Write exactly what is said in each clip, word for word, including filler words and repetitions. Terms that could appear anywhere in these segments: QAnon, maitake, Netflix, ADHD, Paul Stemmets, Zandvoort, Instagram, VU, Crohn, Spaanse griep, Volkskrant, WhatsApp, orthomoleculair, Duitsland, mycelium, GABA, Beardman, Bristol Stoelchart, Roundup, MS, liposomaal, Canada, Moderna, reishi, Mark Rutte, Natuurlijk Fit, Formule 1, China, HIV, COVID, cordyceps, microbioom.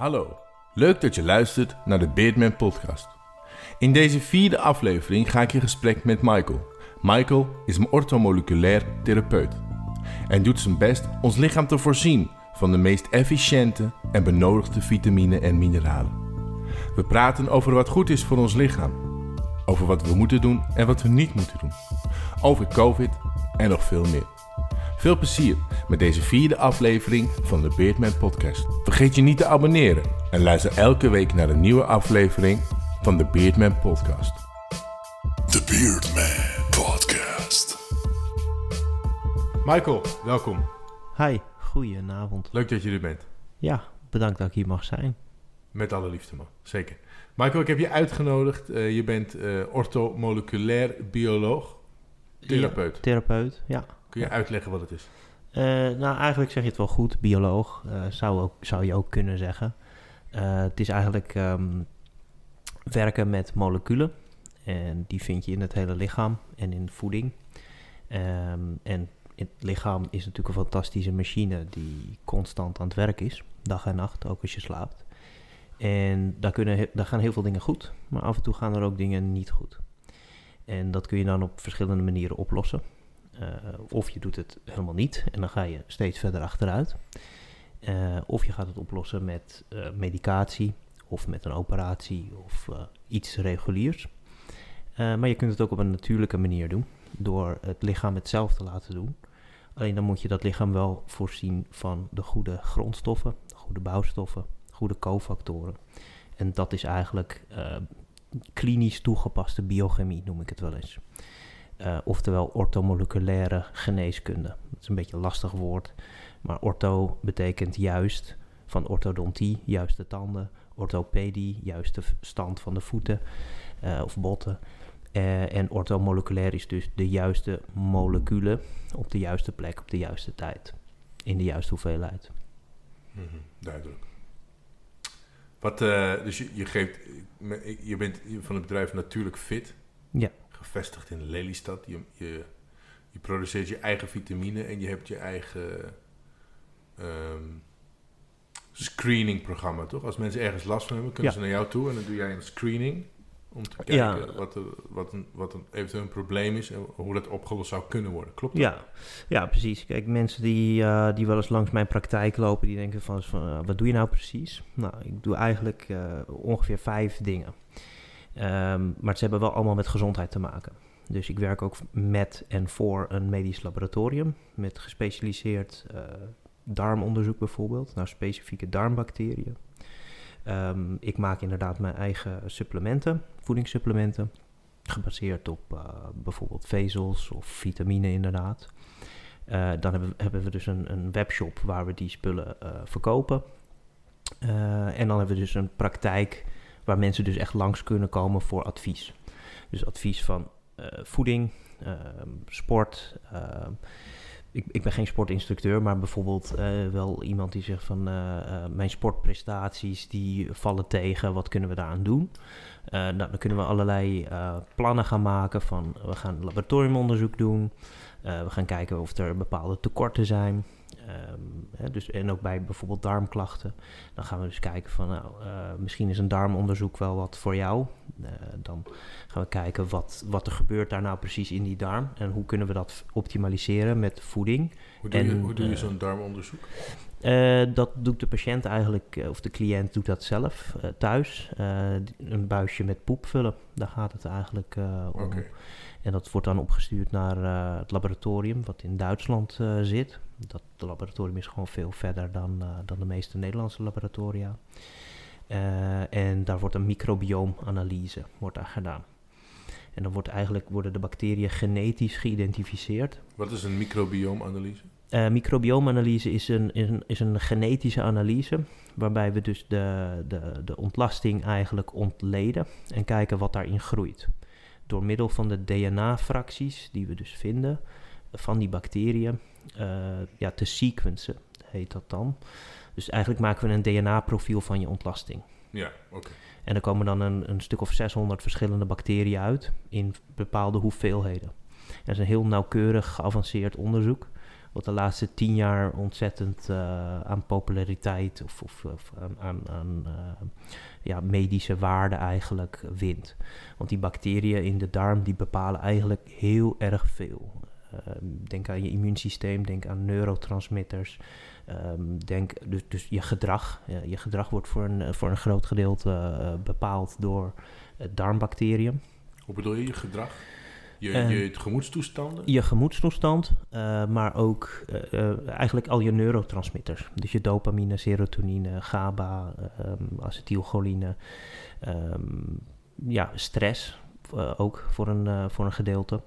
Hallo, leuk dat je luistert naar de Beardman podcast. In deze vierde aflevering ga ik in gesprek met Michael. Michael is een orthomoleculair therapeut en doet zijn best ons lichaam te voorzien van de meest efficiënte en benodigde vitamine en mineralen. We praten over wat goed is voor ons lichaam, over wat we moeten doen en wat we niet moeten doen, over COVID en nog veel meer. Veel plezier met deze vierde aflevering van de Beardman podcast. Vergeet je niet te abonneren en luister elke week naar een nieuwe aflevering van de Beardman podcast. De Beardman podcast. Michael, welkom. Hi, goedenavond. Leuk dat je er bent. Ja, bedankt dat ik hier mag zijn. Met alle liefde, man. Zeker. Michael, ik heb je uitgenodigd. Uh, je bent uh, orthomoleculair bioloog, therapeut. Ja, therapeut, ja. Kun je uitleggen wat het is? Uh, nou, eigenlijk zeg je het wel goed. Bioloog uh, zou, ook, zou je ook kunnen zeggen. Uh, het is eigenlijk um, werken met moleculen. En die vind je in het hele lichaam en in voeding. Um, en het lichaam is natuurlijk een fantastische machine die constant aan het werk is. Dag en nacht, ook als je slaapt. En daar, kunnen, daar gaan heel veel dingen goed. Maar af en toe gaan er ook dingen niet goed. En dat kun je dan op verschillende manieren oplossen. Uh, of je doet het helemaal niet en dan ga je steeds verder achteruit. Uh, of je gaat het oplossen met uh, medicatie of met een operatie of uh, iets reguliers. Uh, maar je kunt het ook op een natuurlijke manier doen, door het lichaam het zelf te laten doen. Alleen dan moet je dat lichaam wel voorzien van de goede grondstoffen, de goede bouwstoffen, goede cofactoren. En dat is eigenlijk uh, klinisch toegepaste biochemie, noem ik het wel eens. Uh, oftewel orthomoleculaire geneeskunde. Dat is een beetje een lastig woord. Maar ortho betekent juist van orthodontie, juiste tanden. Orthopedie, juiste stand van de voeten uh, of botten. Uh, en orthomoleculair is dus de juiste moleculen op de juiste plek, op de juiste tijd. In de juiste hoeveelheid. Mm-hmm, duidelijk. Wat, uh, dus je, je, geeft, je bent van het bedrijf Natuurlijk Fit. Ja. Gevestigd in Lelystad. Je, je, je produceert je eigen vitamine en je hebt je eigen um, screeningprogramma, toch? Als mensen ergens last van hebben, kunnen ja. ze naar jou toe en dan doe jij een screening om te kijken ja. wat, er, wat, een, wat een, eventueel een probleem is en hoe dat opgelost zou kunnen worden. Klopt dat? Ja, ja precies. Kijk, mensen die, uh, die wel eens langs mijn praktijk lopen, die denken van, van uh, wat doe je nou precies? Nou, ik doe eigenlijk uh, ongeveer vijf dingen. Um, maar ze hebben wel allemaal met gezondheid te maken. Dus ik werk ook met en voor een medisch laboratorium. Met gespecialiseerd uh, darmonderzoek bijvoorbeeld. Naar specifieke darmbacteriën. Um, ik maak inderdaad mijn eigen supplementen. Voedingssupplementen. Gebaseerd op uh, bijvoorbeeld vezels of vitamine inderdaad. Uh, dan hebben we, hebben we dus een, een webshop waar we die spullen uh, verkopen. Uh, en dan hebben we dus een praktijk waar mensen dus echt langs kunnen komen voor advies. Dus advies van uh, voeding, uh, sport. Uh, ik, ik ben geen sportinstructeur, maar bijvoorbeeld uh, wel iemand die zegt van... Uh, uh, mijn sportprestaties die vallen tegen, wat kunnen we daaraan doen? Uh, nou, dan kunnen we allerlei uh, plannen gaan maken van... we gaan laboratoriumonderzoek doen. Uh, we gaan kijken of er bepaalde tekorten zijn. Um, hè, dus, en ook bij bijvoorbeeld darmklachten. Dan gaan we dus kijken van, nou, uh, misschien is een darmonderzoek wel wat voor jou. Uh, dan gaan we kijken wat, wat er gebeurt daar nou precies in die darm. En hoe kunnen we dat optimaliseren met voeding. Hoe doe je, en, hoe doe je uh, zo'n darmonderzoek? Uh, dat doet de patiënt eigenlijk, uh, of de cliënt doet dat zelf uh, thuis. Uh, een buisje met poep vullen, daar gaat het eigenlijk uh, om. Okay. En dat wordt dan opgestuurd naar uh, het laboratorium wat in Duitsland uh, zit. Dat laboratorium is gewoon veel verder dan, uh, dan de meeste Nederlandse laboratoria. Uh, en daar wordt een microbioomanalyse wordt daar gedaan. En dan wordt eigenlijk, worden de bacteriën genetisch geïdentificeerd. Wat is een microbioomanalyse? Uh, microbioomanalyse is een, is, een, is een genetische analyse waarbij we dus de, de, de ontlasting eigenlijk ontleden en kijken wat daarin groeit. Door middel van de D N A-fracties die we dus vinden van die bacteriën uh, ja, te sequencen, heet dat dan. Dus eigenlijk maken we een D N A-profiel van je ontlasting. Ja, oké. Okay. En er komen dan een, een stuk of zeshonderd verschillende bacteriën uit in bepaalde hoeveelheden. Dat is een heel nauwkeurig geavanceerd onderzoek. wat de laatste tien jaar ontzettend uh, aan populariteit of, of, of aan, aan, aan uh, ja, medische waarde eigenlijk wint. Want die bacteriën in de darm die bepalen eigenlijk heel erg veel. Uh, denk aan je immuunsysteem, denk aan neurotransmitters, um, denk dus, dus je gedrag. Ja, je gedrag wordt voor een, voor een groot gedeelte uh, bepaald door het darmbacteriën. Hoe bedoel je je gedrag? Je, je uh, gemoedstoestanden? Je gemoedstoestand, uh, maar ook uh, uh, eigenlijk al je neurotransmitters. Dus je dopamine, serotonine, GABA, um, acetylcholine, um, ja, stress uh, ook voor een, uh, voor een gedeelte.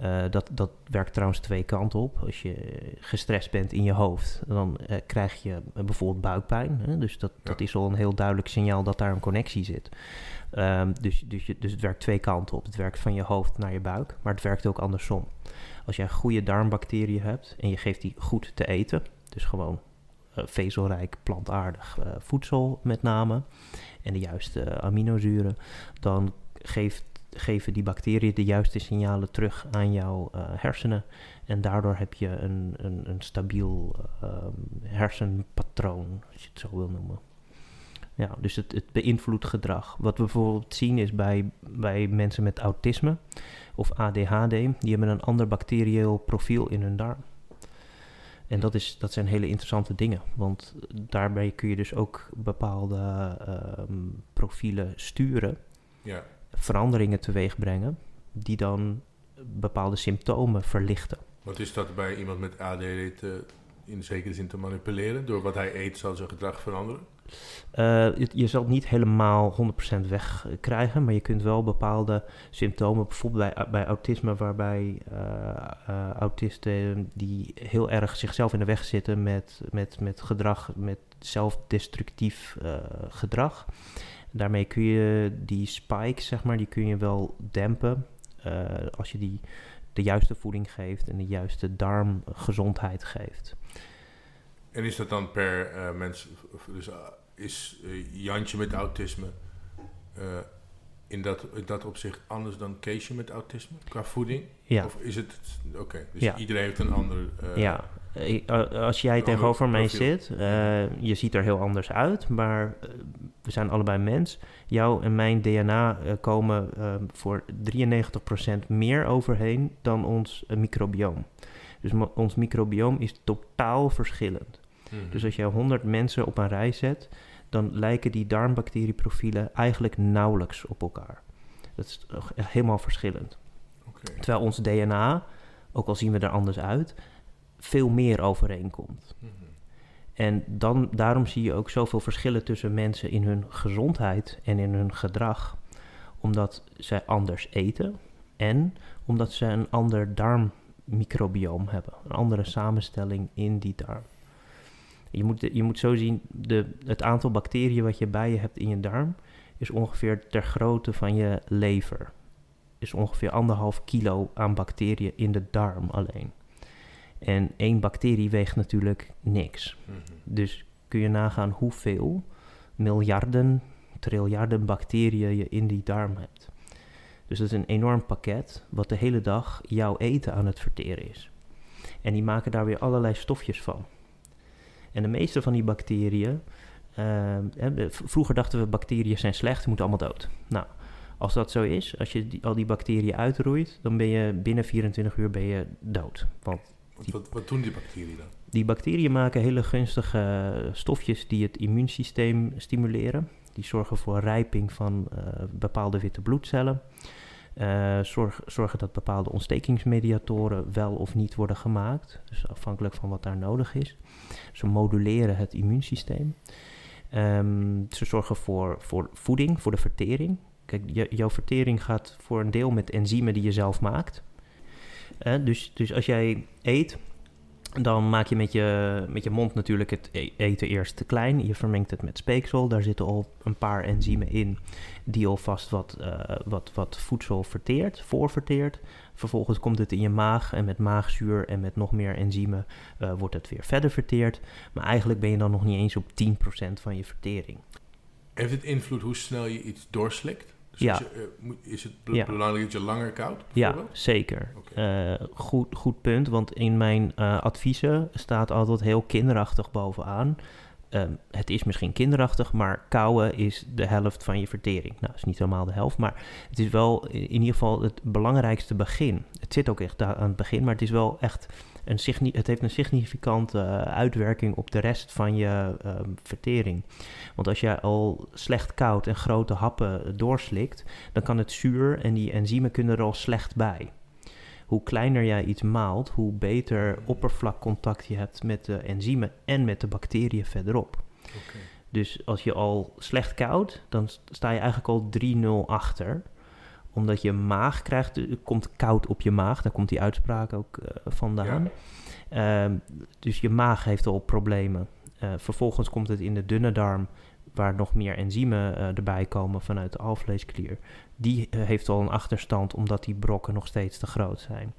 Uh, dat, dat werkt trouwens twee kanten op. Als je gestrest bent in je hoofd, dan uh, krijg je uh, bijvoorbeeld buikpijn. Hè? Dus dat, ja. dat is al een heel duidelijk signaal dat daar een connectie zit. Um, dus, dus, je, dus het werkt twee kanten op. Het werkt van je hoofd naar je buik, maar het werkt ook andersom. Als jij goede darmbacteriën hebt en je geeft die goed te eten, dus gewoon uh, vezelrijk, plantaardig uh, voedsel met name, en de juiste aminozuren, dan geeft geven die bacteriën de juiste signalen terug aan jouw uh, hersenen. En daardoor heb je een, een, een stabiel uh, hersenpatroon, als je het zo wil noemen. Ja, dus het, het beïnvloedt gedrag. Wat we bijvoorbeeld zien is bij, bij mensen met autisme of A D H D, die hebben een ander bacterieel profiel in hun darm. En dat, is, dat zijn hele interessante dingen, want daarbij kun je dus ook bepaalde uh, profielen sturen. Ja. Veranderingen teweeg brengen die dan bepaalde symptomen verlichten. Wat is dat bij iemand met A D H D te, in zekere zin te manipuleren? Door wat hij eet zal zijn gedrag veranderen? Uh, je, je zal het niet helemaal honderd procent wegkrijgen, maar je kunt wel bepaalde symptomen, bijvoorbeeld bij, bij autisme, waarbij uh, uh, autisten die heel erg zichzelf in de weg zitten met, met, met gedrag, met zelfdestructief uh, gedrag. Daarmee kun je die spikes, zeg maar, die kun je wel dempen uh, als je die de juiste voeding geeft en de juiste darmgezondheid geeft. En is dat dan per uh, mens, dus uh, is uh, Jantje met autisme uh, in, dat, in dat opzicht anders dan Keesje met autisme qua voeding? Ja. Of is het, oké, okay, dus ja. Iedereen heeft een ander... Uh, ja. Als jij tegenover mij zit, uh, je ziet er heel anders uit, maar uh, we zijn allebei mens. Jouw en mijn D N A uh, komen uh, voor drieënnegentig procent meer overheen dan ons uh, microbioom. Dus ma- ons microbioom is totaal verschillend. Mm-hmm. Dus als jij honderd mensen op een rij zet, dan lijken die darmbacterieprofielen eigenlijk nauwelijks op elkaar. Dat is uh, helemaal verschillend. Okay. Terwijl ons D N A, ook al zien we er anders uit, veel meer overeenkomt. Mm-hmm. En dan, daarom zie je ook zoveel verschillen tussen mensen in hun gezondheid en in hun gedrag. Omdat zij anders eten en omdat ze een ander darmmicrobioom hebben. Een andere samenstelling in die darm. Je moet, je moet zo zien, de, het aantal bacteriën wat je bij je hebt in je darm is ongeveer ter grootte van je lever. Is ongeveer anderhalf kilo aan bacteriën in de darm alleen. En één bacterie weegt natuurlijk niks. Mm-hmm. Dus kun je nagaan hoeveel miljarden, triljarden bacteriën je in die darm hebt. Dus dat is een enorm pakket wat de hele dag jouw eten aan het verteren is. En die maken daar weer allerlei stofjes van. En de meeste van die bacteriën... Uh, vroeger dachten we bacteriën zijn slecht, moeten allemaal dood. Nou, als dat zo is, als je die, al die bacteriën uitroeit, dan ben je binnen vierentwintig uur ben je dood. Want Die, wat, wat doen die bacteriën dan? Die bacteriën maken hele gunstige stofjes die het immuunsysteem stimuleren. Die zorgen voor rijping van uh, bepaalde witte bloedcellen. Uh, zorg, zorgen dat bepaalde ontstekingsmediatoren wel of niet worden gemaakt. Dus afhankelijk van wat daar nodig is. Ze moduleren het immuunsysteem. Um, ze zorgen voor, voor voeding, voor de vertering. Kijk, j- jouw vertering gaat voor een deel met enzymen die je zelf maakt. Eh, dus, dus als jij eet, dan maak je met je, met je mond natuurlijk het eten eerst te klein. Je vermengt het met speeksel. Daar zitten al een paar enzymen in die alvast wat, uh, wat, wat voedsel verteert, voorverteert. Vervolgens komt het in je maag en met maagzuur en met nog meer enzymen uh, wordt het weer verder verteerd. Maar eigenlijk ben je dan nog niet eens op tien procent van je vertering. Heeft het invloed hoe snel je iets doorslikt? Dus ja. is, uh, is het ja. belangrijk dat je langer koudt? Ja, zeker. Okay. Uh, goed, goed punt, want in mijn uh, adviezen staat altijd heel kinderachtig bovenaan. Um, het is misschien kinderachtig, maar kauwen is de helft van je vertering. Nou, is niet helemaal de helft, maar het is wel in ieder geval het belangrijkste begin. Het zit ook echt aan het begin, maar het is wel echt een signi- het heeft een significante uitwerking op de rest van je um, vertering. Want als jij al slecht kauwt en grote happen doorslikt, dan kan het zuur en die enzymen kunnen er al slecht bij. Hoe kleiner jij iets maalt, hoe beter oppervlakcontact je hebt met de enzymen en met de bacteriën verderop. Okay. Dus als je al slecht koudt, dan sta je eigenlijk al drie nul achter. Omdat je maag krijgt, er komt koud op je maag, daar komt die uitspraak ook uh, vandaan. Ja. Uh, dus je maag heeft al problemen. Uh, vervolgens komt het in de dunne darm, waar nog meer enzymen uh, erbij komen vanuit de alvleesklier. Die uh, heeft al een achterstand omdat die brokken nog steeds te groot zijn.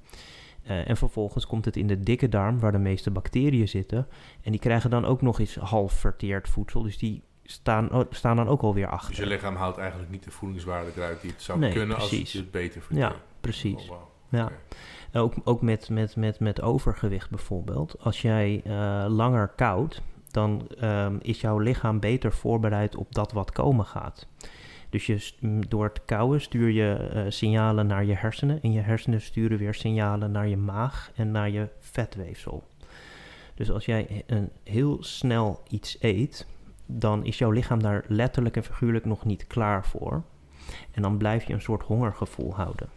Uh, en vervolgens komt het in de dikke darm, waar de meeste bacteriën zitten. En die krijgen dan ook nog eens half verteerd voedsel. Dus die staan, oh, staan dan ook alweer achter. Dus je lichaam houdt eigenlijk niet de voedingswaarde eruit die het zou nee, kunnen precies. als je het beter verteert. Ja, precies. Oh, wow. Ja. Okay. Uh, ook ook met, met, met, met overgewicht bijvoorbeeld. Als jij uh, langer koudt, dan um, is jouw lichaam beter voorbereid op dat wat komen gaat. Dus je, door het kauwen stuur je uh, signalen naar je hersenen. En je hersenen sturen weer signalen naar je maag en naar je vetweefsel. Dus als jij een, heel snel iets eet, dan is jouw lichaam daar letterlijk en figuurlijk nog niet klaar voor. En dan blijf je een soort hongergevoel houden.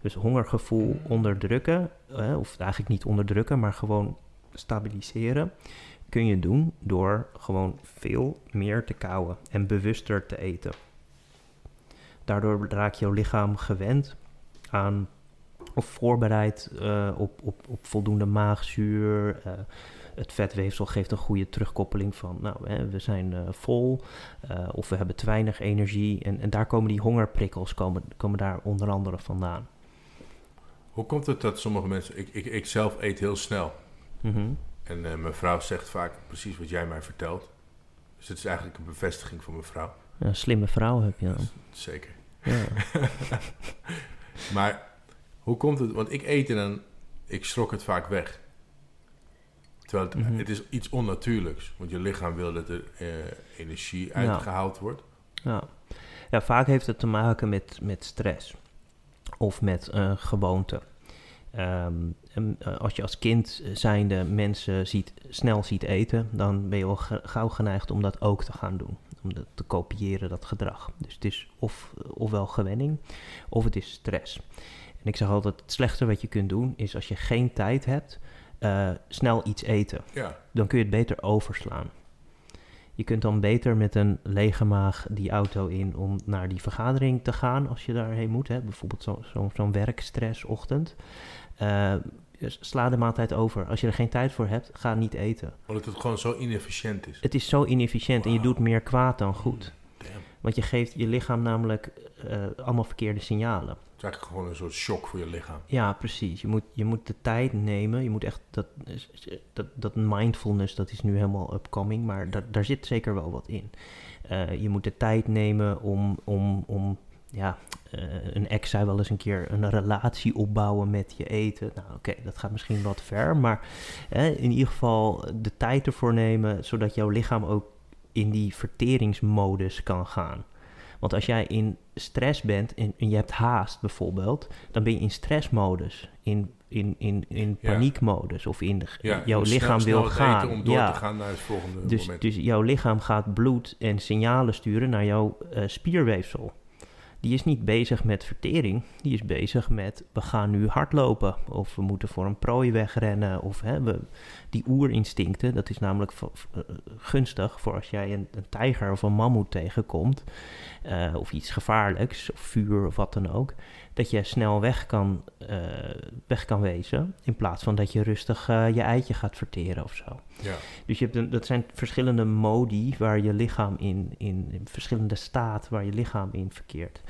Dus hongergevoel onderdrukken, eh, of eigenlijk niet onderdrukken, maar gewoon stabiliseren, kun je doen door gewoon veel meer te kauwen en bewuster te eten. Daardoor raakt jouw lichaam gewend aan of voorbereid uh, op, op, op voldoende maagzuur. Uh, het vetweefsel geeft een goede terugkoppeling van, nou, hè, we zijn uh, vol uh, of we hebben te weinig energie. En, en daar komen die hongerprikkels komen, komen daar onder andere vandaan. Hoe komt het dat sommige mensen... Ik, ik, ik zelf eet heel snel. Mm-hmm. En uh, mijn vrouw zegt vaak precies wat jij mij vertelt. Dus het is eigenlijk een bevestiging van mijn vrouw. Een slimme vrouw heb je dan. Zeker. Ja. Maar hoe komt het? Want ik eet en dan, ik schrok het vaak weg. Terwijl het, mm-hmm. het is iets onnatuurlijks. Want je lichaam wil dat er uh, energie uitgehaald nou. wordt. Nou. Ja, vaak heeft het te maken met, met stress. Of met uh, gewoonte. Um, als je als kind zijnde mensen ziet, snel ziet eten, dan ben je al g- gauw geneigd om dat ook te gaan doen. Om dat te kopiëren, dat gedrag. Dus het is of, ofwel gewenning, of het is stress. En ik zeg altijd, het slechtste wat je kunt doen, is als je geen tijd hebt, uh, snel iets eten. Ja. Dan kun je het beter overslaan. Je kunt dan beter met een lege maag die auto in om naar die vergadering te gaan als je daarheen moet. Hè? Bijvoorbeeld zo, zo, zo'n werkstressochtend. Uh, sla de maaltijd over. Als je er geen tijd voor hebt, ga niet eten. Omdat het gewoon zo inefficiënt is. Het is zo inefficiënt wow. en je doet meer kwaad dan goed. Damn. Want je geeft je lichaam namelijk uh, allemaal verkeerde signalen. Het is eigenlijk gewoon een soort shock voor je lichaam. Ja, precies. Je moet, je moet de tijd nemen. Je moet echt dat, dat, dat mindfulness, dat is nu helemaal upcoming, maar da, daar zit zeker wel wat in. Uh, je moet de tijd nemen om, om, om ja, uh, een ex zei wel eens een keer, een relatie opbouwen met je eten. Nou, oké, okay, dat gaat misschien wat ver, maar hè, in ieder geval de tijd ervoor nemen, zodat jouw lichaam ook in die verteringsmodus kan gaan. Want als jij in stress bent en, en je hebt haast bijvoorbeeld, dan ben je in stressmodus, in, in, in, in paniekmodus of in de, ja, jouw lichaam snel, wil snel gaan. Om door ja. te gaan naar het volgende dus, moment. Dus jouw lichaam gaat bloed en signalen sturen naar jouw uh, spierweefsel. Die is niet bezig met vertering, die is bezig met we gaan nu hardlopen of we moeten voor een prooi wegrennen. Of hè, we, die oerinstincten, dat is namelijk v- v- gunstig voor als jij een, een tijger of een mammoet tegenkomt uh, of iets gevaarlijks of vuur of wat dan ook. Dat je snel weg kan, uh, weg kan wezen in plaats van dat je rustig uh, je eitje gaat verteren of zo. Ja. Dus je hebt een, dat zijn verschillende modi waar je lichaam in, in, in verschillende staat waar je lichaam in verkeert.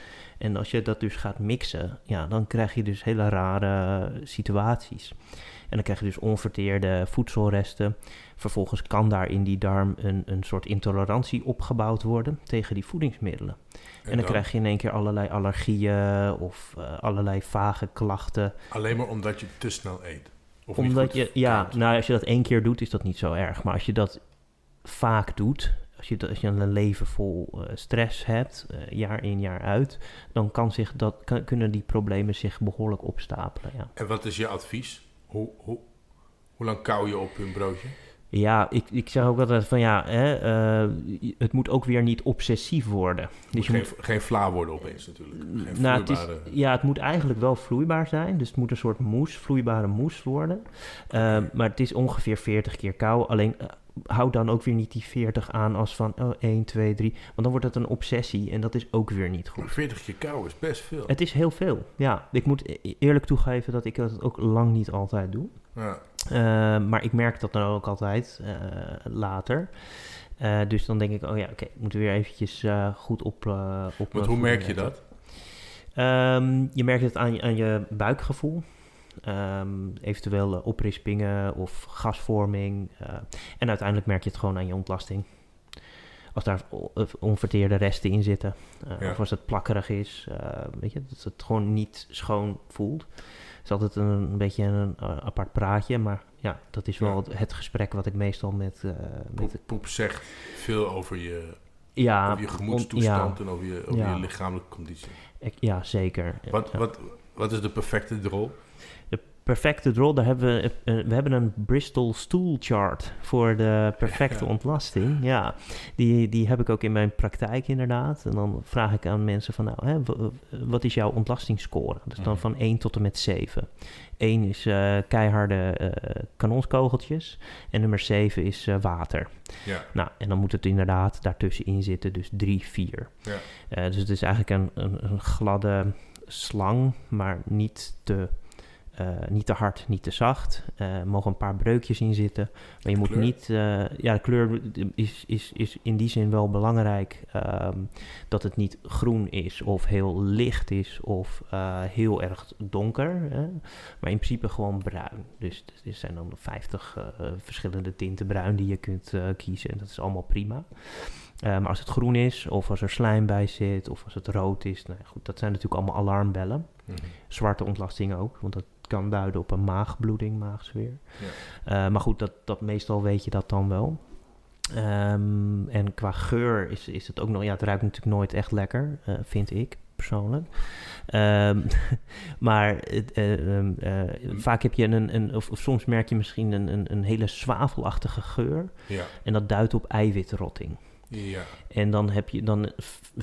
En als je dat dus gaat mixen, ja, dan krijg je dus hele rare situaties. En dan krijg je dus onverteerde voedselresten. Vervolgens kan daar in die darm een, een soort intolerantie opgebouwd worden tegen die voedingsmiddelen. En, en dan, dan krijg je in één keer allerlei allergieën of uh, allerlei vage klachten. Alleen maar omdat je te snel eet? Of omdat je, ja, nou, als je dat één keer doet is dat niet zo erg. Maar als je dat vaak doet, als je, als je een leven vol uh, stress hebt, uh, jaar in jaar uit, dan kan zich dat, kan, kunnen die problemen zich behoorlijk opstapelen. Ja. En wat is je advies? Hoe, hoe, hoe lang kauw je op hun broodje? Ja, ik, ik zeg ook altijd van ja, hè, uh, het moet ook weer niet obsessief worden. Het dus je geen, moet geen vla worden opeens natuurlijk. Geen nou, het is, ja, het moet eigenlijk wel vloeibaar zijn. Dus het moet een soort moes, vloeibare moes worden. Okay. Uh, maar het is ongeveer veertig keer kauwen. Alleen uh, houd dan ook weer niet die veertig aan als van oh, één, twee, drie. Want dan wordt het een obsessie en dat is ook weer niet goed. Maar veertig keer kauwen is best veel. Het is heel veel, ja. Ik moet eerlijk toegeven dat ik dat ook lang niet altijd doe. Ja. Uh, maar ik merk dat dan ook altijd uh, later. Uh, dus dan denk ik, oh ja, oké, okay, moeten we weer eventjes uh, goed op... Uh, op Want hoe merk je dat? Um, je merkt het aan, aan je buikgevoel. Um, eventueel uh, oprispingen of gasvorming. Uh, en uiteindelijk merk je het gewoon aan je ontlasting. Als daar onverteerde resten in zitten. Uh, ja. Of als het plakkerig is. Uh, weet je, dat het gewoon niet schoon voelt. Het is altijd een, een beetje een uh, apart praatje, maar ja, dat is wel ja. het, het gesprek wat ik meestal met... Uh, met poep, poep zegt veel over je, ja, over je gemoedstoestand on, ja, en over je, over ja. je lichamelijke conditie. Ik, ja, zeker. Wat, ja. Wat, wat is de perfecte drol? De perfecte drol, daar hebben we, uh, we hebben een Bristol Stoelchart voor de perfecte ja. ontlasting. Ja, die, die heb ik ook in mijn praktijk inderdaad. En dan vraag ik aan mensen van, nou, hè, w- wat is jouw ontlastingsscore? Dus dan van één tot en met zeven. één is uh, keiharde uh, kanonskogeltjes en nummer zeven is uh, water. Ja. Nou, en dan moet het inderdaad daartussenin zitten, dus drie, vier. Ja. Uh, dus het is eigenlijk een, een, een gladde slang, maar niet te... Uh, niet te hard, niet te zacht. Uh, er mogen een paar breukjes in zitten. Maar je moet kleur. niet... Uh, ja, de kleur is, is, is in die zin wel belangrijk. Um, dat het niet groen is of heel licht is of uh, heel erg donker. Hè? Maar in principe gewoon bruin. Dus er dus zijn dan vijftig uh, verschillende tinten bruin die je kunt uh, kiezen. En dat is allemaal prima. Uh, maar als het groen is, of als er slijm bij zit, of als het rood is... Nou goed, dat zijn natuurlijk allemaal alarmbellen. Mm-hmm. Zwarte ontlasting ook, want dat kan duiden op een maagbloeding, maagzweer. Ja. Uh, maar goed, dat, dat meestal weet je dat dan wel. Um, en qua geur is, is het ook nog... Ja, het ruikt natuurlijk nooit echt lekker, uh, vind ik persoonlijk. Um, maar uh, uh, uh, mm. vaak heb je een... een of, of soms merk je misschien een, een, een hele zwavelachtige geur. Ja. En dat duidt op eiwitrotting. Ja. En dan, heb je, dan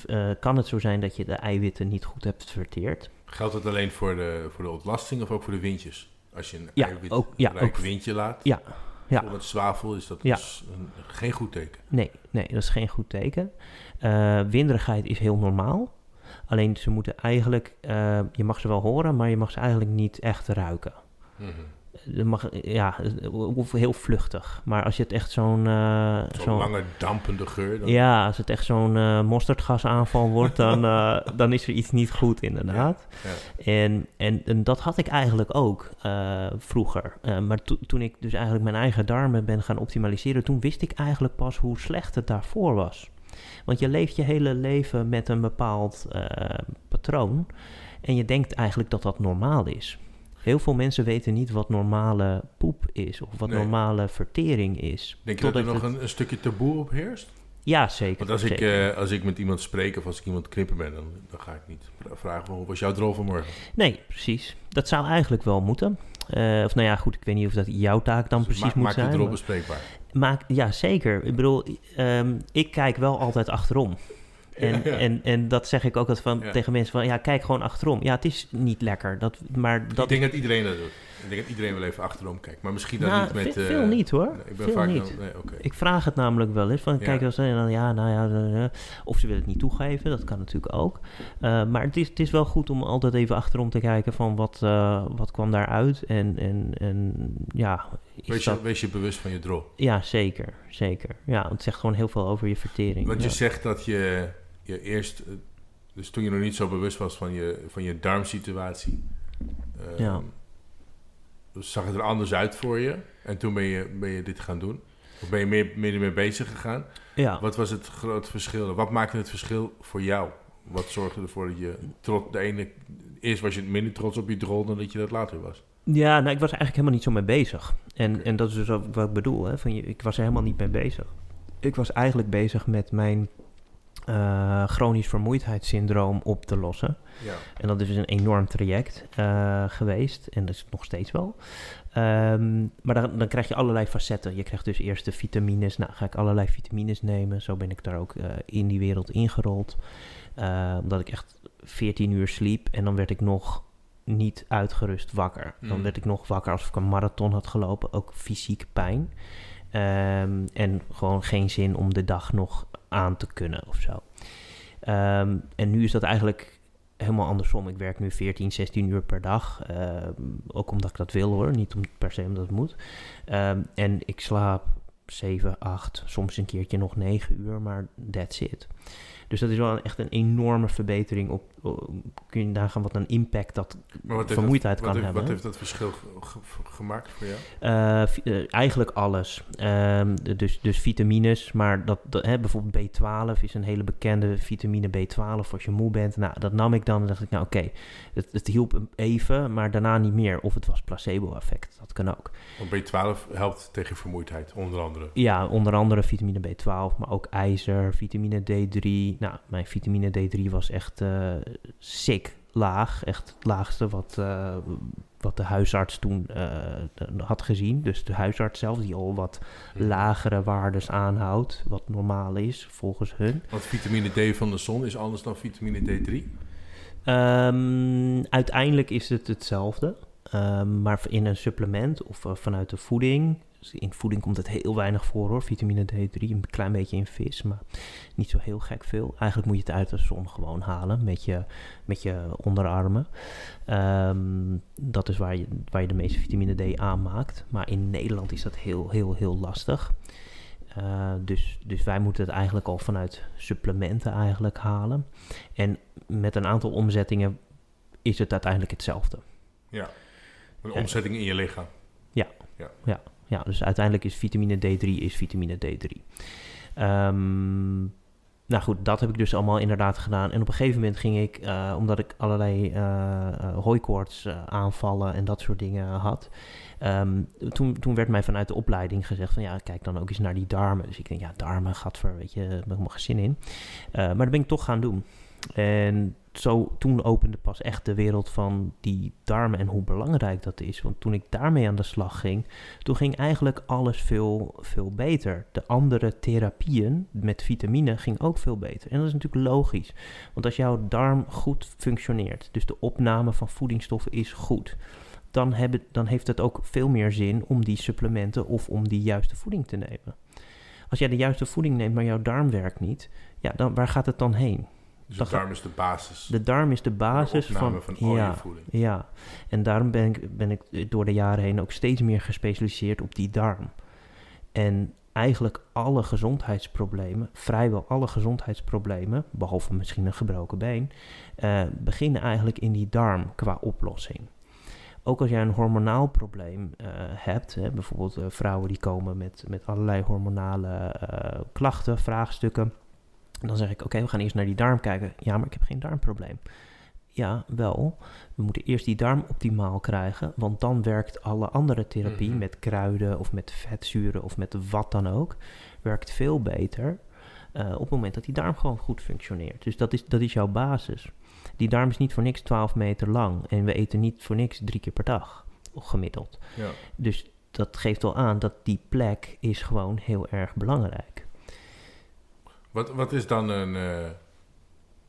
uh, kan het zo zijn dat je de eiwitten niet goed hebt verteerd. Geldt dat alleen voor de, voor de ontlasting of ook voor de windjes? Als je een ja, eiwit, ook, ja, rijk ook, windje laat, ja, ja. Voor het zwavel is dat ja. dus een, geen goed teken. Nee, nee, dat is geen goed teken. Uh, winderigheid is heel normaal. Alleen ze moeten eigenlijk, uh, je mag ze wel horen, maar je mag ze eigenlijk niet echt ruiken. Mm-hmm. Mag, ja, of heel vluchtig. Maar als je het echt zo'n... Uh, zo'n zo lange dampende geur. Dan... Ja, als het echt zo'n uh, mosterdgasaanval wordt, dan, uh, dan is er iets niet goed inderdaad. Ja, ja. En, en, en dat had ik eigenlijk ook uh, vroeger. Uh, maar to, toen ik dus eigenlijk mijn eigen darmen ben gaan optimaliseren, toen wist ik eigenlijk pas hoe slecht het daarvoor was. Want je leeft je hele leven met een bepaald uh, patroon. En je denkt eigenlijk dat dat normaal is. Heel veel mensen weten niet wat normale poep is of wat nee. normale vertering is. Denk je dat er nog het... een, een stukje taboe op heerst? Ja, zeker. Want als, zeker. Ik, uh, als ik met iemand spreek of als ik iemand knippen ben, dan, dan ga ik niet vragen hoe was jouw drol vanmorgen? Nee, precies. Dat zou eigenlijk wel moeten. Uh, of nou ja, goed, ik weet niet of dat jouw taak dan dus precies maak, moet maak zijn. Maak je drol bespreekbaar. Maak, ja, zeker. Ik bedoel, um, ik kijk wel altijd achterom. En, ja, ja. En, en dat zeg ik ook dat van, ja. tegen mensen van, ja, kijk gewoon achterom. Ja, het is niet lekker. Dat, maar dat... Ik denk dat iedereen dat doet. Ik denk dat iedereen wel even achterom kijkt. Maar misschien dan nou, niet met... Veel, veel uh, niet, hoor. Ik ben veel vaak niet. Dan, nee, okay. Ik vraag het namelijk wel eens. Van, ja. Kijk, en dan, ja, nou ja, of ze willen het niet toegeven. Dat kan natuurlijk ook. Uh, maar het is, het is wel goed om altijd even achterom te kijken van wat, uh, wat kwam daaruit. En, en, en ja... Wees je, dat... wees je bewust van je drol. Ja, zeker. Zeker. Ja, het zegt gewoon heel veel over je vertering. Want ja. je zegt dat je... Je eerst Dus toen je nog niet zo bewust was van je, van je darmsituatie, uh, ja. zag het er anders uit voor je. En toen ben je, ben je dit gaan doen. Of ben je meer, meer ermee bezig gegaan? Ja. Wat was het grote verschil? Wat maakte het verschil voor jou? Wat zorgde ervoor dat je trots, de ene, eerst was je minder trots op je drol dan dat je dat later was? Ja, nou, ik was eigenlijk helemaal niet zo mee bezig. En, okay. en dat is dus ook wat ik bedoel. Hè? Van, ik was er helemaal niet mee bezig. Ik was eigenlijk bezig met mijn uh, chronisch vermoeidheidssyndroom op te lossen. Ja. En dat is dus een enorm traject uh, geweest. En dat is nog steeds wel. Um, maar dan, dan krijg je allerlei facetten. Je krijgt dus eerst de vitamines. Nou, ga ik allerlei vitamines nemen. Zo ben ik daar ook uh, in die wereld ingerold. Uh, omdat ik echt veertien uur sliep. En dan werd ik nog niet uitgerust wakker. Dan mm. werd ik nog wakker alsof ik een marathon had gelopen. Ook fysiek pijn. Um, en gewoon geen zin om de dag nog aan te kunnen of zo. Um, en nu is dat eigenlijk helemaal andersom. Ik werk nu veertien, zestien uur per dag. Uh, ook omdat ik dat wil hoor. Niet om, per se omdat het moet. Um, en ik slaap zeven, acht, soms een keertje nog negen uur. Maar that's it. Dus dat is wel een, echt een enorme verbetering. Op, op, kun je nagaan wat een impact dat vermoeidheid dat, kan heeft, hebben. Wat heeft dat verschil ge, ge, gemaakt voor jou? Uh, vi- uh, eigenlijk alles. Uh, dus, dus vitamines. Maar dat, dat, hè, bijvoorbeeld B twaalf is een hele bekende vitamine B twaalf als je moe bent. Nou, dat nam ik dan en dacht ik, nou oké, okay, het, het hielp even, maar daarna niet meer. Of het was placebo-effect, dat kan ook. Want B twaalf helpt tegen vermoeidheid, onder andere? Ja, onder andere vitamine B twaalf, maar ook ijzer, vitamine D drie... Nou, mijn vitamine D drie was echt uh, sick laag. Echt het laagste wat, uh, wat de huisarts toen uh, had gezien. Dus de huisarts zelf die al wat lagere waardes aanhoudt. Wat normaal is volgens hun. Want vitamine D van de zon is anders dan vitamine D drie? Um, uiteindelijk is het hetzelfde. Um, maar in een supplement of uh, vanuit de voeding... In voeding komt het heel weinig voor hoor, vitamine D drie, een klein beetje in vis, maar niet zo heel gek veel. Eigenlijk moet je het uit de zon gewoon halen met je, met je onderarmen. Um, dat is waar je, waar je de meeste vitamine D aanmaakt, maar in Nederland is dat heel, heel, heel lastig. Uh, dus, dus wij moeten het eigenlijk al vanuit supplementen eigenlijk halen. En met een aantal omzettingen is het uiteindelijk hetzelfde. Ja, een omzetting in je lichaam. Ja, ja, ja. Ja, dus uiteindelijk is vitamine D drie is vitamine D drie. Um, nou goed, dat heb ik dus allemaal inderdaad gedaan. En op een gegeven moment ging ik, uh, omdat ik allerlei uh, hooikoorts uh, aanvallen en dat soort dingen had. Um, toen, toen werd mij vanuit de opleiding gezegd van ja, kijk dan ook eens naar die darmen. Dus ik denk ja, darmen, gadver, weet je, daar heb ik helemaal geen zin in. Uh, maar dat ben ik toch gaan doen. En zo toen opende pas echt de wereld van die darmen en hoe belangrijk dat is. Want toen ik daarmee aan de slag ging, toen ging eigenlijk alles veel, veel beter. De andere therapieën met vitamine ging ook veel beter. En dat is natuurlijk logisch. Want als jouw darm goed functioneert, dus de opname van voedingsstoffen is goed... Dan, hebben, dan heeft het ook veel meer zin om die supplementen of om die juiste voeding te nemen. Als jij de juiste voeding neemt, maar jouw darm werkt niet, ja, dan, waar gaat het dan heen? Dus de darm is de basis. De darm is de basis de van, van al je voeding. Ja, ja, en daarom ben ik, ben ik door de jaren heen ook steeds meer gespecialiseerd op die darm. En eigenlijk alle gezondheidsproblemen, vrijwel alle gezondheidsproblemen, behalve misschien een gebroken been, uh, beginnen eigenlijk in die darm qua oplossing. Ook als jij een hormonaal probleem uh, hebt, hè, bijvoorbeeld uh, vrouwen die komen met, met allerlei hormonale uh, klachten, vraagstukken. En dan zeg ik, oké, okay, we gaan eerst naar die darm kijken. Ja, maar ik heb geen darmprobleem. Ja, wel. We moeten eerst die darm optimaal krijgen, want dan werkt alle andere therapie mm-hmm. met kruiden of met vetzuren of met wat dan ook, werkt veel beter uh, op het moment dat die darm gewoon goed functioneert. Dus dat is, dat is jouw basis. Die darm is niet voor niks twaalf meter lang en we eten niet voor niks drie keer per dag, gemiddeld. Ja. Dus dat geeft wel aan dat die plek is gewoon heel erg belangrijk. Wat, wat is dan een... Uh,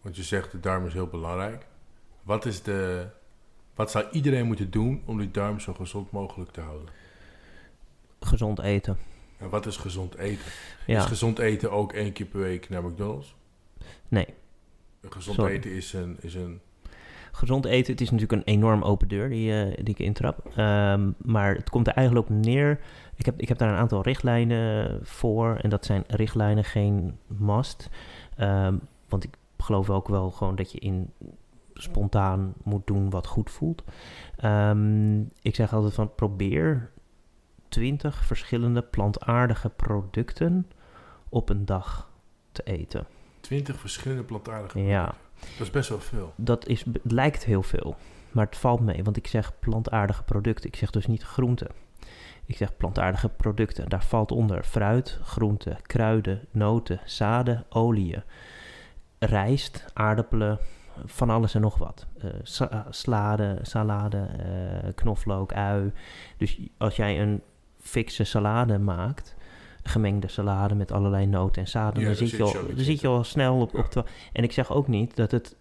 want je zegt de darm is heel belangrijk. Wat is de... Wat zou iedereen moeten doen om die darm zo gezond mogelijk te houden? Gezond eten. En wat is gezond eten? Ja. Is gezond eten ook één keer per week naar McDonald's? Nee. Gezond Sorry. eten is een... Is een... Gezond eten, het is natuurlijk een enorm open deur die, uh, die ik intrap. Um, maar het komt er eigenlijk op neer. Ik heb, ik heb daar een aantal richtlijnen voor. En dat zijn richtlijnen, geen must. Um, want ik, geloof ook wel gewoon dat je in spontaan moet doen wat goed voelt. Um, ik zeg altijd van probeer twintig verschillende plantaardige producten op een dag te eten. twintig verschillende plantaardige producten? Ja. Dat is best wel veel. Dat is, het lijkt heel veel, maar het valt mee. Want ik zeg plantaardige producten, ik zeg dus niet groenten. Ik zeg plantaardige producten. Daar valt onder fruit, groenten, kruiden, noten, zaden, oliën, rijst, aardappelen, van alles en nog wat. Uh, sa- slade, salade, uh, knoflook, ui. Dus als jij een fikse salade maakt, gemengde salade met allerlei noten en zaden, ja, dan, dan, zit je al, dan zit je al snel op... Ja. op de, en ik zeg ook niet dat het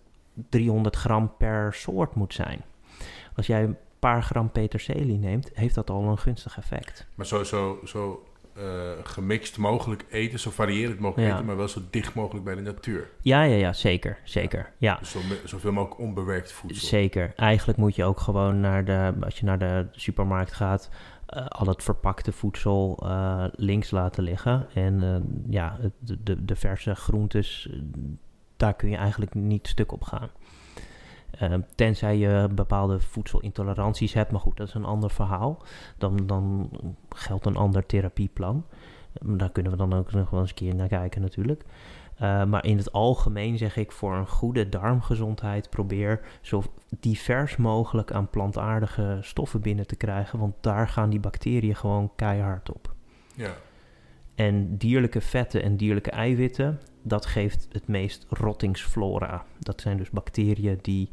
driehonderd gram per soort moet zijn. Als jij een paar gram peterselie neemt, heeft dat al een gunstig effect. Maar zo, zo, zo uh, gemixt mogelijk eten, zo variërend mogelijk ja. eten, maar wel zo dicht mogelijk bij de natuur. Ja, ja, ja, zeker, zeker. Ja. Ja. Dus zo, zoveel mogelijk onbewerkt voedsel. Zeker. Eigenlijk moet je ook gewoon naar de, als je naar de supermarkt gaat, Uh, al het verpakte voedsel uh, links laten liggen. En uh, ja, de, de, de verse groentes, daar kun je eigenlijk niet stuk op gaan. Uh, tenzij je bepaalde voedselintoleranties hebt, maar goed, dat is een ander verhaal. Dan, dan geldt een ander therapieplan. Daar kunnen we dan ook nog wel eens een keer naar kijken natuurlijk. Uh, maar in het algemeen zeg ik, voor een goede darmgezondheid probeer zo divers mogelijk aan plantaardige stoffen binnen te krijgen, want daar gaan die bacteriën gewoon keihard op. Ja. En dierlijke vetten en dierlijke eiwitten, dat geeft het meest rottingsflora. Dat zijn dus bacteriën die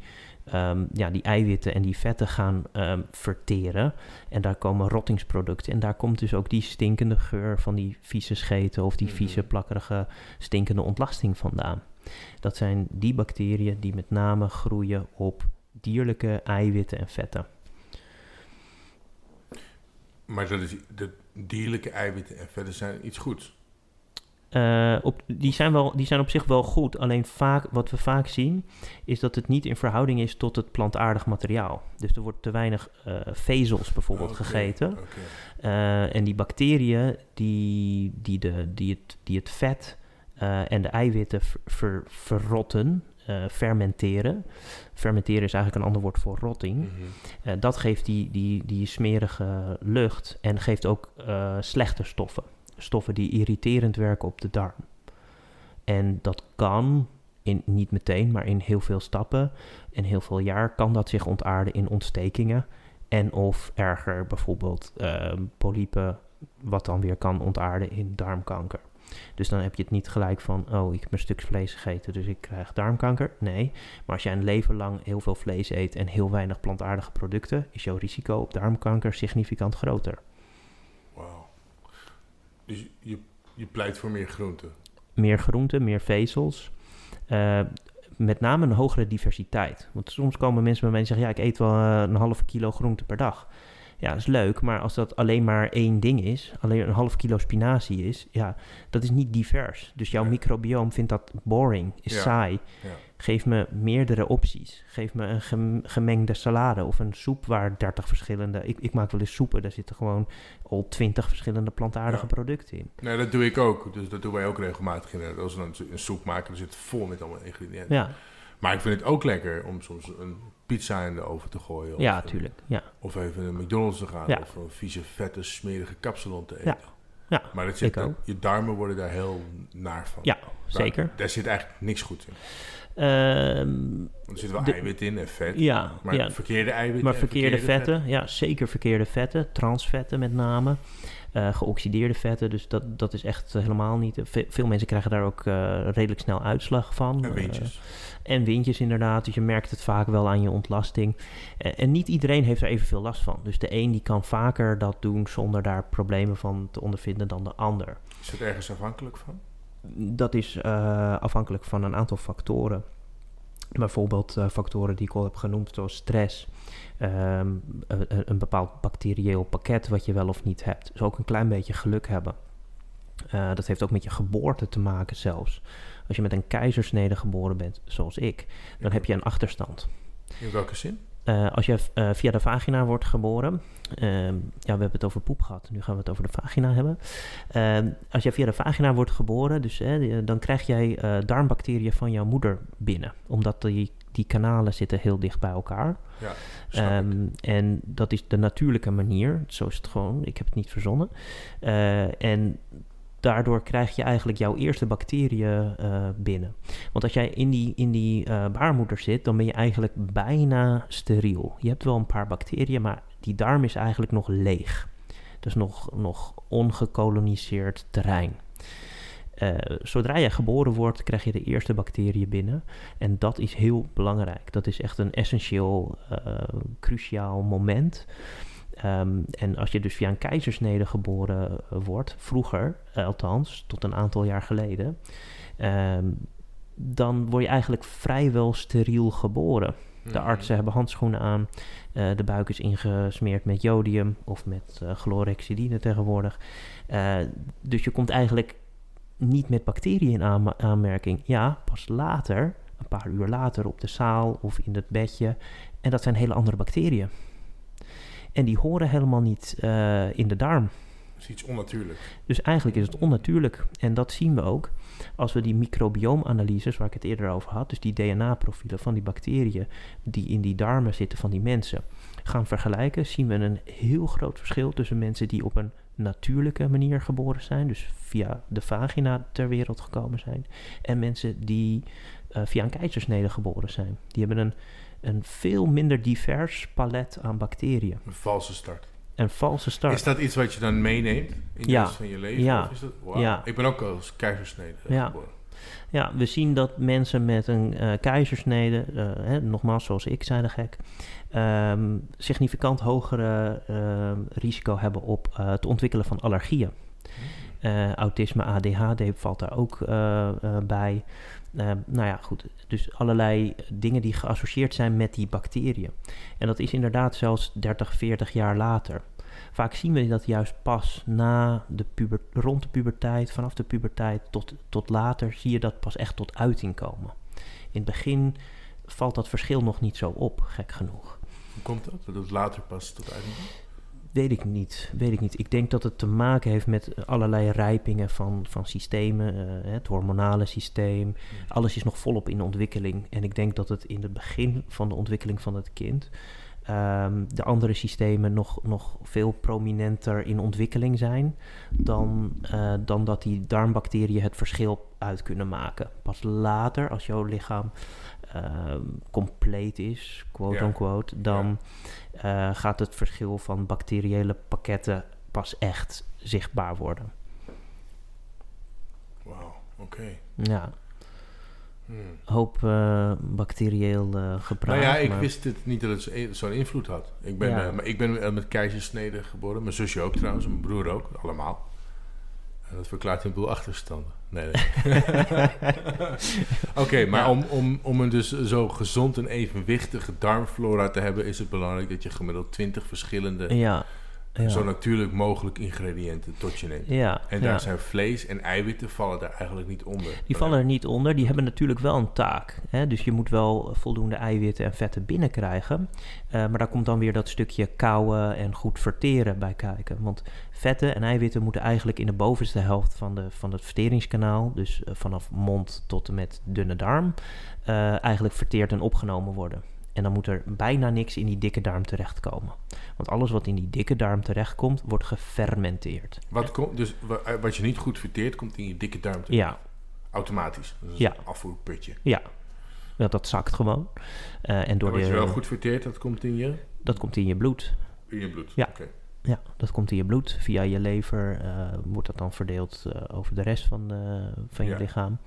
um, ja, die eiwitten en die vetten gaan um, verteren. En daar komen rottingsproducten. En daar komt dus ook die stinkende geur van die vieze scheten of die vieze, plakkerige, stinkende ontlasting vandaan. Dat zijn die bacteriën die met name groeien op dierlijke eiwitten en vetten. Maar dat is, de dierlijke eiwitten en vetten zijn iets goeds? Uh, op, die, zijn wel, die zijn op zich wel goed, alleen vaak, wat we vaak zien is dat het niet in verhouding is tot het plantaardig materiaal. Dus er wordt te weinig uh, vezels bijvoorbeeld okay, gegeten. Okay. Uh, en die bacteriën die, die, de, die, het, die het vet uh, en de eiwitten ver, ver, verrotten, uh, fermenteren. Fermenteren is eigenlijk een ander woord voor rotting. Mm-hmm. Uh, dat geeft die, die, die smerige lucht en geeft ook uh, slechte stoffen. Stoffen die irriterend werken op de darm. En dat kan, in, niet meteen, maar in heel veel stappen en heel veel jaar kan dat zich ontaarden in ontstekingen. En of erger, bijvoorbeeld uh, polypen, wat dan weer kan ontaarden in darmkanker. Dus dan heb je het niet gelijk van, oh, ik heb een stuk vlees gegeten, dus ik krijg darmkanker. Nee, maar als jij een leven lang heel veel vlees eet en heel weinig plantaardige producten, is jouw risico op darmkanker significant groter. Wauw. Dus je, je pleit voor meer groenten? Meer groenten, meer vezels. Uh, met name een hogere diversiteit. Want soms komen mensen bij mij en zeggen, ja, ik eet wel een halve kilo groente per dag. Ja, dat is leuk, maar als dat alleen maar één ding is, alleen een half kilo spinazie is, ja, dat is niet divers. Dus jouw ja. microbioom vindt dat boring, is ja. saai. Ja. Geef me meerdere opties. Geef me een gem- gemengde salade of een soep waar dertig verschillende... Ik, ik maak wel eens soepen, daar zitten gewoon al twintig verschillende plantaardige ja. producten in. Nee, dat doe ik ook. Dus dat doen wij ook regelmatig. In. Als we een, een soep maken, dan zit het vol met allemaal ingrediënten. Ja. Maar ik vind het ook lekker om soms een pizza in de oven te gooien. Of ja, tuurlijk. Ja. Of even naar McDonald's te gaan. Ja. Of een vieze, vette, smerige kapsalon te eten. Ja. Ja, maar dat zit ook. Je darmen worden daar heel naar van. Ja, daar, zeker. Daar zit eigenlijk niks goed in. Um, er zit wel de, eiwit in en vet. Ja, maar ja, verkeerde eiwitten. Maar verkeerde, verkeerde vetten, vetten. Ja, zeker verkeerde vetten. Transvetten met name. Uh, geoxideerde vetten. Dus dat, dat is echt helemaal niet... Ve- veel mensen krijgen daar ook uh, redelijk snel uitslag van. En windjes. Uh, en windjes inderdaad. Dus je merkt het vaak wel aan je ontlasting. Uh, en niet iedereen heeft daar evenveel last van. Dus de een die kan vaker dat doen zonder daar problemen van te ondervinden dan de ander. Is dat ergens afhankelijk van? Dat is uh, afhankelijk van een aantal factoren. Bijvoorbeeld uh, factoren die ik al heb genoemd, zoals stress. Um, een, een bepaald bacterieel pakket wat je wel of niet hebt. Dus ook een klein beetje geluk hebben. Uh, dat heeft ook met je geboorte te maken zelfs. Als je met een keizersnede geboren bent, zoals ik, dan heb je een achterstand. In welke zin? Uh, als je uh, via de vagina wordt geboren... Uh, ja, we hebben het over poep gehad. Nu gaan we het over de vagina hebben. Uh, als je via de vagina wordt geboren... Dus, uh, dan krijg jij uh, darmbacteriën van jouw moeder binnen. Omdat die, die kanalen zitten heel dicht bij elkaar. Ja, um, en dat is de natuurlijke manier. Zo is het gewoon. Ik heb het niet verzonnen. Uh, en... Daardoor krijg je eigenlijk jouw eerste bacteriën uh, binnen. Want als jij in die, in die uh, baarmoeder zit, dan ben je eigenlijk bijna steriel. Je hebt wel een paar bacteriën, maar die darm is eigenlijk nog leeg. Dus nog, nog ongekoloniseerd terrein. Uh, zodra jij geboren wordt, krijg je de eerste bacteriën binnen. En dat is heel belangrijk. Dat is echt een essentieel, uh, cruciaal moment. Um, en als je dus via een keizersnede geboren uh, wordt, vroeger, uh, althans, tot een aantal jaar geleden, um, dan word je eigenlijk vrijwel steriel geboren. Mm. De artsen hebben handschoenen aan, uh, de buik is ingesmeerd met jodium of met uh, chlorhexidine tegenwoordig. Uh, dus je komt eigenlijk niet met bacteriën in aan- aanmerking. Ja, pas later, een paar uur later op de zaal of in het bedje. En dat zijn hele andere bacteriën. En die horen helemaal niet uh, in de darm. Dat is iets onnatuurlijk. Dus eigenlijk is het onnatuurlijk. En dat zien we ook als we die microbioomanalyses, waar ik het eerder over had, dus die D N A-profielen van die bacteriën die in die darmen zitten van die mensen, gaan vergelijken, zien we een heel groot verschil tussen mensen die op een natuurlijke manier geboren zijn, dus via de vagina ter wereld gekomen zijn, en mensen die uh, via een keizersnede geboren zijn. Die hebben een Een veel minder divers palet aan bacteriën. Een valse start. Een valse start. Is dat iets wat je dan meeneemt in de ja. rest van je leven? Ja. Of is dat, wow. ja. Ik ben ook als keizersnede ja. geboren. Ja, we zien dat mensen met een uh, keizersnede, uh, hè, nogmaals zoals ik zei de gek, um, significant hogere uh, risico hebben op uh, het ontwikkelen van allergieën. Uh, autisme, A D H D valt daar ook uh, uh, bij. Uh, nou ja, goed. Dus allerlei dingen die geassocieerd zijn met die bacteriën. En dat is inderdaad zelfs dertig, veertig jaar later. Vaak zien we dat juist pas na de puber, rond de puberteit, vanaf de puberteit tot, tot later, zie je dat pas echt tot uiting komen. In het begin valt dat verschil nog niet zo op, gek genoeg. Hoe komt dat? Dat het later pas tot uiting komt? Weet ik niet, weet ik niet. Ik denk dat het te maken heeft met allerlei rijpingen van, van systemen, uh, het hormonale systeem. Alles is nog volop in ontwikkeling. En ik denk dat het in het begin van de ontwikkeling van het kind um, de andere systemen nog, nog veel prominenter in ontwikkeling zijn dan, uh, dan dat die darmbacteriën het verschil uit kunnen maken. Pas later, als jouw lichaam Uh, compleet is, quote-unquote, ja. dan ja. Uh, gaat het verschil van bacteriële pakketten pas echt zichtbaar worden. Wauw, oké. Okay. Ja. Hmm. Hoop uh, bacterieel uh, gepraat. Nou ja, ik maar... wist het niet dat het zo'n invloed had. Ik ben, ja. uh, ik ben met keizersnede geboren, mijn zusje ook trouwens, mijn broer ook, allemaal. En dat verklaart een boel achterstanden. Nee, nee. Oké, okay, maar ja. om, om, om een dus zo gezond en evenwichtige darmflora te hebben, is het belangrijk dat je gemiddeld twintig verschillende, ja, ja. zo natuurlijk mogelijk ingrediënten tot je neemt. Ja, en daar ja. zijn vlees en eiwitten vallen daar eigenlijk niet onder. Die vallen er niet onder, die hebben natuurlijk wel een taak. Hè? Dus je moet wel voldoende eiwitten en vetten binnenkrijgen. Uh, maar daar komt dan weer dat stukje kauwen en goed verteren bij kijken. Want vetten en eiwitten moeten eigenlijk in de bovenste helft van, de, van het verteringskanaal, dus vanaf mond tot en met dunne darm, uh, eigenlijk verteerd en opgenomen worden. En dan moet er bijna niks in die dikke darm terechtkomen. Want alles wat in die dikke darm terechtkomt, wordt gefermenteerd. Wat komt, dus wat je niet goed verteert, komt in je dikke darm terecht? Ja. Automatisch? Dat is ja. een afvoerputje? Ja. Dat, dat zakt gewoon. Uh, en door en wat je wel goed verteert, dat komt in je? Dat komt in je bloed. In je bloed? Ja. Okay. Ja, dat komt in je bloed. Via je lever uh, wordt dat dan verdeeld uh, over de rest van, de, van je ja. lichaam.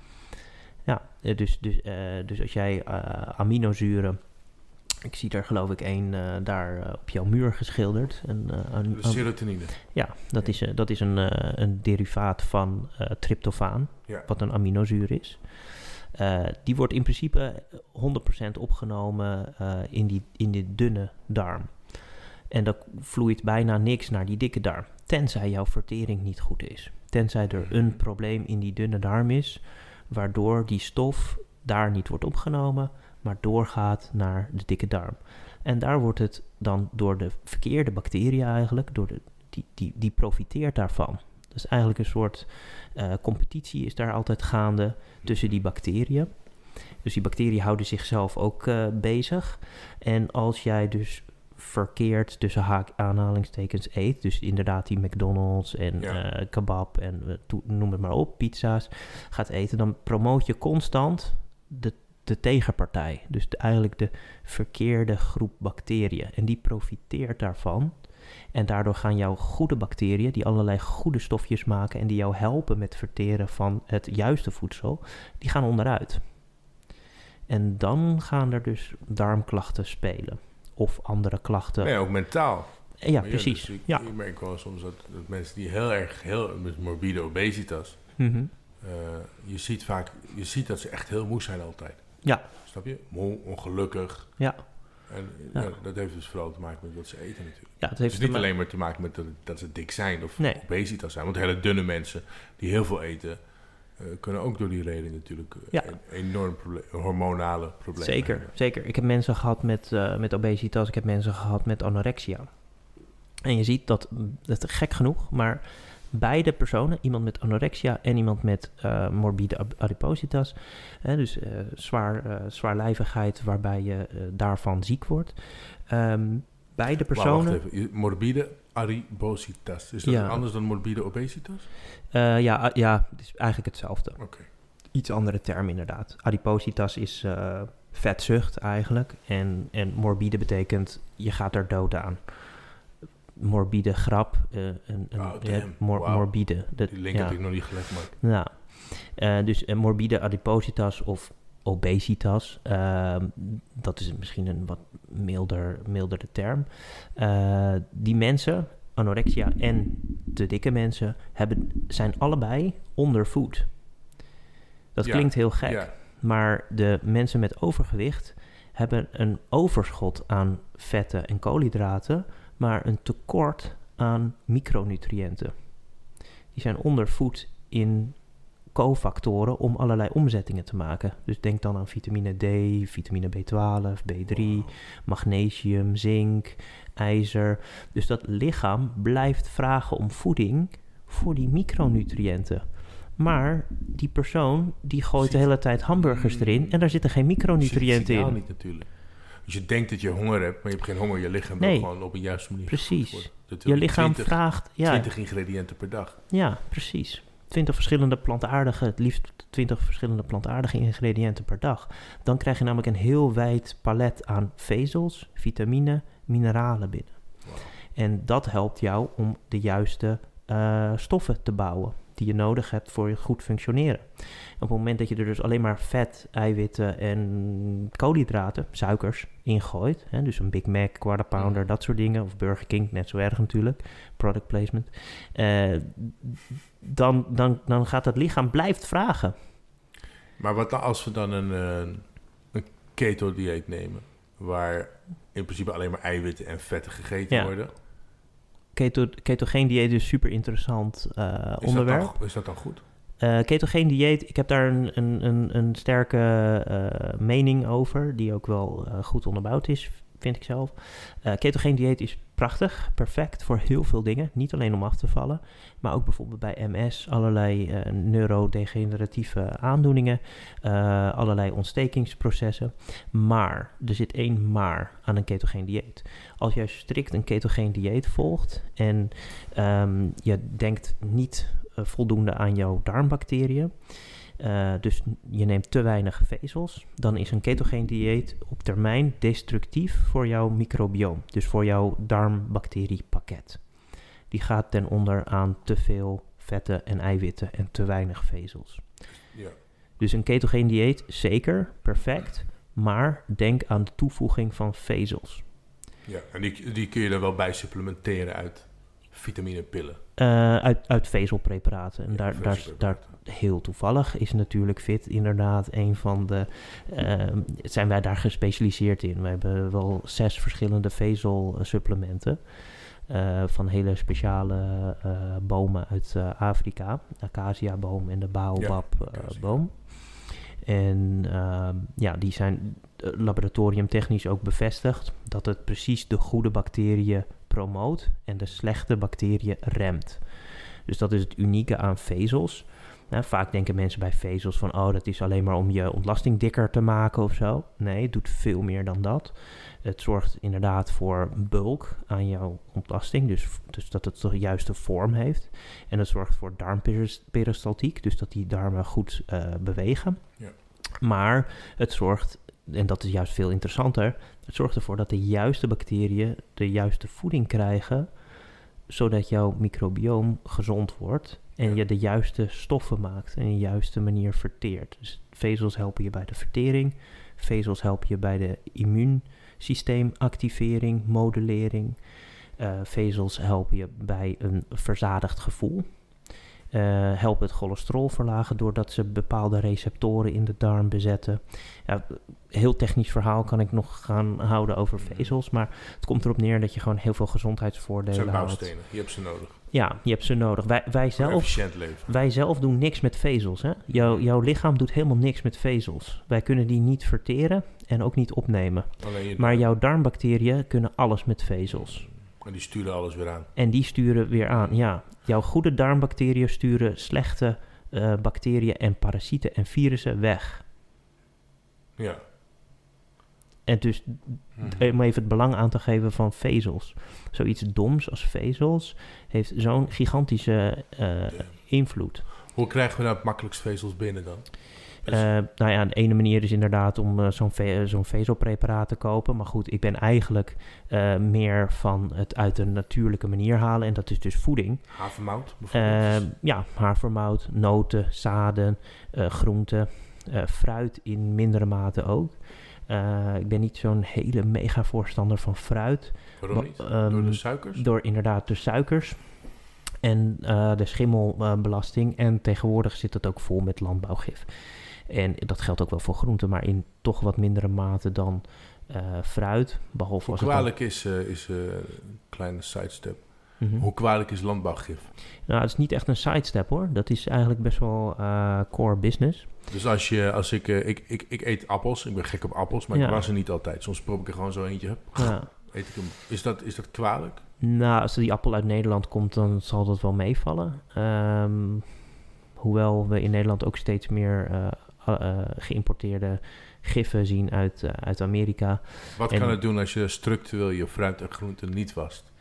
Ja, dus, dus, uh, dus als jij uh, aminozuren... Ik zie er geloof ik één uh, daar uh, op jouw muur geschilderd. Een, uh, een, de serotonine. Ja, dat is, uh, dat is een, uh, een derivaat van uh, tryptofaan, ja. wat een aminozuur is. Uh, die wordt in principe honderd procent opgenomen uh, in, die, in die dunne darm. En dat vloeit bijna niks naar die dikke darm. Tenzij jouw vertering niet goed is. Tenzij er mm-hmm. een probleem in die dunne darm is, waardoor die stof daar niet wordt opgenomen, maar doorgaat naar de dikke darm. En daar wordt het dan door de verkeerde bacteriën eigenlijk, door de, die, die, die profiteert daarvan. Dus eigenlijk een soort uh, competitie is daar altijd gaande tussen die bacteriën. Dus die bacteriën houden zichzelf ook uh, bezig. En als jij dus verkeerd tussen haak aanhalingstekens eet, dus inderdaad die McDonald's en ja. uh, kebab en uh, to- noem het maar op, pizza's, gaat eten, dan promoot je constant de, de tegenpartij. Dus de, eigenlijk de verkeerde groep bacteriën. En die profiteert daarvan. En daardoor gaan jouw goede bacteriën, die allerlei goede stofjes maken en die jou helpen met verteren van het juiste voedsel, die gaan onderuit. En dan gaan er dus darmklachten spelen. Of andere klachten. Nee, ook mentaal. Ja, ja precies. Dus ik, ja. ik merk wel soms dat, dat mensen die heel erg, heel met morbide obesitas, mm-hmm. uh, je ziet vaak, je ziet dat ze echt heel moe zijn altijd. Ja. Snap je? Moe, ongelukkig. Ja. En ja. Ja, dat heeft dus vooral te maken met wat ze eten natuurlijk. Ja, het heeft dus niet ma- alleen maar te maken met dat, dat ze dik zijn of nee. obesitas zijn. Want hele dunne mensen die heel veel eten, Uh, kunnen ook door die reden natuurlijk uh, ja. enorm proble- hormonale problemen zeker, hebben. Zeker. Ik heb mensen gehad met, uh, met obesitas, ik heb mensen gehad met anorexia. En je ziet dat, dat is gek genoeg, maar beide personen, iemand met anorexia en iemand met uh, morbide adipositas, hè, dus uh, zwaar, uh, zwaarlijvigheid waarbij je uh, daarvan ziek wordt. Um, beide personen... Wacht even, morbide adipositas. Is dat ja. anders dan morbide obesitas? Uh, ja, uh, ja, het is eigenlijk hetzelfde. Okay. Iets andere term inderdaad. Adipositas is uh, vetzucht eigenlijk. En, en morbide betekent je gaat er dood aan. Morbide grap. Uh, een, oh, een, mor- wow. Morbide. Dat, Die link ja. heb ik nog niet gelegd, Mark. Nou, uh, dus een morbide adipositas of obesitas. Uh, dat is misschien een wat milder, mildere term. Uh, die mensen, anorexia en te dikke mensen, hebben, zijn allebei ondervoed. Dat ja. klinkt heel gek. Ja. Maar de mensen met overgewicht hebben een overschot aan vetten en koolhydraten, maar een tekort aan micronutriënten. Die zijn ondervoed in cofactoren om allerlei omzettingen te maken. Dus denk dan aan vitamine D, vitamine B twaalf, B drie, wow. magnesium, zink, ijzer. Dus dat lichaam blijft vragen om voeding voor die micronutriënten. Maar die persoon die gooit Ziet, de hele tijd hamburgers mm, erin en daar zitten geen micronutriënten in. Niet natuurlijk. Dus je denkt dat je honger hebt, maar je hebt geen honger. Je lichaam nee, wil gewoon op een juiste manier precies. Je lichaam twintig, vraagt ja. twintig ingrediënten per dag. Ja, precies. twintig verschillende plantaardige, het liefst twintig verschillende plantaardige ingrediënten per dag. Dan krijg je namelijk een heel wijd palet aan vezels, vitamine, mineralen binnen. Wow. En dat helpt jou om de juiste uh, stoffen te bouwen die je nodig hebt voor je goed functioneren. Op het moment dat je er dus alleen maar vet, eiwitten en koolhydraten, suikers, ingooit, hè, dus een Big Mac, Quarter Pounder, dat soort dingen, of Burger King, net zo erg natuurlijk, product placement, uh, dan, dan, dan gaat het lichaam blijft vragen. Maar wat als we dan een, een keto-dieet nemen, waar in principe alleen maar eiwitten en vetten gegeten ja. worden? Keto, ketogeen dieet is super interessant uh, is onderwerp. Dat dan, is dat dan goed? Uh, ketogeen dieet, ik heb daar een, een, een sterke uh, mening over, die ook wel uh, goed onderbouwd is, vind ik zelf. Uh, ketogeen dieet is prachtig, perfect voor heel veel dingen. Niet alleen om af te vallen, maar ook bijvoorbeeld bij M S, allerlei uh, neurodegeneratieve aandoeningen, uh, allerlei ontstekingsprocessen. Maar, er zit één maar aan een ketogeen dieet. Als jij strikt een ketogeen dieet volgt en um, je denkt niet uh, voldoende aan jouw darmbacteriën, Uh, dus je neemt te weinig vezels, dan is een ketogeen dieet op termijn destructief voor jouw microbioom, dus voor jouw darmbacteriepakket. Die gaat ten onder aan te veel vetten en eiwitten en te weinig vezels. Ja. Dus een ketogeen dieet, zeker, perfect, maar denk aan de toevoeging van vezels. Ja, en die, die kun je er wel bij supplementeren uit vitaminepillen. Uh, uit, uit vezelpreparaten. En ja, daar, vezelpreparaten. Daar, daar heel toevallig is natuurlijk Fit inderdaad een van de... Uh, zijn wij daar gespecialiseerd in. We hebben wel zes verschillende vezelsupplementen. Uh, van hele speciale uh, bomen uit uh, Afrika. De acaciaboom en de baobabboom. Ja, En uh, ja, die zijn laboratoriumtechnisch ook bevestigd dat het precies de goede bacteriën promoot en de slechte bacteriën remt. Dus dat is het unieke aan vezels. Nou, vaak denken mensen bij vezels van, oh, dat is alleen maar om je ontlasting dikker te maken of zo. Nee, het doet veel meer dan dat. Het zorgt inderdaad voor bulk aan jouw ontlasting, dus, dus dat het de juiste vorm heeft. En het zorgt voor darmperistaltiek, dus dat die darmen goed uh, bewegen. Ja. Maar het zorgt, en dat is juist veel interessanter, het zorgt ervoor dat de juiste bacteriën de juiste voeding krijgen, zodat jouw microbioom gezond wordt en ja. je de juiste stoffen maakt en de juiste manier verteert. Dus vezels helpen je bij de vertering, vezels helpen je bij de immuunsysteemactivering, modellering. Uh, vezels helpen je bij een verzadigd gevoel. Uh, helpen het cholesterol verlagen doordat ze bepaalde receptoren in de darm bezetten. Ja, heel technisch verhaal kan ik nog gaan houden over vezels, maar het komt erop neer dat je gewoon heel veel gezondheidsvoordelen hebt. Bouwstenen, je hebt ze nodig. Ja, je hebt ze nodig. Wij, wij, zelf, wij zelf doen niks met vezels. Hè? Jouw, jouw lichaam doet helemaal niks met vezels. Wij kunnen die niet verteren en ook niet opnemen. Maar jouw darmbacteriën kunnen alles met vezels. En die sturen alles weer aan. En die sturen weer aan, ja. Jouw goede darmbacteriën sturen slechte uh, bacteriën en parasieten en virussen weg. Ja. En dus, mm-hmm. om even het belang aan te geven van vezels. Zoiets doms als vezels heeft zo'n gigantische uh, invloed. Hoe krijgen we nou het makkelijkst vezels binnen dan? Uh, nou ja, de ene manier is inderdaad om uh, zo'n, ve- zo'n vezelpreparaat te kopen. Maar goed, ik ben eigenlijk uh, meer van het uit een natuurlijke manier halen. En dat is dus voeding. Havermout bijvoorbeeld? Uh, ja, havermout, noten, zaden, uh, groenten, uh, fruit in mindere mate ook. Uh, ik ben niet zo'n hele mega voorstander van fruit. Waarom niet? Um, door de suikers? Door inderdaad de suikers. En uh, de schimmelbelasting. Uh, en tegenwoordig zit dat ook vol met landbouwgif. En dat geldt ook wel voor groenten, maar in toch wat mindere mate dan uh, fruit. Behalve Hoe als kwalijk dan... is, uh, is uh, een kleine sidestep. Mm-hmm. Hoe kwalijk is landbouwgif? Nou, het is niet echt een sidestep hoor. Dat is eigenlijk best wel uh, core business. Dus als je, als ik, uh, ik, ik, ik eet appels, ik ben gek op appels, maar ja. ik was er niet altijd. Soms probeer ik er gewoon zo eentje. Ja. Eet ik hem. Is dat, is dat kwalijk? Nou, als er die appel uit Nederland komt, dan zal dat wel meevallen. Um, hoewel we in Nederland ook steeds meer Uh, Uh, geïmporteerde giffen zien uit, uh, uit Amerika. Wat en, kan het doen als je structureel je fruit en groenten niet wast?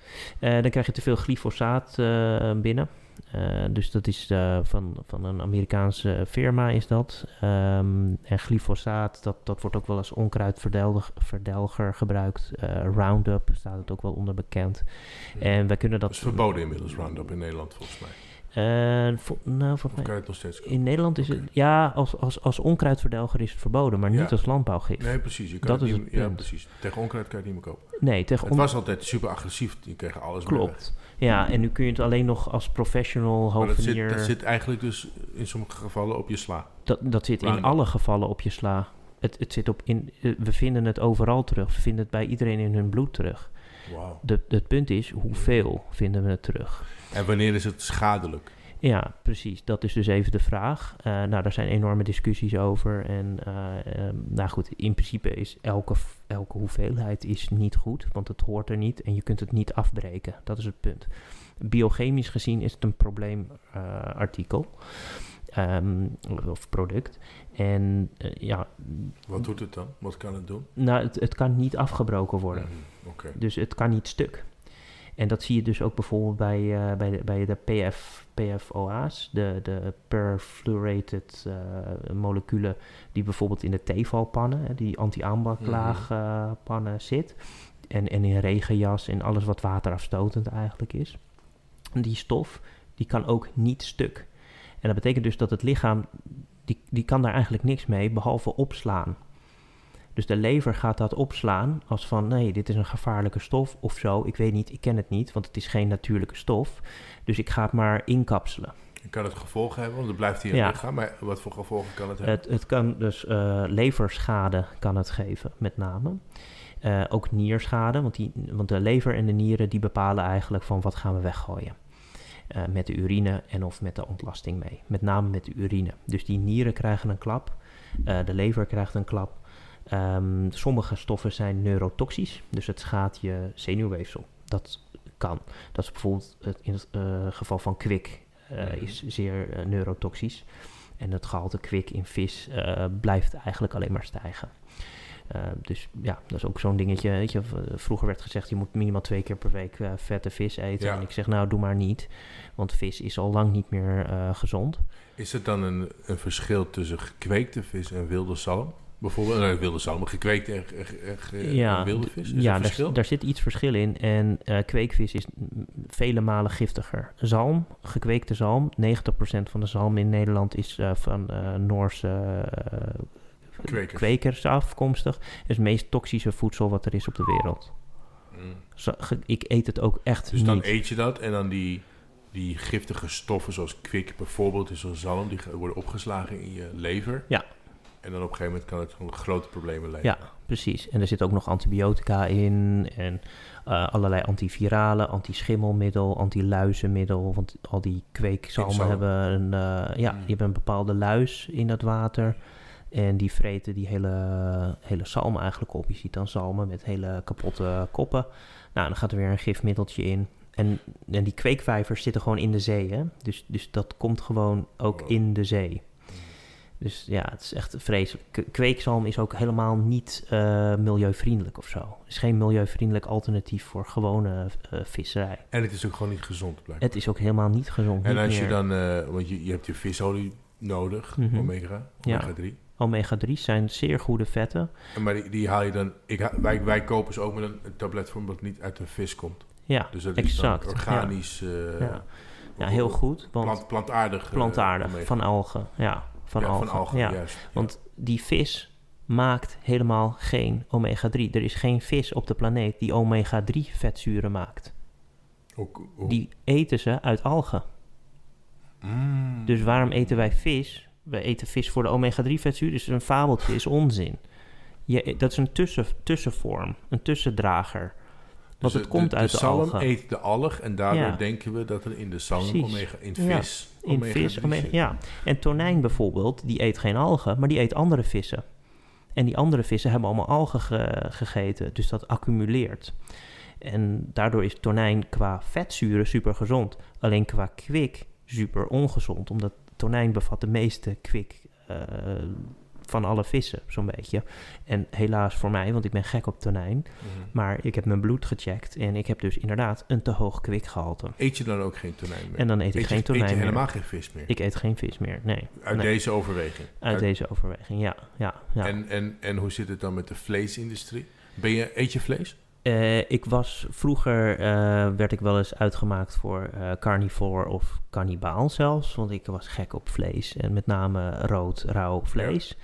Uh, dan krijg je te veel glyfosaat uh, binnen. Uh, dus dat is uh, van, van een Amerikaanse firma is dat. Um, en glyfosaat, dat, dat wordt ook wel als onkruidverdelger gebruikt. Uh, Roundup staat het ook wel onder bekend. Ja. En wij kunnen dat... Dat is verboden inmiddels, Roundup in Nederland volgens mij. Uh, vo- nou, volgens mij, nog steeds in Nederland is okay. het... Ja, als, als, als onkruidverdelger is het verboden, maar ja. niet als landbouwgif. Nee, precies. Je kan dat het is niet, het punt. Ja, precies. Tegen onkruid kan je het niet meer kopen. Nee, tegen Het on- was altijd super agressief. Je kreeg alles Klopt. Mee Klopt. Ja, en nu kun je het alleen nog als professional hovenier... Maar dat zit, dat zit eigenlijk dus in sommige gevallen op je sla. Dat, dat zit Waarom? in alle gevallen op je sla. Het, het zit op in, we vinden het overal terug. We vinden het bij iedereen in hun bloed terug. Wow. De, het punt is, hoeveel vinden we het terug? En wanneer is het schadelijk? Ja, precies. Dat is dus even de vraag. Uh, nou, daar zijn enorme discussies over. En uh, um, nou goed, in principe is elke, elke hoeveelheid is niet goed, want het hoort er niet en je kunt het niet afbreken. Dat is het punt. Biochemisch gezien is het een probleemartikel. Uh, um, of product. En uh, ja... Wat doet het dan? Wat kan het doen? Nou, het, het kan niet afgebroken worden. Mm-hmm. Okay. Dus het kan niet stuk. En dat zie je dus ook bijvoorbeeld bij, uh, bij de, bij de P F, P F O A's, de, de perfluorated uh, moleculen die bijvoorbeeld in de teevalpannen, die anti-aanbaklaagpannen mm-hmm. uh, zit. En, en in regenjas en alles wat waterafstotend eigenlijk is. Die stof, die kan ook niet stuk. En dat betekent dus dat het lichaam, die, die kan daar eigenlijk niks mee behalve opslaan. Dus de lever gaat dat opslaan als van, nee, dit is een gevaarlijke stof of zo. Ik weet niet, ik ken het niet, want het is geen natuurlijke stof. Dus ik ga het maar inkapselen. En kan het gevolgen hebben, want het blijft hier in ja. het lichaam. Maar wat voor gevolgen kan het hebben? Het, het kan dus uh, leverschade kan het geven, met name. Uh, ook nierschade, want, die, want de lever en de nieren die bepalen eigenlijk van wat gaan we weggooien. Uh, met de urine en of met de ontlasting mee. Met name met de urine. Dus die nieren krijgen een klap. Uh, de lever krijgt een klap. Um, sommige stoffen zijn neurotoxisch, dus het schaadt je zenuwweefsel. Dat kan. Dat is bijvoorbeeld het, in het uh, geval van kwik, uh, is zeer uh, neurotoxisch. En het gehalte kwik in vis uh, blijft eigenlijk alleen maar stijgen. Uh, dus ja, dat is ook zo'n dingetje. Weet je, vroeger werd gezegd, je moet minimaal twee keer per week uh, vette vis eten. Ja. En ik zeg, nou, doe maar niet. Want vis is al lang niet meer uh, gezond. Is er dan een, een verschil tussen gekweekte vis en wilde zalm? Bijvoorbeeld, nou, wilde zalm, gekweekte en, en, en ja, wilde vis? Is ja, daar, daar zit iets verschil in. En uh, kweekvis is vele malen giftiger. Zalm, gekweekte zalm, negentig procent van de zalm in Nederland is uh, van uh, Noorse... Uh, Kwekers. kwekers afkomstig. Dat is het meest toxische voedsel wat er is op de wereld. Mm. Zo, ge, ik eet het ook echt dus niet. Dus dan eet je dat en dan die, die giftige stoffen zoals kwik bijvoorbeeld, is zo'n zalm, die worden opgeslagen in je lever. Ja. En dan op een gegeven moment kan het gewoon grote problemen leiden. Ja, precies. En er zit ook nog antibiotica in en uh, allerlei antiviralen, antischimmelmiddel, antiluizenmiddel. Want al die kweekzalmen hebben een, uh, ja, mm. je hebt een bepaalde luis in dat water. En die vreten die hele, hele zalm eigenlijk op. Je ziet dan zalmen met hele kapotte koppen. Nou, dan gaat er weer een gifmiddeltje in. En, en die kweekvijvers zitten gewoon in de zee, hè? Dus, dus dat komt gewoon ook wow. in de zee. Dus ja, het is echt vreselijk. Kweekzalm is ook helemaal niet uh, milieuvriendelijk of zo. Het is geen milieuvriendelijk alternatief voor gewone uh, visserij. En het is ook gewoon niet gezond, blijkbaar. Het is ook helemaal niet gezond. En niet als meer. je dan... Uh, want je, je hebt je visolie nodig, mm-hmm. omega, omega ja. drie... Omega drie's zijn zeer goede vetten. Maar die, die haal je dan... Ik ha, wij, wij kopen ze ook met een tablet voor... omdat het niet uit een vis komt. Ja, dus dat exact. Is organisch... Ja, uh, ja. ja heel goed. Want plant, plantaardig. Plantaardig, uh, van algen. Ja, van ja, algen. Van algen ja. Juist, want ja. die vis maakt helemaal geen omega drie. Er is geen vis op de planeet die omega drie vetzuren maakt. Ook, ook. Die eten ze uit algen. Mm. Dus waarom eten wij vis... We eten vis voor de omega drie vetzuur, dus een fabeltje is onzin. Je, dat is een tussen, tussenvorm, een tussendrager. Want dus het komt de, de uit de algen. De zalm eet de alg en daardoor ja. denken we dat er in de zalm omega, in vis ja. omega in vis, omega, ja. En tonijn bijvoorbeeld, die eet geen algen, maar die eet andere vissen. En die andere vissen hebben allemaal algen ge, gegeten, dus dat accumuleert. En daardoor is tonijn qua vetzuren super gezond. Alleen qua kwik super ongezond, omdat... Tonijn bevat de meeste kwik uh, van alle vissen, zo'n beetje. En helaas voor mij, want ik ben gek op tonijn. Mm-hmm. Maar ik heb mijn bloed gecheckt en ik heb dus inderdaad een te hoog kwikgehalte. Eet je dan ook geen tonijn meer? En dan eet, eet ik geen tonijn meer. Eet je helemaal meer. geen vis meer? Ik eet geen vis meer, nee. Uit nee. deze overweging? Uit, Uit deze overweging, ja. ja, ja. En, en, en hoe zit het dan met de vleesindustrie? Ben je, eet je vlees? Uh, ik was vroeger, uh, werd ik wel eens uitgemaakt voor uh, carnivore of kannibaal zelfs. Want ik was gek op vlees en met name rood, rauw vlees.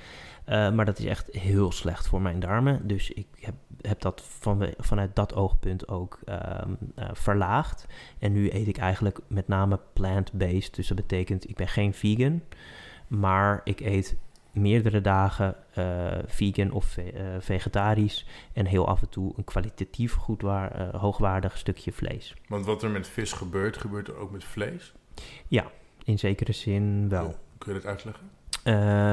Uh, maar dat is echt heel slecht voor mijn darmen. Dus ik heb, heb dat van, vanuit dat oogpunt ook um, uh, verlaagd. En nu eet ik eigenlijk met name plant-based. Dus dat betekent, ik ben geen vegan, maar ik eet... meerdere dagen uh, vegan of ve- uh, vegetarisch... en heel af en toe een kwalitatief goed waar, uh, hoogwaardig stukje vlees. Want wat er met vis gebeurt, gebeurt er ook met vlees? Ja, in zekere zin wel. Ja, kun je dat uitleggen?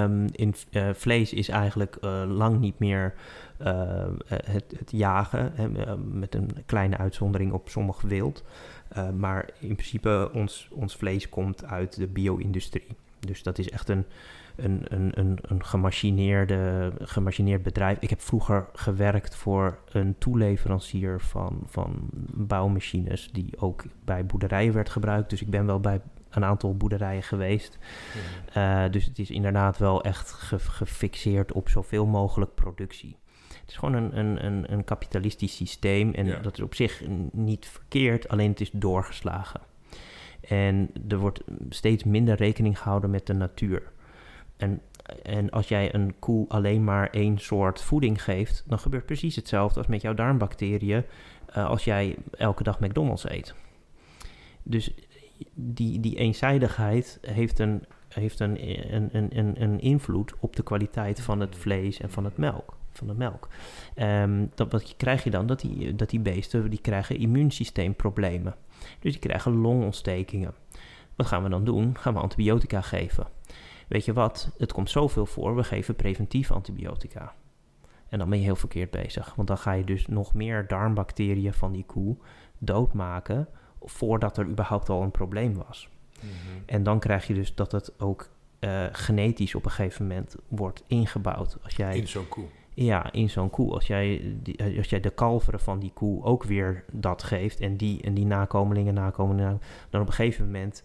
Um, in, uh, vlees is eigenlijk uh, lang niet meer uh, het, het jagen... Hè, met een kleine uitzondering op sommig wild. Uh, maar in principe, ons, ons vlees komt uit de bio-industrie. Dus dat is echt een... Een, een, een, een gemachineerde, gemachineerd bedrijf. Ik heb vroeger gewerkt voor een toeleverancier van, van bouwmachines... die ook bij boerderijen werd gebruikt. Dus ik ben wel bij een aantal boerderijen geweest. Ja. Uh, dus het is inderdaad wel echt ge, gefixeerd op zoveel mogelijk productie. Het is gewoon een, een, een, een kapitalistisch systeem. En ja. dat is op zich niet verkeerd, alleen het is doorgeslagen. En er wordt steeds minder rekening gehouden met de natuur... En, en als jij een koe alleen maar één soort voeding geeft... dan gebeurt precies hetzelfde als met jouw darmbacteriën... Uh, als jij elke dag McDonald's eet. Dus die, die eenzijdigheid heeft, een, heeft een, een, een, een invloed op de kwaliteit van het vlees en van het melk. Van de melk. Um, dat, wat krijg je dan? Dat die, dat die beesten die krijgen immuunsysteemproblemen. Dus die krijgen longontstekingen. Wat gaan we dan doen? Gaan we antibiotica geven... weet je wat, het komt zoveel voor, we geven preventief antibiotica. En dan ben je heel verkeerd bezig. Want dan ga je dus nog meer darmbacteriën van die koe doodmaken voordat er überhaupt al een probleem was. Mm-hmm. En dan krijg je dus dat het ook uh, genetisch op een gegeven moment wordt ingebouwd. Als jij, in zo'n koe? Ja, in zo'n koe. Als jij, die, als jij de kalveren van die koe ook weer dat geeft en die, en die nakomelingen, nakomelingen, dan op een gegeven moment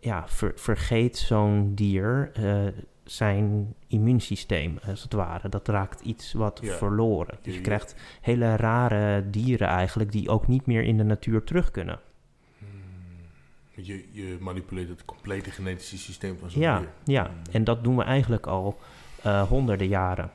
ja, ver, vergeet zo'n dier uh, zijn immuunsysteem, als het ware. Dat raakt iets wat ja. verloren. Dus je krijgt hele rare dieren eigenlijk die ook niet meer in de natuur terug kunnen. Je, je manipuleert het complete genetische systeem van zo'n ja, dier. Ja, en dat doen we eigenlijk al uh, honderden jaren.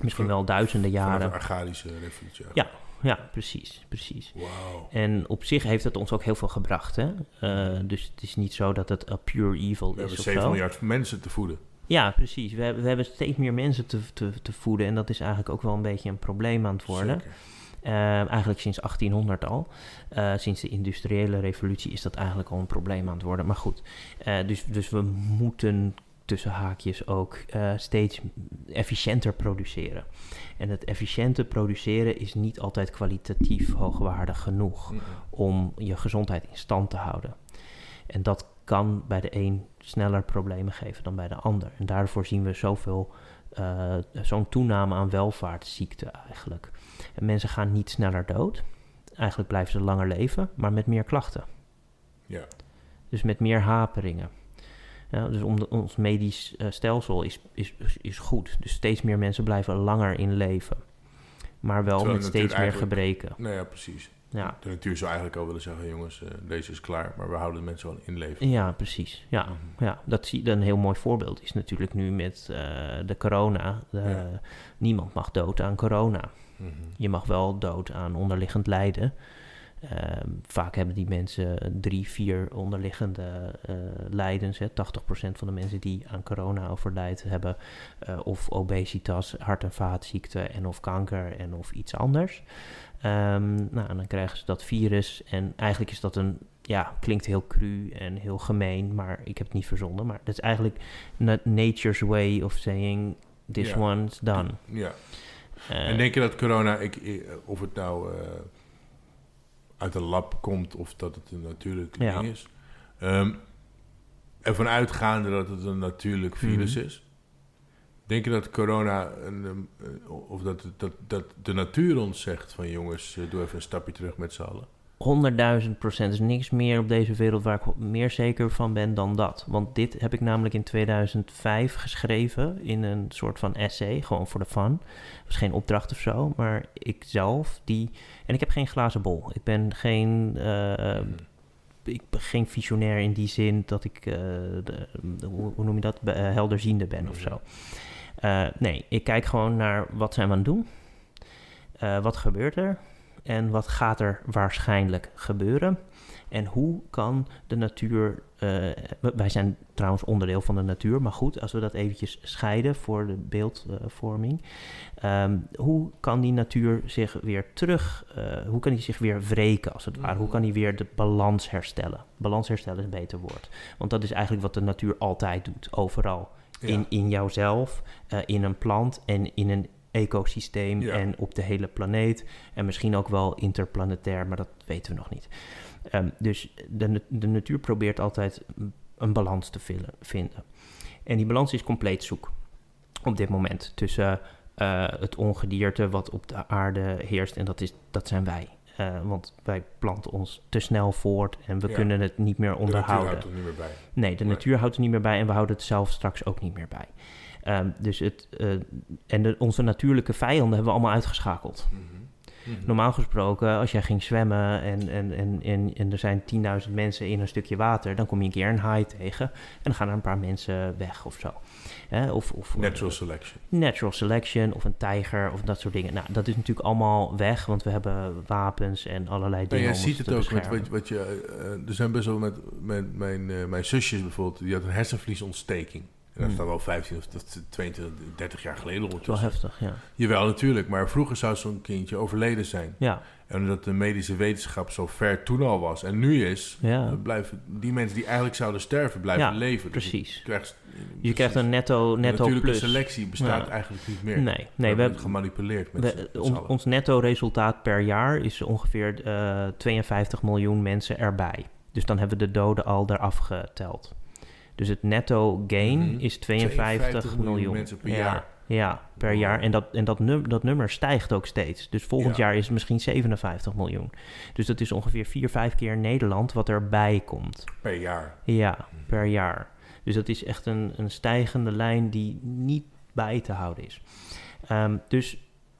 Misschien wel duizenden jaren. Een archaïsche revolutie. Ja, ja, precies, precies. Wow. En op zich heeft het ons ook heel veel gebracht. Hè? Uh, dus het is niet zo dat het pure evil we is. We hebben zeven miljard mensen te voeden. Ja, precies. We hebben, we hebben steeds meer mensen te, te, te voeden. En dat is eigenlijk ook wel een beetje een probleem aan het worden. Zeker. Uh, eigenlijk sinds achttienhonderd al. Uh, sinds de industriële revolutie is dat eigenlijk al een probleem aan het worden. Maar goed, uh, dus, dus we moeten tussen haakjes ook uh, steeds efficiënter produceren. En het efficiënter produceren is niet altijd kwalitatief hoogwaardig genoeg mm-hmm. om je gezondheid in stand te houden. En dat kan bij de een sneller problemen geven dan bij de ander. En daarvoor zien we zoveel, uh, zo'n toename aan welvaartsziekten eigenlijk. En mensen gaan niet sneller dood. Eigenlijk blijven ze langer leven, maar met meer klachten. Ja. Dus met meer haperingen. Nou, dus om de, ons medisch uh, stelsel is, is, is goed. Dus steeds meer mensen blijven langer in leven. Maar wel terwijl met steeds meer gebreken. Nou ja, precies. Ja. De natuur zou eigenlijk al willen zeggen, jongens, uh, deze is klaar. Maar we houden de mensen wel in leven. Ja, precies. Ja, mm-hmm. ja. Dat zie, een heel mooi voorbeeld is natuurlijk nu met uh, de corona. De, ja. Niemand mag dood aan corona. Mm-hmm. Je mag wel dood aan onderliggend lijden. Uh, vaak hebben die mensen drie, vier onderliggende uh, lijdens. Hè. tachtig procent van de mensen die aan corona overlijden hebben uh, of obesitas, hart- en vaatziekten en of kanker en of iets anders. Um, nou, en dan krijgen ze dat virus en eigenlijk is dat een, ja, klinkt heel cru en heel gemeen, maar ik heb het niet verzonnen. Maar dat is eigenlijk not nature's way of saying this yeah. one's done. Ja. Yeah. Uh, en denk je dat corona, ik, of het nou Uh... uit de lab komt of dat het een natuurlijk ja. ding is. Um, ervan uitgaande dat het een natuurlijk virus mm-hmm. is. Denk je dat corona een, een, of dat, dat, dat de natuur ons zegt van jongens, doe even een stapje terug met z'n allen? honderdduizend procent. Er is niks meer op deze wereld waar ik meer zeker van ben dan dat. Want dit heb ik namelijk in tweeduizend vijf geschreven in een soort van essay, gewoon voor de fun. Het was geen opdracht of zo, maar ik zelf die... En ik heb geen glazen bol. Ik ben geen, uh, ik ben geen visionair in die zin dat ik, uh, de, de, hoe noem je dat, uh, helderziende ben of zo. Uh, nee, ik kijk gewoon naar wat zijn we aan het doen? Uh, wat gebeurt er? En wat gaat er waarschijnlijk gebeuren? En hoe kan de natuur... Uh, wij zijn trouwens onderdeel van de natuur, maar goed, als we dat eventjes scheiden voor de beeldvorming. Um, hoe kan die natuur zich weer terug... Uh, hoe kan die zich weer wreken, als het ware? Hoe kan die weer de balans herstellen? Balans herstellen is een beter woord. Want dat is eigenlijk wat de natuur altijd doet, overal. Ja. In, in jouzelf, uh, in een plant en in een ecosysteem ja. en op de hele planeet. En misschien ook wel interplanetair, maar dat weten we nog niet. Um, dus de, de natuur probeert altijd een balans te villen, vinden. En die balans is compleet zoek op dit moment. Tussen uh, het ongedierte wat op de aarde heerst en dat, is, dat zijn wij. Uh, want wij planten ons te snel voort en we ja. kunnen het niet meer onderhouden. De natuur houdt er niet meer bij. Nee, de nee. natuur houdt er niet meer bij en we houden het zelf straks ook niet meer bij. Um, dus het, uh, en de, onze natuurlijke vijanden hebben we allemaal uitgeschakeld. Mm-hmm. Mm-hmm. Normaal gesproken, als jij ging zwemmen en, en, en, en, en er zijn tienduizend mensen in een stukje water, dan kom je een keer een haai tegen en dan gaan er een paar mensen weg of zo. Eh, of, of, natural uh, selection. Natural selection of een tijger of dat soort dingen. Nou, dat is natuurlijk allemaal weg, want we hebben wapens en allerlei dingen. En je ziet het ook met wat, wat je. Uh, er zijn best wel met, met mijn, uh, mijn zusjes bijvoorbeeld, die had een hersenvliesontsteking. Dat is dan wel vijftien of tweeëntwintig, dertig jaar geleden ondertussen. Wel heftig, ja. Jawel, natuurlijk. Maar vroeger zou zo'n kindje overleden zijn. Ja. En omdat de medische wetenschap zo ver toen al was. En nu is, ja. blijven die mensen die eigenlijk zouden sterven, blijven ja, leven. Dus precies. Je krijgt, je krijgt een netto, netto plus. Natuurlijke selectie bestaat ja. eigenlijk niet meer. Nee, nee we, we hebben het gemanipuleerd met, we, met on, ons netto resultaat per jaar is ongeveer uh, tweeënvijftig miljoen mensen erbij. Dus dan hebben we de doden al eraf geteld. Dus het netto gain mm-hmm. is tweeënvijftig miljoen mensen per ja, jaar. Ja, per wow. jaar. En, dat, en dat, num- dat nummer stijgt ook steeds. Dus volgend ja. jaar is het misschien zevenenvijftig miljoen. Dus dat is ongeveer vier, vijf keer Nederland wat erbij komt. Per jaar. Ja, mm-hmm. per jaar. Dus dat is echt een, een stijgende lijn die niet bij te houden is. Um, dus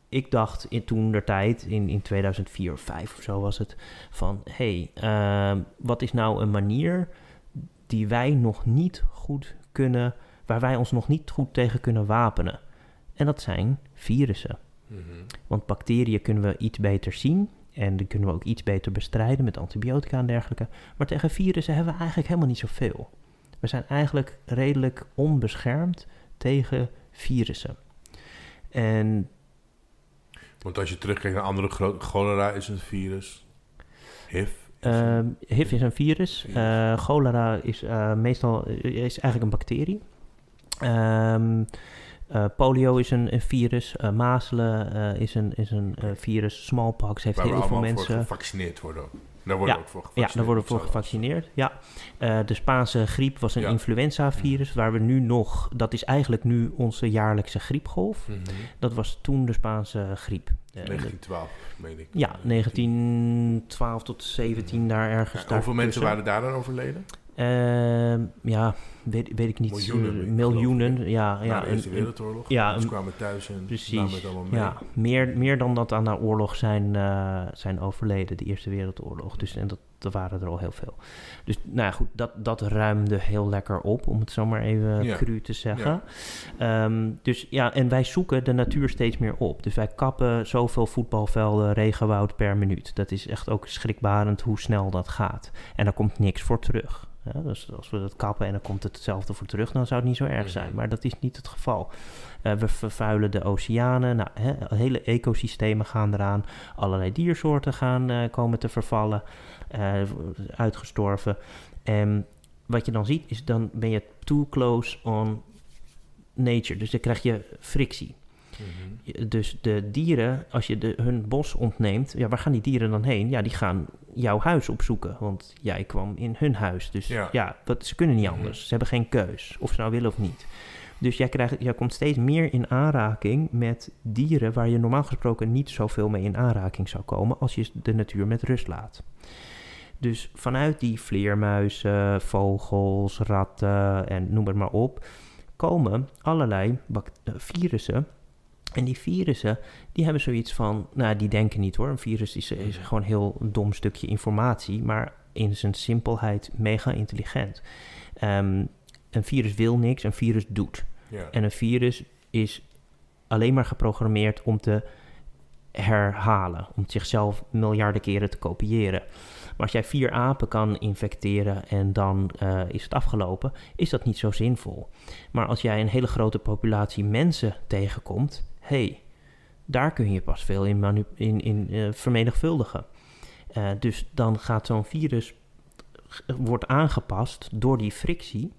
ik dacht in, toen der tijd, in, in tweeduizend vier of vijf of zo was het, van hé, hey, um, wat is nou een manier die wij nog niet goed kunnen, waar wij ons nog niet goed tegen kunnen wapenen. En dat zijn virussen. Mm-hmm. Want bacteriën kunnen we iets beter zien en die kunnen we ook iets beter bestrijden met antibiotica en dergelijke. Maar tegen virussen hebben we eigenlijk helemaal niet zoveel. We zijn eigenlijk redelijk onbeschermd tegen virussen. En want als je terugkijkt naar andere gro- cholera is een virus, H I V. Uh, H I V is een virus. Uh, cholera is uh, meestal is eigenlijk een bacterie. Um, uh, polio is een, een virus. Uh, mazelen uh, is een, is een uh, virus. Smallpox heeft waar heel veel mensen. Waar we gevaccineerd worden. Daar worden ja, ook voor gevaccineerd. Ja, daar worden we voor gevaccineerd. Ja. Uh, de Spaanse griep was een ja. influenza-virus, waar we nu nog. Dat is eigenlijk nu onze jaarlijkse griepgolf. Mm-hmm. Dat was toen de Spaanse griep. negentien twaalf, meen ik. Ja, negentien twaalf tot zeventien, daar ergens. Ja, hoeveel mensen waren daar dan overleden? Uh, ja, weet, weet ik niet. Miljoenen. Uh, miljoenen ik ja, ja, na de Eerste Wereldoorlog. Ja, dus kwamen thuis en precies, namen het allemaal mee. Ja, meer, meer dan dat aan de oorlog zijn, uh, zijn overleden, de Eerste Wereldoorlog. Dus, en dat, dat waren er al heel veel. Dus nou ja, goed, dat, dat ruimde heel lekker op, om het zo maar even ja. cru te zeggen. Ja. Um, dus ja, en wij zoeken de natuur steeds meer op. Dus wij kappen zoveel voetbalvelden, regenwoud per minuut. Dat is echt ook schrikbarend hoe snel dat gaat. En daar komt niks voor terug. Ja, dus als we dat kappen en dan komt het hetzelfde voor terug, dan zou het niet zo erg zijn. Maar dat is niet het geval. Uh, we vervuilen de oceanen. Nou, he, hele ecosystemen gaan eraan. Allerlei diersoorten gaan uh, komen te vervallen. Uh, uitgestorven. En wat je dan ziet is, dan ben je too close on nature. Dus dan krijg je frictie. Mm-hmm. Dus de dieren, als je de, hun bos ontneemt, ja, waar gaan die dieren dan heen? Ja, die gaan jouw huis opzoeken, want jij kwam in hun huis. Dus ja, ja dat, ze kunnen niet anders. Mm-hmm. Ze hebben geen keus, of ze nou willen of niet. Dus jij, krijgt, jij komt steeds meer in aanraking met dieren waar je normaal gesproken niet zoveel mee in aanraking zou komen als je de natuur met rust laat. Dus vanuit die vleermuizen, vogels, ratten en noem het maar op, komen allerlei bact- virussen. En die virussen, die hebben zoiets van, nou, die denken niet hoor. Een virus is, is gewoon een heel dom stukje informatie, maar in zijn simpelheid mega intelligent. Um, een virus wil niks, een virus doet. Ja. En een virus is alleen maar geprogrammeerd om te herhalen, om zichzelf miljarden keren te kopiëren. Maar als jij vier apen kan infecteren en dan uh, is het afgelopen, is dat niet zo zinvol. Maar als jij een hele grote populatie mensen tegenkomt, hey, daar kun je pas veel in, manu- in, in uh, vermenigvuldigen. Uh, dus dan gaat zo'n virus, g- wordt aangepast door die frictie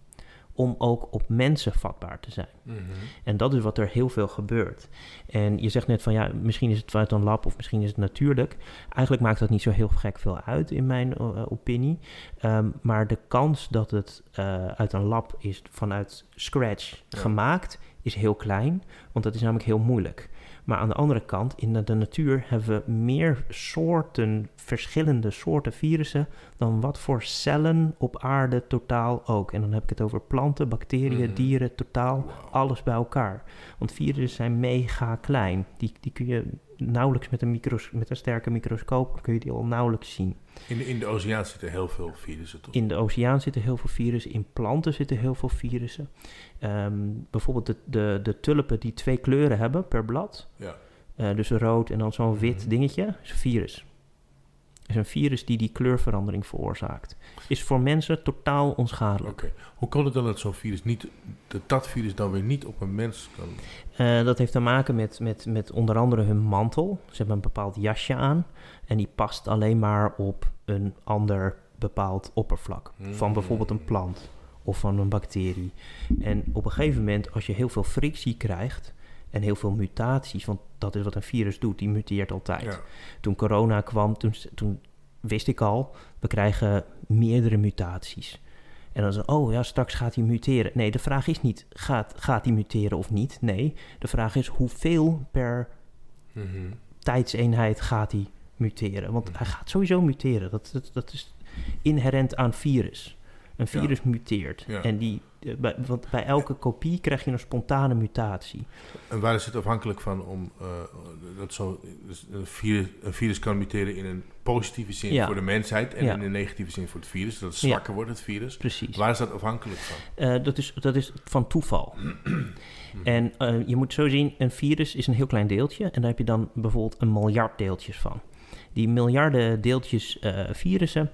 om ook op mensen vatbaar te zijn. Mm-hmm. En dat is wat er heel veel gebeurt. En je zegt net van, ja, misschien is het vanuit een lab of misschien is het natuurlijk. Eigenlijk maakt dat niet zo heel gek veel uit, in mijn uh, opinie. Um, maar de kans dat het uh, uit een lab is, vanuit scratch ja. gemaakt, is heel klein, want dat is namelijk heel moeilijk. Maar aan de andere kant, in de, de natuur hebben we meer soorten, verschillende soorten virussen dan wat voor cellen op aarde totaal ook. En dan heb ik het over planten, bacteriën, mm-hmm. dieren, totaal, wow. alles bij elkaar. Want virussen zijn mega klein. Die, die kun je nauwelijks met een, micros- met een sterke microscoop kun je die al nauwelijks zien. In de, in de oceaan zitten heel veel virussen, toch? In de oceaan zitten heel veel virussen. In planten zitten heel veel virussen. Um, bijvoorbeeld de, de, de tulpen die twee kleuren hebben per blad. Ja. Uh, dus rood en dan zo'n wit mm-hmm. dingetje. Is een virus. is een virus die die kleurverandering veroorzaakt. Is voor mensen totaal onschadelijk. Oké. Hoe kan het dan dat zo'n virus niet, dat, dat virus dan weer niet op een mens kan? Uh, dat heeft te maken met, met, met onder andere hun mantel. Ze hebben een bepaald jasje aan en die past alleen maar op een ander bepaald oppervlak. Mm. Van bijvoorbeeld een plant of van een bacterie. En op een gegeven moment, als je heel veel frictie krijgt en heel veel mutaties, want dat is wat een virus doet, die muteert altijd. Ja. Toen corona kwam, toen, toen wist ik al, we krijgen meerdere mutaties. En dan is het, oh ja, straks gaat hij muteren. Nee, de vraag is niet, gaat, gaat hij muteren of niet? Nee, de vraag is hoeveel per mm-hmm. tijdseenheid gaat hij muteren? Want mm-hmm. hij gaat sowieso muteren. Dat, dat, dat is inherent aan virus. Een virus ja. muteert. Ja. En die, bij, want bij elke kopie krijg je een spontane mutatie. En waar is het afhankelijk van om uh, dat zo, dus een, virus, een virus kan muteren in een positieve zin ja. voor de mensheid en ja. in een negatieve zin voor het virus, dat het zwakker ja. wordt, het virus. Precies. Waar is dat afhankelijk van? Uh, dat, is, dat is van toeval. En uh, je moet zo zien, een virus is een heel klein deeltje en daar heb je dan bijvoorbeeld een miljard deeltjes van. Die miljarden deeltjes uh, virussen,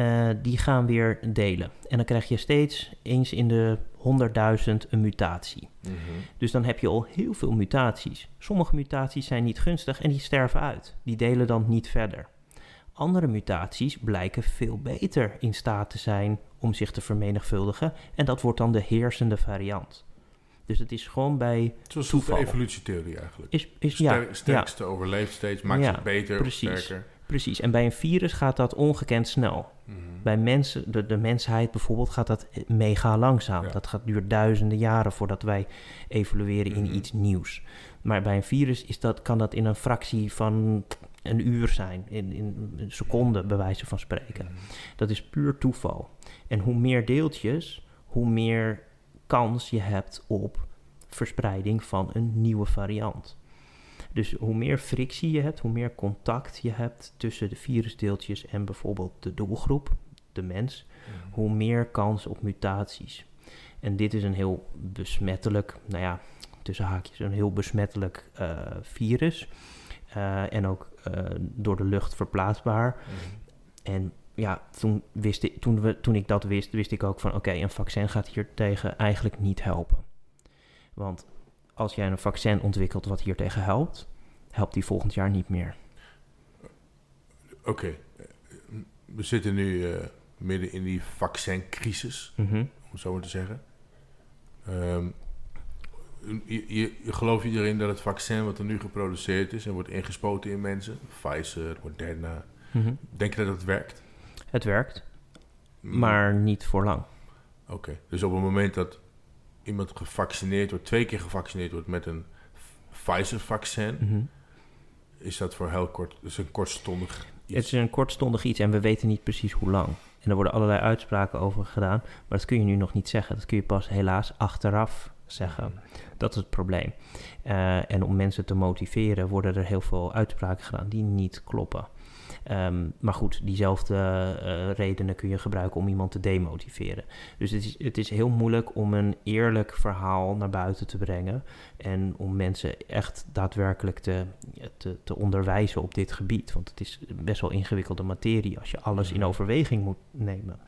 uh, die gaan weer delen. En dan krijg je steeds eens in de honderdduizend een mutatie. Mm-hmm. Dus dan heb je al heel veel mutaties. Sommige mutaties zijn niet gunstig en die sterven uit. Die delen dan niet verder. Andere mutaties blijken veel beter in staat te zijn om zich te vermenigvuldigen. En dat wordt dan de heersende variant. Dus het is gewoon bij zoals toeval. Zoals de evolutietheorie eigenlijk. Is, is, ja, Sterk, sterkste ja. overleeft steeds, maakt ja, zich beter precies, of sterker. Precies, en bij een virus gaat dat ongekend snel. Mm-hmm. Bij mensen, de, de mensheid bijvoorbeeld, gaat dat mega langzaam. Ja. Dat gaat, duurt duizenden jaren voordat wij evolueren in mm-hmm. iets nieuws. Maar bij een virus is dat, kan dat in een fractie van een uur zijn. In, in een seconde, bij wijze van spreken. Mm-hmm. Dat is puur toeval. En hoe meer deeltjes, hoe meer kans je hebt op verspreiding van een nieuwe variant. Dus hoe meer frictie je hebt, hoe meer contact je hebt tussen de virusdeeltjes en bijvoorbeeld de doelgroep, de mens, mm-hmm. hoe meer kans op mutaties. En dit is een heel besmettelijk, nou ja, tussen haakjes, een heel besmettelijk uh, virus. Uh, en ook uh, door de lucht verplaatsbaar. Mm-hmm. En ja, toen, wist ik, toen, we, toen ik dat wist, wist ik ook van oké, okay, een vaccin gaat hier tegen eigenlijk niet helpen. Want als jij een vaccin ontwikkelt wat hier tegen helpt, helpt die volgend jaar niet meer. Oké, okay. We zitten nu uh, midden in die vaccincrisis, mm-hmm. om het zo maar te zeggen. Um, je, je, je gelooft iedereen dat het vaccin wat er nu geproduceerd is en wordt ingespoten in mensen, Pfizer, Moderna, mm-hmm. denk je dat het werkt? Het werkt, maar niet voor lang. Oké, okay. Dus op het moment dat iemand gevaccineerd wordt, twee keer gevaccineerd wordt met een Pfizer-vaccin, mm-hmm. is dat voor heel kort, dus een kortstondig iets? Het is een kortstondig iets en we weten niet precies hoe lang. En er worden allerlei uitspraken over gedaan, maar dat kun je nu nog niet zeggen. Dat kun je pas helaas achteraf zeggen. Dat is het probleem. Uh, en om mensen te motiveren worden er heel veel uitspraken gedaan die niet kloppen. Um, maar goed, diezelfde uh, redenen kun je gebruiken om iemand te demotiveren. Dus het is, het is heel moeilijk om een eerlijk verhaal naar buiten te brengen en om mensen echt daadwerkelijk te, te, te onderwijzen op dit gebied. Want het is best wel ingewikkelde materie als je alles in overweging moet nemen.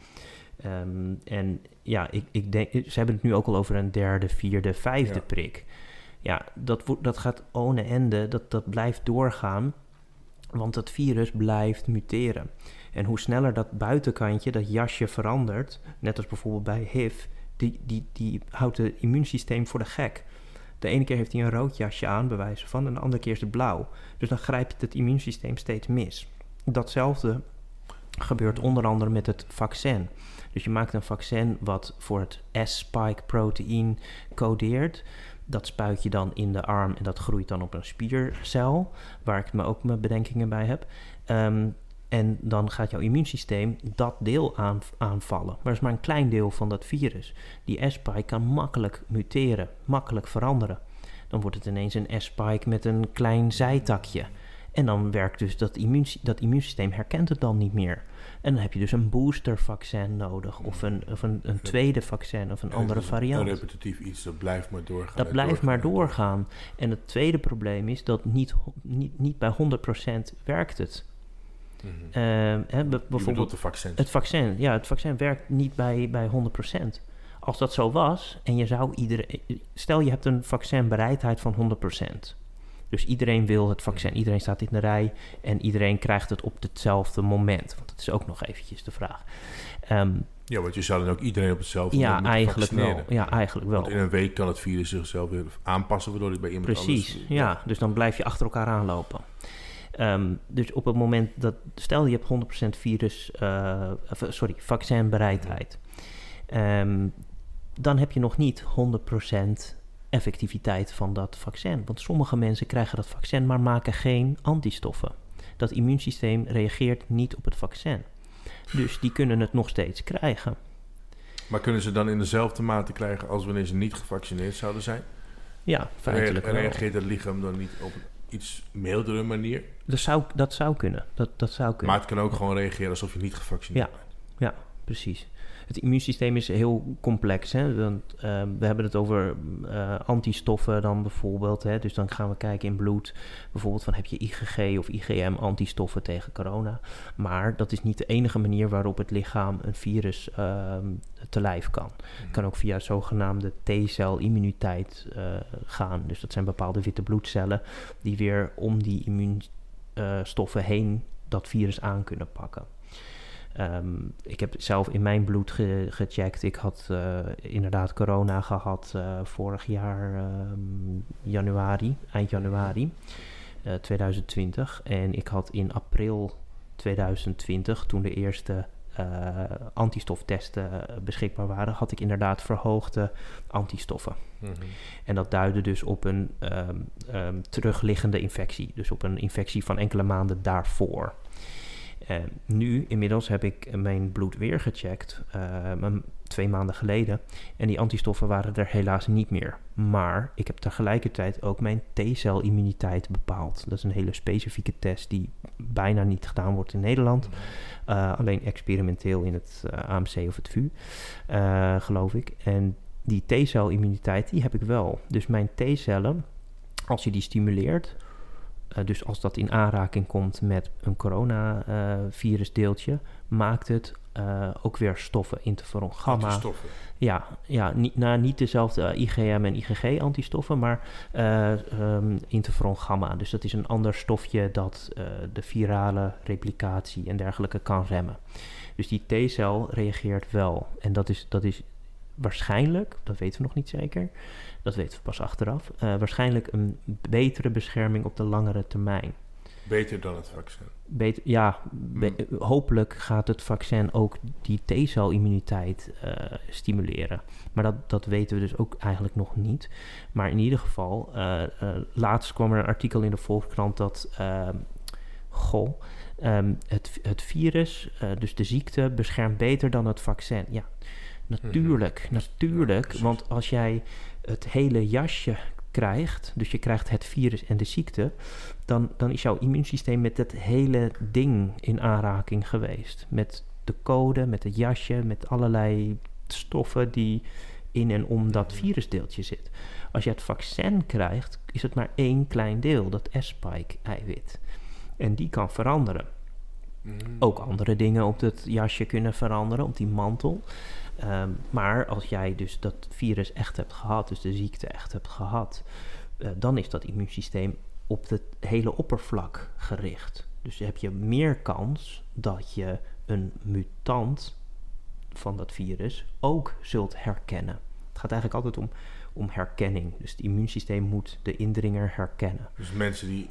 Um, en ja, ik, ik denk, ze hebben het nu ook al over een derde, vierde, vijfde ja. prik. Ja, dat, dat gaat ohne ende, dat, dat blijft doorgaan. Want het virus blijft muteren. En hoe sneller dat buitenkantje, dat jasje verandert, net als bijvoorbeeld bij H I V, die, die, die houdt het immuunsysteem voor de gek. De ene keer heeft hij een rood jasje aan, bij wijze van, en de andere keer is het blauw. Dus dan grijpt het immuunsysteem steeds mis. Datzelfde gebeurt onder andere met het vaccin. Dus je maakt een vaccin wat voor het S-spike proteïn codeert. Dat spuit je dan in de arm en dat groeit dan op een spiercel, waar ik me ook mijn bedenkingen bij heb. Um, en dan gaat jouw immuunsysteem dat deel aan, aanvallen. Maar dat is maar een klein deel van dat virus. Die S-spike kan makkelijk muteren, makkelijk veranderen. Dan wordt het ineens een S-spike met een klein zijtakje. En dan werkt dus dat, immuunsy- dat immuunsysteem herkent het dan niet meer. En dan heb je dus een boostervaccin nodig of een, of een, een tweede vaccin of een andere variant. Een repetitief iets, dat blijft maar doorgaan. Dat blijft doorgaan. maar doorgaan. En het tweede probleem is dat niet, niet, niet bij honderd procent werkt het. Mm-hmm. Uh, hè, b- bijvoorbeeld het vaccin. Het vaccin, ja, het vaccin werkt niet bij, bij honderd procent. Als dat zo was en je zou iedereen... Stel je hebt een vaccinbereidheid van honderd procent. Dus iedereen wil het vaccin, iedereen staat in de rij en iedereen krijgt het op hetzelfde moment. Want dat is ook nog eventjes de vraag. Um, ja, want je zou dan ook iedereen op hetzelfde ja, moment moeten vaccineren. Wel. Ja, eigenlijk wel. Want in een week kan het virus zichzelf weer aanpassen, waardoor het bij iemand Precies, anders... Precies, ja. ja. Dus dan blijf je achter elkaar aanlopen. Um, dus op het moment dat... Stel je hebt honderd procent virus... Uh, sorry, vaccinbereidheid. Um, dan heb je nog niet honderd procent... effectiviteit van dat vaccin. Want sommige mensen krijgen dat vaccin, maar maken geen antistoffen. Dat immuunsysteem reageert niet op het vaccin. Dus die kunnen het nog steeds krijgen. Maar kunnen ze dan in dezelfde mate krijgen als wanneer ze niet gevaccineerd zouden zijn? Ja, feitelijk wel. Reageert het lichaam dan niet op iets mildere manier? Dat zou, dat zou kunnen. Dat, dat zou kunnen. Maar het kan ook gewoon reageren alsof je niet gevaccineerd bent. Ja, ja, precies. Het immuunsysteem is heel complex. Hè? Want, uh, we hebben het over uh, antistoffen dan bijvoorbeeld. Hè? Dus dan gaan we kijken in bloed. Bijvoorbeeld van heb je I G G of I G M antistoffen tegen corona. Maar dat is niet de enige manier waarop het lichaam een virus uh, te lijf kan. Het kan ook via zogenaamde T-celimmuniteit uh, gaan. Dus dat zijn bepaalde witte bloedcellen die weer om die immuunstoffen heen dat virus aan kunnen pakken. Um, ik heb zelf in mijn bloed ge- gecheckt. Ik had uh, inderdaad corona gehad uh, vorig jaar um, januari, eind januari uh, twintig twintig. En ik had in april twintig twintig, toen de eerste uh, antistoftesten beschikbaar waren, had ik inderdaad verhoogde antistoffen. Mm-hmm. En dat duidde dus op een um, um, terugliggende infectie. Dus op een infectie van enkele maanden daarvoor. Uh, nu, inmiddels heb ik mijn bloed weer gecheckt, uh, twee maanden geleden. En die antistoffen waren er helaas niet meer. Maar ik heb tegelijkertijd ook mijn T-celimmuniteit bepaald. Dat is een hele specifieke test die bijna niet gedaan wordt in Nederland. Uh, alleen experimenteel in het uh, A M C of het V U, uh, geloof ik. En die T-celimmuniteit, die heb ik wel. Dus mijn T-cellen, als je die stimuleert... Uh, dus als dat in aanraking komt met een coronavirusdeeltje, uh, maakt het uh, ook weer stoffen, interferon gamma. Antistoffen? Ja, ja niet, nou, niet dezelfde I G M en I G G-antistoffen, maar uh, um, interferon gamma. Dus dat is een ander stofje dat uh, de virale replicatie en dergelijke kan remmen. Dus die T-cel reageert wel. En dat is, dat is waarschijnlijk, dat weten we nog niet zeker... Dat weten we pas achteraf. Uh, waarschijnlijk een betere bescherming op de langere termijn. Beter dan het vaccin? Beter, ja, be- mm. hopelijk gaat het vaccin ook die T-celimmuniteit uh, stimuleren. Maar dat, dat weten we dus ook eigenlijk nog niet. Maar in ieder geval, uh, uh, laatst kwam er een artikel in de Volkskrant dat... Uh, goh, um, het, het virus, uh, dus de ziekte, beschermt beter dan het vaccin. Ja, natuurlijk, mm-hmm. natuurlijk. Ja, want als jij... het hele jasje krijgt, dus je krijgt het virus en de ziekte, dan, dan is jouw immuunsysteem met dat hele ding in aanraking geweest. Met de code, met het jasje, met allerlei stoffen die in en om dat virusdeeltje zit. Als je het vaccin krijgt, is het maar één klein deel, dat S-spike-eiwit. En die kan veranderen. Ook andere dingen op dat jasje kunnen veranderen, op die mantel. Um, maar als jij dus dat virus echt hebt gehad, dus de ziekte echt hebt gehad, uh, dan is dat immuunsysteem op het hele oppervlak gericht. Dus heb je meer kans dat je een mutant van dat virus ook zult herkennen. Het gaat eigenlijk altijd om, om herkenning. Dus het immuunsysteem moet de indringer herkennen. Dus mensen die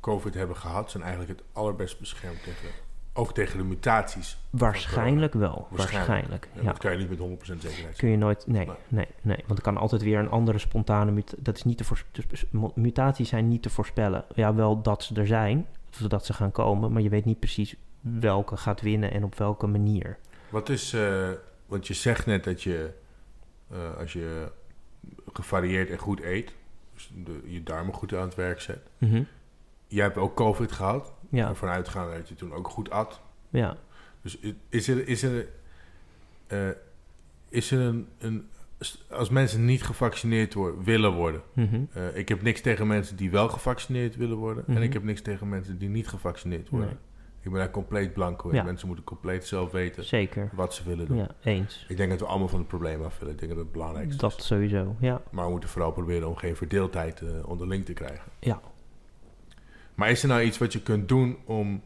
COVID hebben gehad zijn eigenlijk het allerbest beschermd tegen... Ook tegen de mutaties? Waarschijnlijk wel. Waarschijnlijk. Waarschijnlijk ja. Dat kan je niet met honderd procent zekerheid zeggen. Kun je nooit... Nee, nee, nee, nee. Want er kan altijd weer een andere spontane mutatie... Dat is niet te voorspellen. Mutaties zijn niet te voorspellen. Ja, wel dat ze er zijn, zodat ze gaan komen... maar je weet niet precies welke gaat winnen en op welke manier. Wat is... Uh, want je zegt net dat je... Uh, als je gevarieerd en goed eet... Dus de, je darmen goed aan het werk zet... Mm-hmm. Jij hebt ook COVID gehad... Ja. Ervan uitgaan dat je toen ook goed at. Ja. Dus is er, is er, uh, is er een, een... Als mensen niet gevaccineerd worden, willen worden... Mm-hmm. Uh, ik heb niks tegen mensen die wel gevaccineerd willen worden... Mm-hmm. En ik heb niks tegen mensen die niet gevaccineerd worden. Nee. Ik ben daar compleet blanco in. Ja. Mensen moeten compleet zelf weten Zeker. wat ze willen doen. Ja, eens. Ik denk dat we allemaal van het probleem af willen. Ik denk dat het belangrijkste is. Dat sowieso, ja. Maar we moeten vooral proberen om geen verdeeldheid uh, onderling te krijgen. Ja. Maar is er nou iets wat je kunt doen om,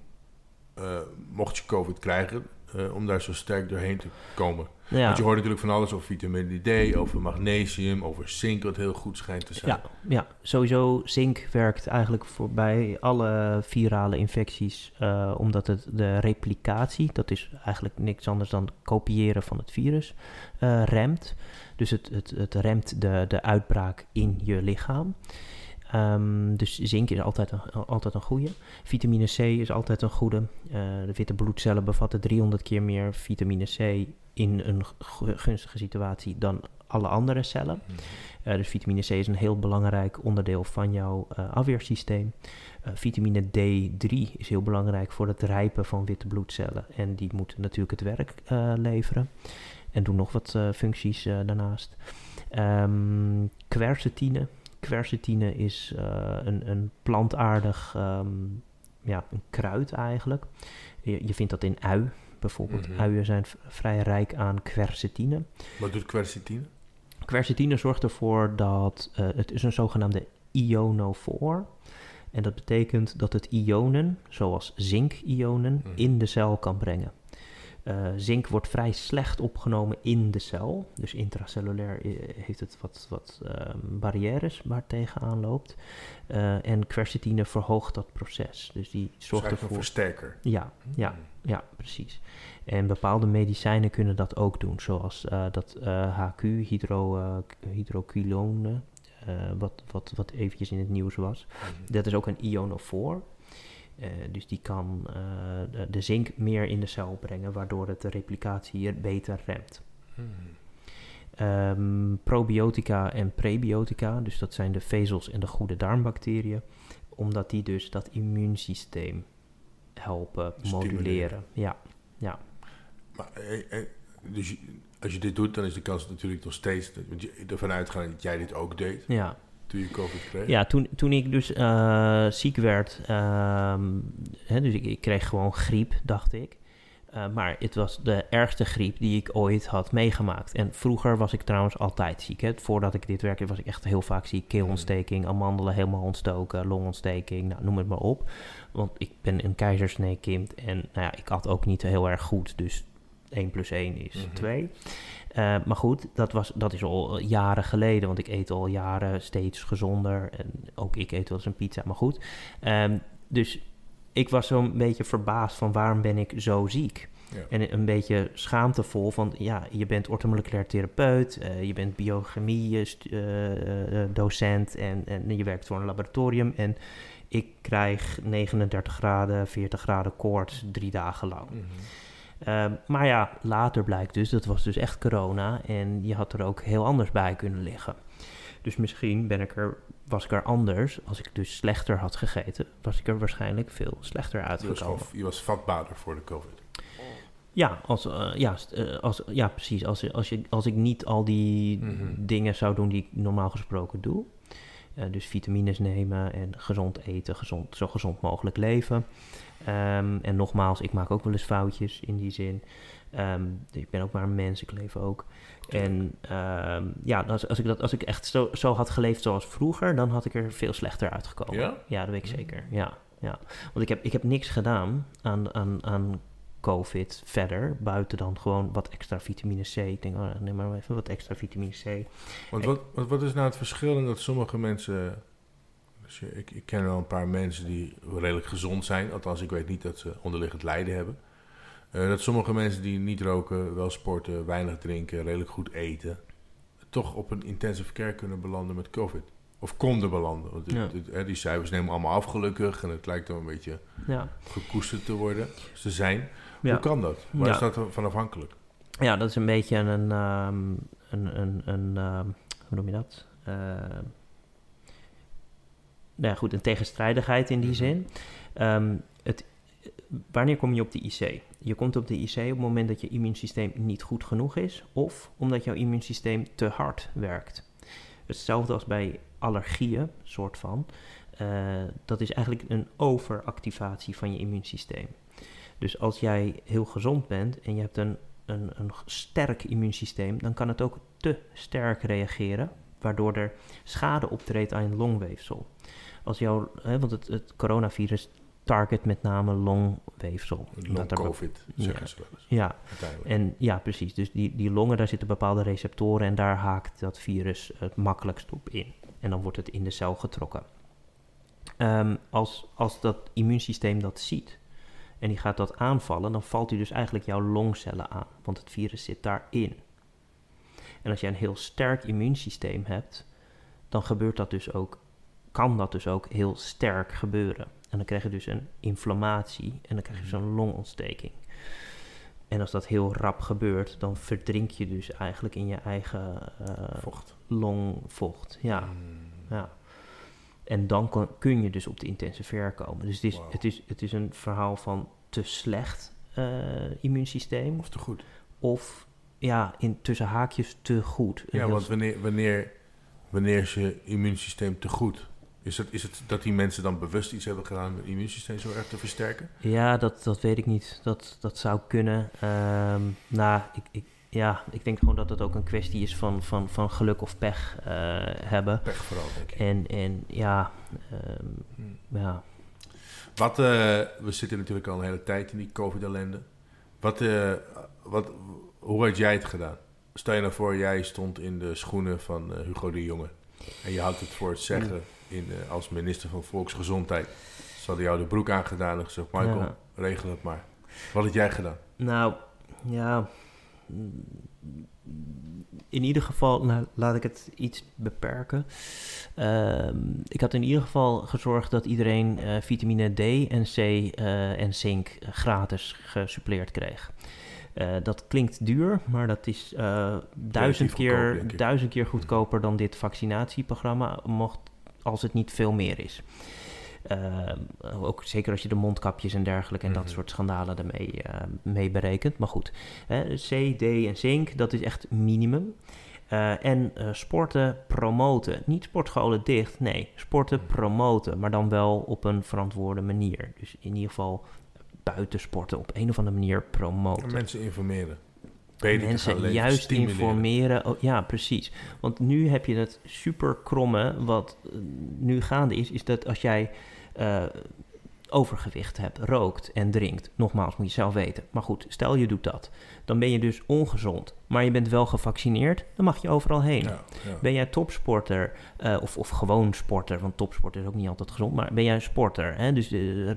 uh, mocht je COVID krijgen, uh, om daar zo sterk doorheen te komen? Ja. Want je hoort natuurlijk van alles over vitamine D, over magnesium, over zink, wat heel goed schijnt te zijn. Ja, ja. Sowieso zink werkt eigenlijk voor bij alle virale infecties, uh, omdat het de replicatie, dat is eigenlijk niks anders dan kopiëren van het virus, uh, remt. Dus het, het, het remt de, de uitbraak in je lichaam. Um, dus zink is altijd een, altijd een goede. Vitamine C is altijd een goede. Uh, de witte bloedcellen bevatten driehonderd keer meer vitamine C in een gunstige situatie dan alle andere cellen. Uh, dus vitamine C is een heel belangrijk onderdeel van jouw uh, afweersysteem. Uh, vitamine D drie is heel belangrijk voor het rijpen van witte bloedcellen. En die moeten natuurlijk het werk uh, leveren. En doen nog wat uh, functies uh, daarnaast. Um, quercetine. Quercetine is uh, een, een plantaardig um, ja, een kruid eigenlijk. Je, je vindt dat in ui. Bijvoorbeeld mm-hmm. uien zijn v- vrij rijk aan quercetine. Wat doet quercetine? Quercetine zorgt ervoor dat uh, het is een zogenaamde ionofoor. En dat betekent dat het ionen, zoals zinkionen, mm-hmm. in de cel kan brengen. Uh, zink wordt vrij slecht opgenomen in de cel. Dus intracellulair heeft het wat, wat um, barrières waar het tegenaan loopt. Uh, en quercetine verhoogt dat proces. Dus die zorgt ervoor... een versterker. Ja, ja, ja, precies. En bepaalde medicijnen kunnen dat ook doen. Zoals uh, dat uh, H Q, hydro, uh, hydroquilone, uh, wat, wat, wat eventjes in het nieuws was. Dat is ook een ionofoor. Uh, dus die kan uh, de, de zink meer in de cel brengen, waardoor het de replicatie hier beter remt. Hmm. Um, probiotica en prebiotica, dus dat zijn de vezels en de goede darmbacteriën, omdat die dus dat immuunsysteem helpen Stimuleren. moduleren. Ja, ja. Maar, dus als je dit doet, dan is de kans natuurlijk nog steeds, want je, ervan uitgaan dat jij dit ook deed. Ja. Toen je COVID kreeg? Ja, toen, toen ik dus uh, ziek werd, uh, hè, dus ik, ik kreeg gewoon griep, dacht ik. Uh, maar het was de ergste griep die ik ooit had meegemaakt. En vroeger was ik trouwens altijd ziek. Hè. Voordat ik dit werkte was ik echt heel vaak ziek. Keelontsteking, amandelen helemaal ontstoken, longontsteking, nou, noem het maar op. Want ik ben een keizersneekind en nou ja, ik at ook niet heel erg goed. Dus één plus één is mm-hmm. twee. Uh, maar goed, dat, was, dat is al jaren geleden. Want ik eet al jaren steeds gezonder. En ook ik eet wel eens een pizza, maar goed. Um, dus ik was zo'n beetje verbaasd van waarom ben ik zo ziek? Ja. En een beetje schaamtevol van... ja, je bent orthomoleculair therapeut... Uh, je bent biochemie-docent... Uh, en, en je werkt voor een laboratorium... en ik krijg negenendertig graden, veertig graden koorts... drie dagen lang... Mm-hmm. Um, maar ja, later blijkt dus, dat was dus echt corona en je had er ook heel anders bij kunnen liggen. Dus misschien ben ik er, was ik er anders, als ik dus slechter had gegeten, was ik er waarschijnlijk veel slechter uitgekomen. Je was, je was vatbaarder voor de COVID. Ja, als, uh, ja, als, ja precies. Als, als, je, als ik niet al die mm-hmm. dingen zou doen die ik normaal gesproken doe. Uh, dus vitamines nemen en gezond eten, gezond, zo gezond mogelijk leven. Um, en nogmaals, ik maak ook wel eens foutjes in die zin. Um, ik ben ook maar een mens, ik leef ook. En um, ja, als, als, ik dat, als ik echt zo, zo had geleefd zoals vroeger... dan had ik er veel slechter uitgekomen. Ja? Ja, dat weet ik zeker. Ja, ja. Want ik heb, ik heb niks gedaan aan, aan, aan COVID verder... buiten dan gewoon wat extra vitamine C. Ik denk, oh, neem maar even wat extra vitamine C. Want wat, wat, wat is nou het verschil in dat sommige mensen... Ik, ik ken wel een paar mensen die redelijk gezond zijn. Althans, ik weet niet dat ze onderliggend lijden hebben. Uh, dat sommige mensen die niet roken, wel sporten, weinig drinken, redelijk goed eten... toch op een intensive care kunnen belanden met COVID. Of konden belanden. Want het, ja. het, het, hè, die cijfers nemen allemaal af gelukkig. En het lijkt dan een beetje ja. gekoesterd te worden. Ze zijn. Ja. Hoe kan dat? Waar ja. is dat van afhankelijk? Ja, dat is een beetje een... Um, een, een, een um, hoe noem je dat? Uh, Nou ja, goed, een tegenstrijdigheid in die zin. Um, het, wanneer kom je op de I C? Je komt op de I C op het moment dat je immuunsysteem niet goed genoeg is... of omdat jouw immuunsysteem te hard werkt. Hetzelfde als bij allergieën, soort van. Uh, dat is eigenlijk een overactivatie van je immuunsysteem. Dus als jij heel gezond bent en je hebt een, een, een sterk immuunsysteem, dan kan het ook te sterk reageren, waardoor er schade optreedt aan je longweefsel. Als jou, hè, want het, het coronavirus target met name longweefsel. Long-covid, be- zeggen ja, ze wel eens. Ja, en, ja precies. Dus die, die longen, daar zitten bepaalde receptoren en daar haakt dat virus het makkelijkst op in. En dan wordt het in de cel getrokken. Um, als, als dat immuunsysteem dat ziet en die gaat dat aanvallen, dan valt u dus eigenlijk jouw longcellen aan, want het virus zit daarin. En als jij een heel sterk immuunsysteem hebt, dan gebeurt dat dus ook, kan dat dus ook heel sterk gebeuren. En dan krijg je dus een inflammatie en dan krijg je dus een longontsteking. En als dat heel rap gebeurt, dan verdrink je dus eigenlijk in je eigen uh, vocht. longvocht. Ja. Mm. Ja. En dan kon, kun je dus op de intensive komen. Dus het is, wow. het is, het is een verhaal van te slecht uh, immuunsysteem. Of te goed. Of, ja, in tussen haakjes te goed. Een ja, want wanneer, wanneer, wanneer is je immuunsysteem te goed? Is het, is het dat die mensen dan bewust iets hebben gedaan om het immuunsysteem zo erg te versterken? Ja, dat, dat weet ik niet. Dat, dat zou kunnen. Um, nou, ik, ik, ja, ik denk gewoon dat het ook een kwestie is van, van, van geluk of pech uh, hebben. Pech vooral, denk ik. En, en ja, um, hm. ja. Wat, uh, we zitten natuurlijk al een hele tijd in die COVID-ellende. Wat, uh, wat, hoe had jij het gedaan? Stel je nou voor, jij stond in de schoenen van uh, Hugo de Jonge. En je houdt het voor het zeggen... Hm. In, uh, als minister van Volksgezondheid. Ze hadden jou de broek aangedaan en gezegd... Michael, ja. regel het maar. Wat had jij gedaan? Nou, ja... In ieder geval... Nou, laat ik het iets beperken. Uh, ik had in ieder geval gezorgd dat iedereen... Uh, vitamine D en C uh, en zink gratis gesuppleerd kreeg. Uh, dat klinkt duur, maar dat is uh, duizend, keer, goedkoop, duizend keer goedkoper... dan dit vaccinatieprogramma mocht... als het niet veel meer is. Uh, ook zeker als je de mondkapjes en dergelijke... en mm-hmm. dat soort schandalen ermee uh, mee berekent. Maar goed, hè, C, D en zink, dat is echt minimum. Uh, en uh, sporten, promoten. Niet sportscholen dicht, nee. Sporten, mm-hmm. promoten, maar dan wel op een verantwoorde manier. Dus in ieder geval buiten sporten op een of andere manier promoten. En mensen informeren. Beter mensen leven, juist stimuleren. informeren. Oh, ja, precies. Want nu heb je dat super kromme, wat nu gaande is, is dat als jij uh, overgewicht hebt, rookt en drinkt, nogmaals, moet je zelf weten. Maar goed, stel je doet dat. Dan ben je dus ongezond, maar je bent wel gevaccineerd, dan mag je overal heen. Ja, ja. Ben jij topsporter uh, of, of gewoon sporter, want topsporter is ook niet altijd gezond, maar ben jij een sporter, hè? Dus uh,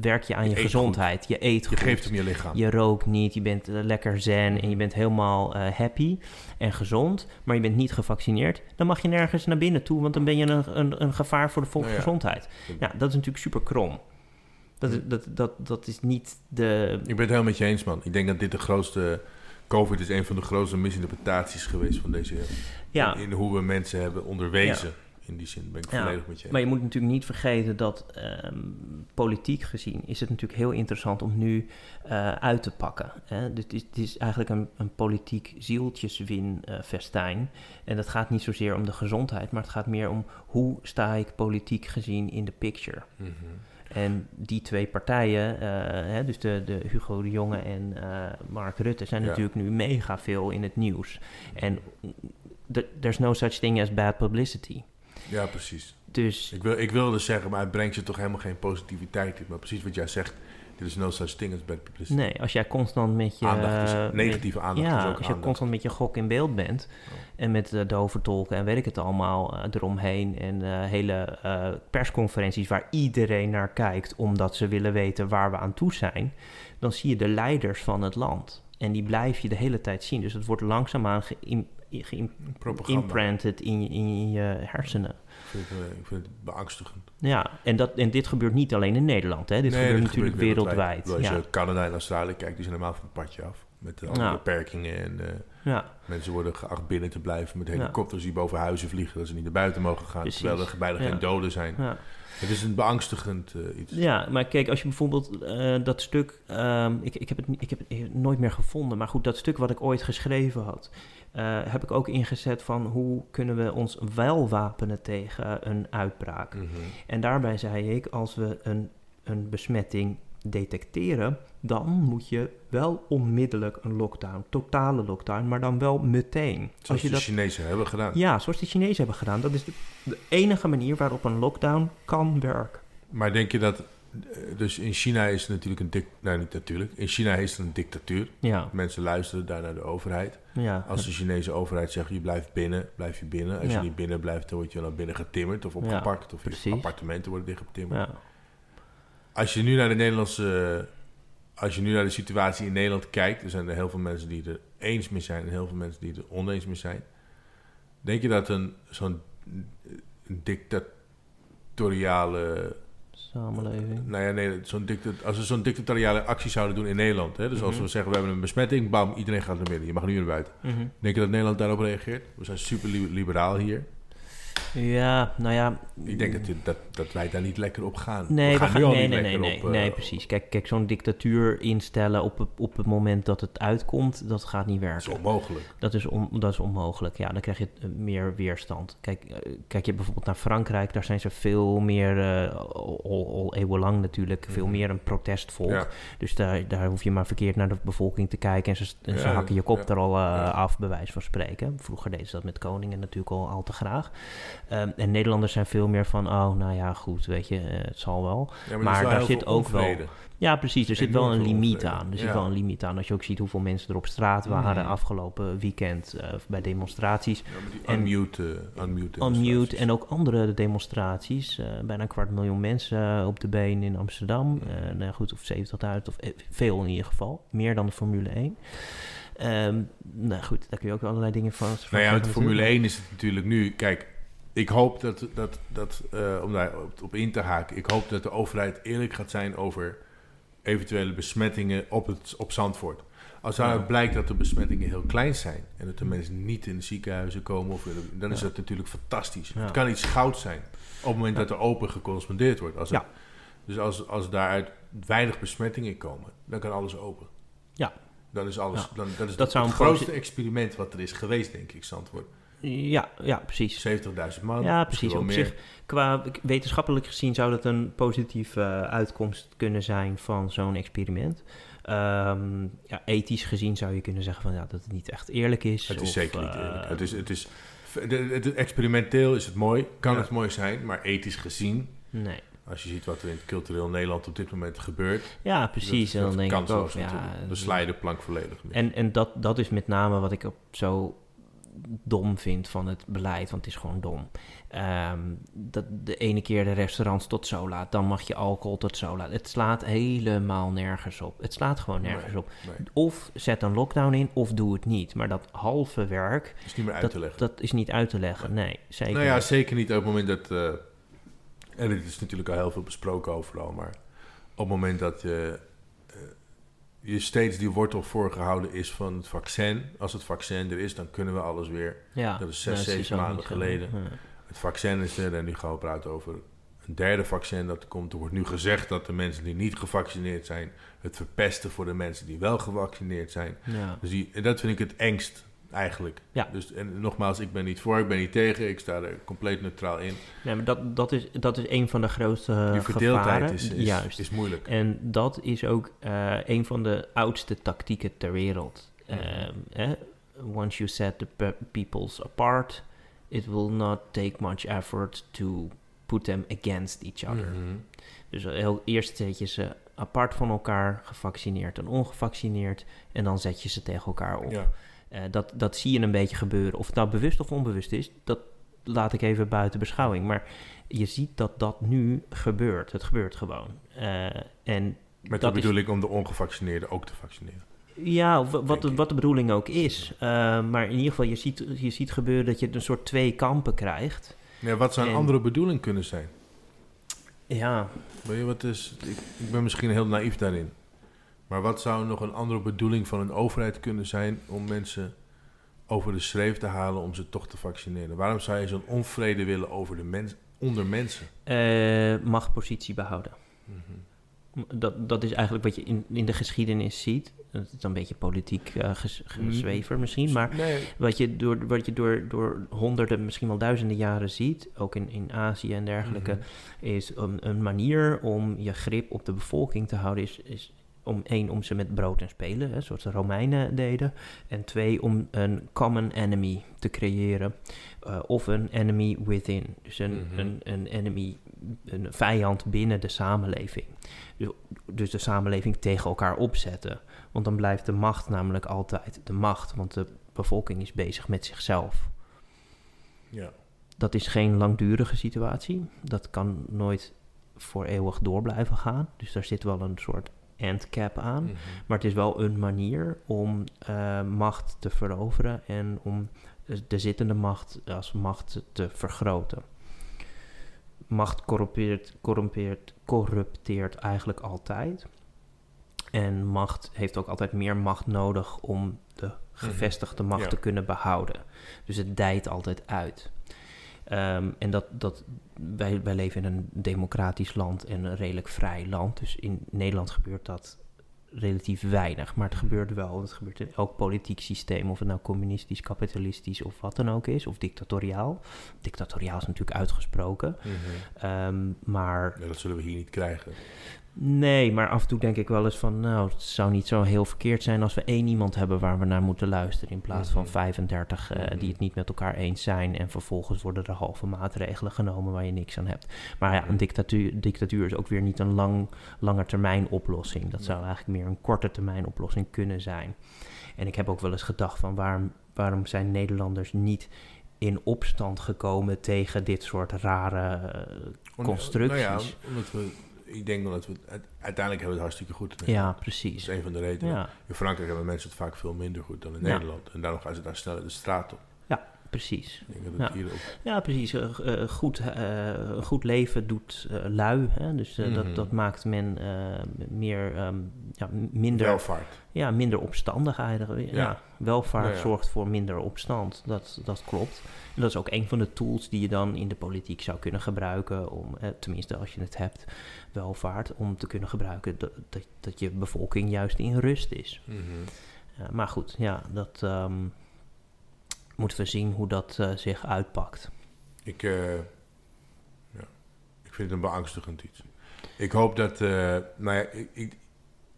werk je aan je, je gezondheid, goed. je eet goed. Je geeft hem je lichaam. Je rookt niet, je bent uh, lekker zen en je bent helemaal uh, happy en gezond, maar je bent niet gevaccineerd, dan mag je nergens naar binnen toe, want dan ben je een, een, een gevaar voor de volksgezondheid. Nou, ja. Ja, dat is natuurlijk super krom. Dat, dat, dat, dat is niet de... Ik ben het helemaal met je eens, man. Ik denk dat dit de grootste... COVID is een van de grootste misinterpretaties geweest van deze... Ja. In, in hoe we mensen hebben onderwezen. Ja. In die zin ben ik volledig ja. met je eens. Maar je moet natuurlijk niet vergeten dat... Um, politiek gezien is het natuurlijk heel interessant om nu uh, uit te pakken. Hè? Dus het is, het is eigenlijk een, een politiek zieltjeswinfestijn. En dat gaat niet zozeer om de gezondheid... maar het gaat meer om hoe sta ik politiek gezien in de picture... Mm-hmm. En die twee partijen, uh, hè, dus de, de Hugo de Jonge en uh, Mark Rutte... zijn ja. natuurlijk nu mega veel in het nieuws. En d- there's no such thing as bad publicity. Ja, precies. Dus ik, wil, ik wilde zeggen, maar het brengt je toch helemaal geen positiviteit in. Maar precies wat jij zegt, dit is no such thing as bad publicity. Nee, als jij constant met je... Aandacht is, negatieve met, aandacht ja, is ook Ja, als aandacht. je constant met je gok in beeld bent... Oh. en met uh, dove tolken en weet ik het allemaal uh, eromheen... en uh, hele uh, persconferenties waar iedereen naar kijkt... omdat ze willen weten waar we aan toe zijn... dan zie je de leiders van het land. En die blijf je de hele tijd zien. Dus het wordt langzaamaan geïmprinted ge- in, in je hersenen. Ik vind, het, ik vind het beangstigend. Ja, en, dat, en dit gebeurt niet alleen in Nederland. Hè? Dit nee, gebeurt dit natuurlijk gebeurt wereldwijd. wereldwijd. Ja. Als je Canada en Australië kijkt, die zijn helemaal van het padje af. Met alle ja. beperkingen. En uh, ja. mensen worden geacht binnen te blijven met helikopters ja. die boven huizen vliegen. Dat ze niet naar buiten mogen gaan, Precies. terwijl er bijna ja. geen doden zijn. Ja. Het is een beangstigend uh, iets. Ja, maar kijk, als je bijvoorbeeld uh, dat stuk... Um, ik, ik, heb het, ik heb het nooit meer gevonden, maar goed, dat stuk wat ik ooit geschreven had... Uh, heb ik ook ingezet van hoe kunnen we ons wel wapenen tegen een uitbraak. Mm-hmm. En daarbij zei ik, als we een, een besmetting detecteren, dan moet je wel onmiddellijk een lockdown, totale lockdown, maar dan wel meteen. Zoals Als je de dat, Chinezen hebben gedaan. Ja, zoals de Chinezen hebben gedaan. Dat is de, de enige manier waarop een lockdown kan werken. Maar denk je dat... Dus in China is er natuurlijk een... Dik, nee, niet natuurlijk. In China is er een dictatuur. Ja. Mensen luisteren daar naar de overheid. Ja. Als de Chinese overheid zegt, je blijft binnen, blijf je binnen. Als ja. je niet binnen blijft, dan word je naar binnen getimmerd of opgepakt. Ja, of je appartementen worden dichtgetimmerd. Ja. Als je nu naar de Nederlandse... Als je nu naar de situatie in Nederland kijkt... Er zijn er heel veel mensen die er eens mee zijn... en heel veel mensen die er oneens mee zijn. Denk je dat een zo'n dictatoriale... samenleving. Nou ja, nee, zo'n dicta- als we zo'n dictatoriale actie zouden doen in Nederland. Hè, dus mm-hmm. als we zeggen, we hebben een besmetting, bam, iedereen gaat naar binnen. Je mag nu naar buiten. Mm-hmm. Denk je dat Nederland daarop reageert? We zijn super liberaal hier. Ja, nou ja... Ik denk dat, dat, dat wij daar niet lekker op gaan. Nee, we gaan, we gaan nu al nee, niet nee, nee, op, nee, nee, uh, precies. Kijk, kijk, zo'n dictatuur instellen op, op het moment dat het uitkomt, dat gaat niet werken. Dat is onmogelijk. Dat is, on, dat is onmogelijk, ja. Dan krijg je meer weerstand. Kijk, kijk je bijvoorbeeld naar Frankrijk, daar zijn ze veel meer, uh, al, al eeuwenlang natuurlijk, veel mm-hmm. meer een protestvolk. Ja. Dus daar, daar hoef je maar verkeerd naar de bevolking te kijken en ze, en ze ja, hakken je kop ja. er al uh, ja. af, bij wijze van spreken. Vroeger deden ze dat met koningen natuurlijk al, al te graag. Um, en Nederlanders zijn veel meer van, oh, nou ja, goed, weet je, uh, het zal wel. Ja, maar, maar wel daar zit ook onvrede. wel... Ja, precies, er en zit wel een limiet onvrede. aan. Er ja. zit wel een limiet aan. Als je ook ziet hoeveel mensen er op straat waren mm. afgelopen weekend uh, bij demonstraties. Ja, en, unmute, uh, unmute demonstraties. Unmute en ook andere demonstraties. Uh, bijna een kwart miljoen mensen op de been in Amsterdam. Uh, nou ja, goed, of zeventigduizend, of eh, veel in ieder geval. Meer dan de Formule één. Um, nou goed, daar kun je ook allerlei dingen van... van nou ja, met de Formule één is het natuurlijk nu... Kijk... Ik hoop dat, dat, dat uh, om daar op, op in te haken... ik hoop dat de overheid eerlijk gaat zijn over eventuele besmettingen op, het, op Zandvoort. Als daaruit blijkt dat de besmettingen heel klein zijn... en dat de mensen niet in de ziekenhuizen komen... Of, dan ja. is dat natuurlijk fantastisch. Ja. Het kan iets gouds zijn op het moment ja. dat er open geconsumeerd wordt. Als het, ja. Dus als, als daaruit weinig besmettingen komen, dan kan alles open. Ja. Dan is alles, ja. dan, dan is dat het, het grootste proces... experiment wat er is geweest, denk ik, Zandvoort... Ja, ja, precies. zeventigduizend man. Ja, precies. Op meer. zich, qua wetenschappelijk gezien zou dat een positieve uh, uitkomst kunnen zijn van zo'n experiment. Um, ja, ethisch gezien zou je kunnen zeggen van, ja, dat het niet echt eerlijk is. Het is of, zeker niet eerlijk. Uh, het is, het is, het is, het, het, experimenteel is het mooi, kan ja. het mooi zijn, maar ethisch gezien... Nee. Als je ziet wat er in het cultureel Nederland op dit moment gebeurt. Ja, precies. Dat, dat en dan denk ik ook, ja, de slijderplank volledig. Mee. En, en dat, dat is met name wat ik op zo... dom vindt van het beleid, want het is gewoon dom. Um, dat de ene keer de restaurants tot zo laat, dan mag je alcohol tot zo laat. Het slaat helemaal nergens op. Het slaat gewoon nergens nee, op. Nee. Of zet een lockdown in, of doe het niet. Maar dat halve werk... is niet meer uit dat, te leggen. Dat is niet uit te leggen, nee. nee zeker nou ja, niet. Zeker niet op het moment dat... Uh, en dit is natuurlijk al heel veel besproken overal, maar... op het moment dat je... Uh, je steeds die wortel voorgehouden is van het vaccin. Als het vaccin er is, dan kunnen we alles weer. Ja, dat is zes, nou, zeven maanden geleden. Ja. Het vaccin is er en nu gaan we praten over een derde vaccin dat er komt. Er wordt nu gezegd dat de mensen die niet gevaccineerd zijn... het verpesten voor de mensen die wel gevaccineerd zijn. Ja. Dus die, en dat vind ik het engst eigenlijk. Ja. Dus, en nogmaals, ik ben niet voor, ik ben niet tegen. Ik sta er compleet neutraal in. Nee, maar dat, dat, is, dat is een van de grootste gevaren. Die verdeeldheid is, is, Juist. is moeilijk. En dat is ook uh, een van de oudste tactieken ter wereld. Um, eh? Once you set the pe- peoples apart, it will not take much effort to put them against each other. Mm-hmm. Dus heel eerst zet je ze apart van elkaar, gevaccineerd en ongevaccineerd, en dan zet je ze tegen elkaar op. Ja. Uh, dat, dat zie je een beetje gebeuren. Of het nou bewust of onbewust is, dat laat ik even buiten beschouwing. Maar je ziet dat dat nu gebeurt. Het gebeurt gewoon. Uh, en Met de bedoeling is... om de ongevaccineerden ook te vaccineren. Ja, w- wat, de, wat de bedoeling ook is. Uh, maar in ieder geval, je ziet, je ziet gebeuren dat je een soort twee kampen krijgt. Ja, wat zou een en... andere bedoeling kunnen zijn? Ja. Weet je wat is? Ik, ik ben misschien heel naïef daarin. Maar wat zou nog een andere bedoeling van een overheid kunnen zijn... om mensen over de schreef te halen om ze toch te vaccineren? Waarom zou je zo'n onvrede willen over de mens, onder mensen? Uh, machtpositie behouden. Mm-hmm. Dat, dat is eigenlijk wat je in, in de geschiedenis ziet. dat is een beetje politiek uh, ges, gezwever mm. misschien, maar nee. wat je, door, wat je door, door honderden, misschien wel duizenden jaren ziet, ook in, in Azië en dergelijke, mm-hmm. is um, een manier om je grip op de bevolking te houden, is, is om één, om ze met brood en spelen, hè, zoals de Romeinen deden, en twee, om een common enemy te creëren, uh, of een enemy within, dus een, mm-hmm. een, een enemy, een vijand binnen de samenleving. Dus, dus de samenleving tegen elkaar opzetten. Want dan blijft de macht namelijk altijd de macht. Want de bevolking is bezig met zichzelf. Ja. Dat is geen langdurige situatie. Dat kan nooit voor eeuwig door blijven gaan. Dus daar zit wel een soort endcap aan. Mm-hmm. Maar het is wel een manier om uh, macht te veroveren. En om de zittende macht als macht te vergroten. Macht corrumpeert, corrumpeert, corrupteert eigenlijk altijd. En macht heeft ook altijd meer macht nodig om de gevestigde macht mm-hmm. ja. te kunnen behouden. Dus het dijt altijd uit. Um, en dat, dat wij, wij leven in een democratisch land en een redelijk vrij land. Dus in Nederland gebeurt dat relatief weinig. Maar het gebeurt wel. Het gebeurt in elk politiek systeem. Of het nou communistisch, kapitalistisch of wat dan ook is. Of dictatoriaal. Dictatoriaal is natuurlijk uitgesproken. Mm-hmm. Um, maar ja, dat zullen we hier niet krijgen. Nee, maar af en toe denk ik wel eens van... nou, het zou niet zo heel verkeerd zijn als we één iemand hebben waar we naar moeten luisteren... in plaats mm-hmm. van vijfendertig uh, die het niet met elkaar eens zijn... en vervolgens worden er halve maatregelen genomen waar je niks aan hebt. Maar ja, een dictatuur, dictatuur is ook weer niet een lang, lange termijn oplossing. Dat zou eigenlijk meer een korte termijn oplossing kunnen zijn. En ik heb ook wel eens gedacht van waarom, waarom zijn Nederlanders niet... in opstand gekomen tegen dit soort rare uh, constructies? Nou ja, omdat we... Ik denk dat we het, uiteindelijk hebben we het hartstikke goed. Ja, precies. Dat is een van de redenen. Ja. In Frankrijk hebben mensen het vaak veel minder goed dan in ja. Nederland. En daarom gaan ze daar sneller de straat op. Ja, precies. Ik denk dat het ja. Hier ook... ja, precies. Uh, goed, uh, goed leven doet uh, lui. Hè? Dus uh, mm-hmm. dat, dat maakt men uh, meer, um, ja, minder... Welvaart. Ja, minder opstandigheid. Ja. Ja, welvaart nou ja. zorgt voor minder opstand. Dat, dat klopt. En dat is ook een van de tools die je dan in de politiek zou kunnen gebruiken. Om, eh, tenminste, als je het hebt, welvaart. Om te kunnen gebruiken dat, dat, dat je bevolking juist in rust is. Mm-hmm. Ja, maar goed, ja, dat um, moeten we zien hoe dat uh, zich uitpakt. Ik, uh, ja, ik vind het een beangstigend iets. Ik hoop dat... Uh, nou ja, ik, ik,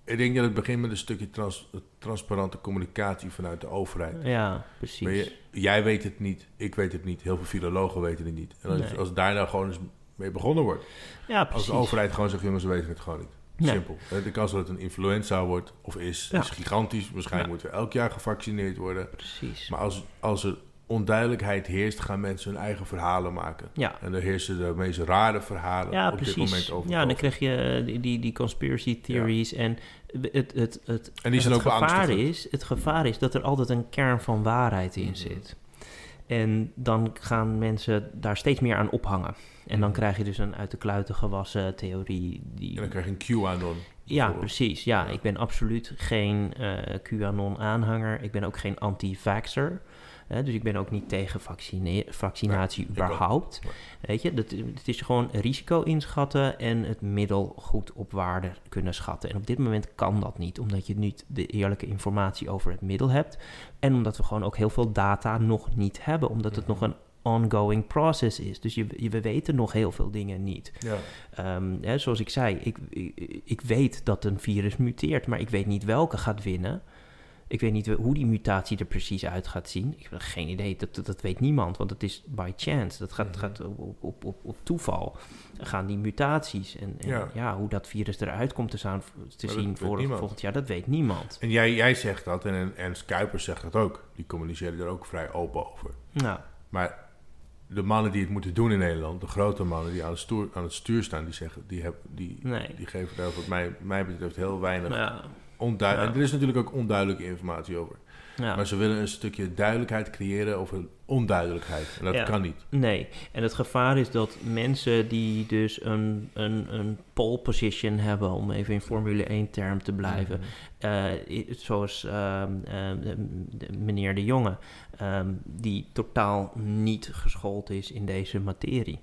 Ik denk dat het begint met een stukje trans, transparante communicatie vanuit de overheid. Ja, precies. Maar je, jij weet het niet, ik weet het niet, heel veel virologen weten het niet. En als, nee. als daar nou gewoon eens mee begonnen wordt. Ja, precies. Als de overheid gewoon zegt, jongens, we weten het gewoon niet. Nee. Simpel. De kans dat het een influenza wordt of is, ja. is gigantisch. Waarschijnlijk ja. moeten we elk jaar gevaccineerd worden. Precies. Maar als, als er onduidelijkheid heerst, gaan mensen hun eigen verhalen maken. Ja. En dan heersen de meest rare verhalen ja, op precies. dit moment over. Ja, dan over. krijg je die, die, die conspiracy theories. Ja. En het, het, het, het, en die zijn het ook gevaar is, het gevaar is dat er altijd een kern van waarheid in mm-hmm. zit. En dan gaan mensen daar steeds meer aan ophangen. En dan krijg je dus een uit de kluiten gewassen theorie. Die... En dan krijg je een QAnon. Ja, precies. Ja, ik ben absoluut geen uh, QAnon-aanhanger. Ik ben ook geen anti-vaxxer. Hè, dus ik ben ook niet tegen vaccine- vaccinatie nee, überhaupt. Nee. Weet je, dat, het is gewoon risico inschatten en het middel goed op waarde kunnen schatten. En op dit moment kan dat niet, omdat je niet de eerlijke informatie over het middel hebt. En omdat we gewoon ook heel veel data nog niet hebben, omdat het mm-hmm. nog een ongoing process is. Dus je, je, we weten nog heel veel dingen niet. Ja. Um, hè, zoals ik zei, ik, ik, ik weet dat een virus muteert, maar ik weet niet welke gaat winnen. Ik weet niet hoe die mutatie er precies uit gaat zien. Ik heb geen idee, dat, dat, dat weet niemand, want het is by chance. Dat gaat, mm-hmm. gaat op, op, op, op toeval. Dan gaan die mutaties en, en ja. ja, hoe dat virus eruit komt te, zaan, te zien vorig, volgend jaar, dat weet niemand. En jij, jij zegt dat en Ernst Kuipers zegt dat ook. Die communiceren er ook vrij open over. Nou. Maar de mannen die het moeten doen in Nederland, de grote mannen die aan het, stoer, aan het stuur staan, die, zeggen, die, heb, die, nee. die geven daar wat mij, mij betreft heel weinig... Ja. Onduid- ja. En er is natuurlijk ook onduidelijke informatie over. Ja. Maar ze willen een stukje duidelijkheid creëren over onduidelijkheid. En dat ja. kan niet. Nee. En het gevaar is dat mensen die dus een, een, een pole position hebben... om even in Formule één term te blijven... Mm-hmm. Uh, zoals uh, uh, meneer De Jonge... Um, die totaal niet geschoold is in deze materie.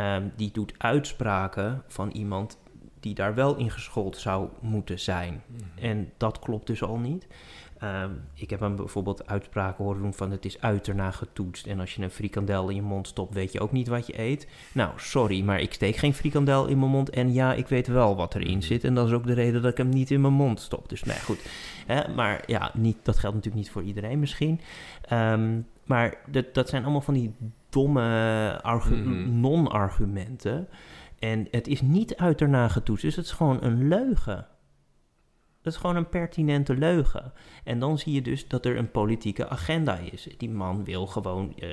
Um, die doet uitspraken van iemand... die daar wel in geschoold zou moeten zijn. Mm-hmm. En dat klopt dus al niet. Um, ik heb hem bijvoorbeeld uitspraken horen doen van het is uiterna getoetst. En als je een frikandel in je mond stopt, weet je ook niet wat je eet. Nou, sorry, maar ik steek geen frikandel in mijn mond. En ja, ik weet wel wat erin zit. En dat is ook de reden dat ik hem niet in mijn mond stop. Dus nou nee, goed. He, maar ja, niet, dat geldt natuurlijk niet voor iedereen misschien. Um, maar dat, dat zijn allemaal van die domme argu- mm-hmm. non-argumenten. En het is niet uiterna getoetst. Dus het is gewoon een leugen. Dat is gewoon een pertinente leugen. En dan zie je dus dat er een politieke agenda is. Die man wil gewoon uh,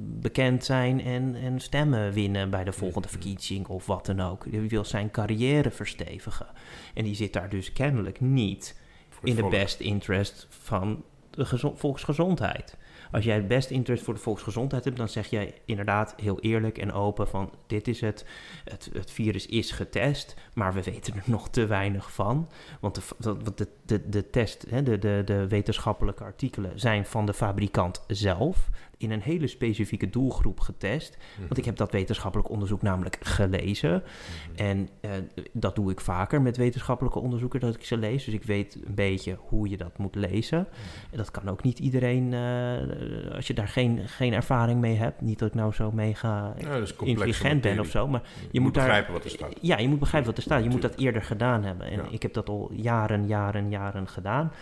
bekend zijn en, en stemmen winnen bij de volgende verkiezing of wat dan ook. Die wil zijn carrière verstevigen. En die zit daar dus kennelijk niet in de best interest van de gezo- volksgezondheid. Als jij het best interest voor de volksgezondheid hebt, dan zeg jij inderdaad heel eerlijk en open van dit is het, het, het virus is getest, maar we weten er nog te weinig van. Want de, de, de, de test, hè, de, de, de wetenschappelijke artikelen zijn van de fabrikant zelf in een hele specifieke doelgroep getest. Mm-hmm. Want ik heb dat wetenschappelijk onderzoek namelijk gelezen. Mm-hmm. En eh, dat doe ik vaker met wetenschappelijke onderzoeken, dat ik ze lees. Dus ik weet een beetje hoe je dat moet lezen. Mm-hmm. En dat kan ook niet iedereen, uh, als je daar geen, geen ervaring mee hebt. Niet dat ik nou zo mega ja, dus intelligent ben of zo. Maar je, je moet, moet daar, begrijpen wat er staat. Ja, je moet begrijpen wat er staat. Je Natuurlijk. moet dat eerder gedaan hebben. En ja. ik heb dat al jaren, jaren, jaren gedaan.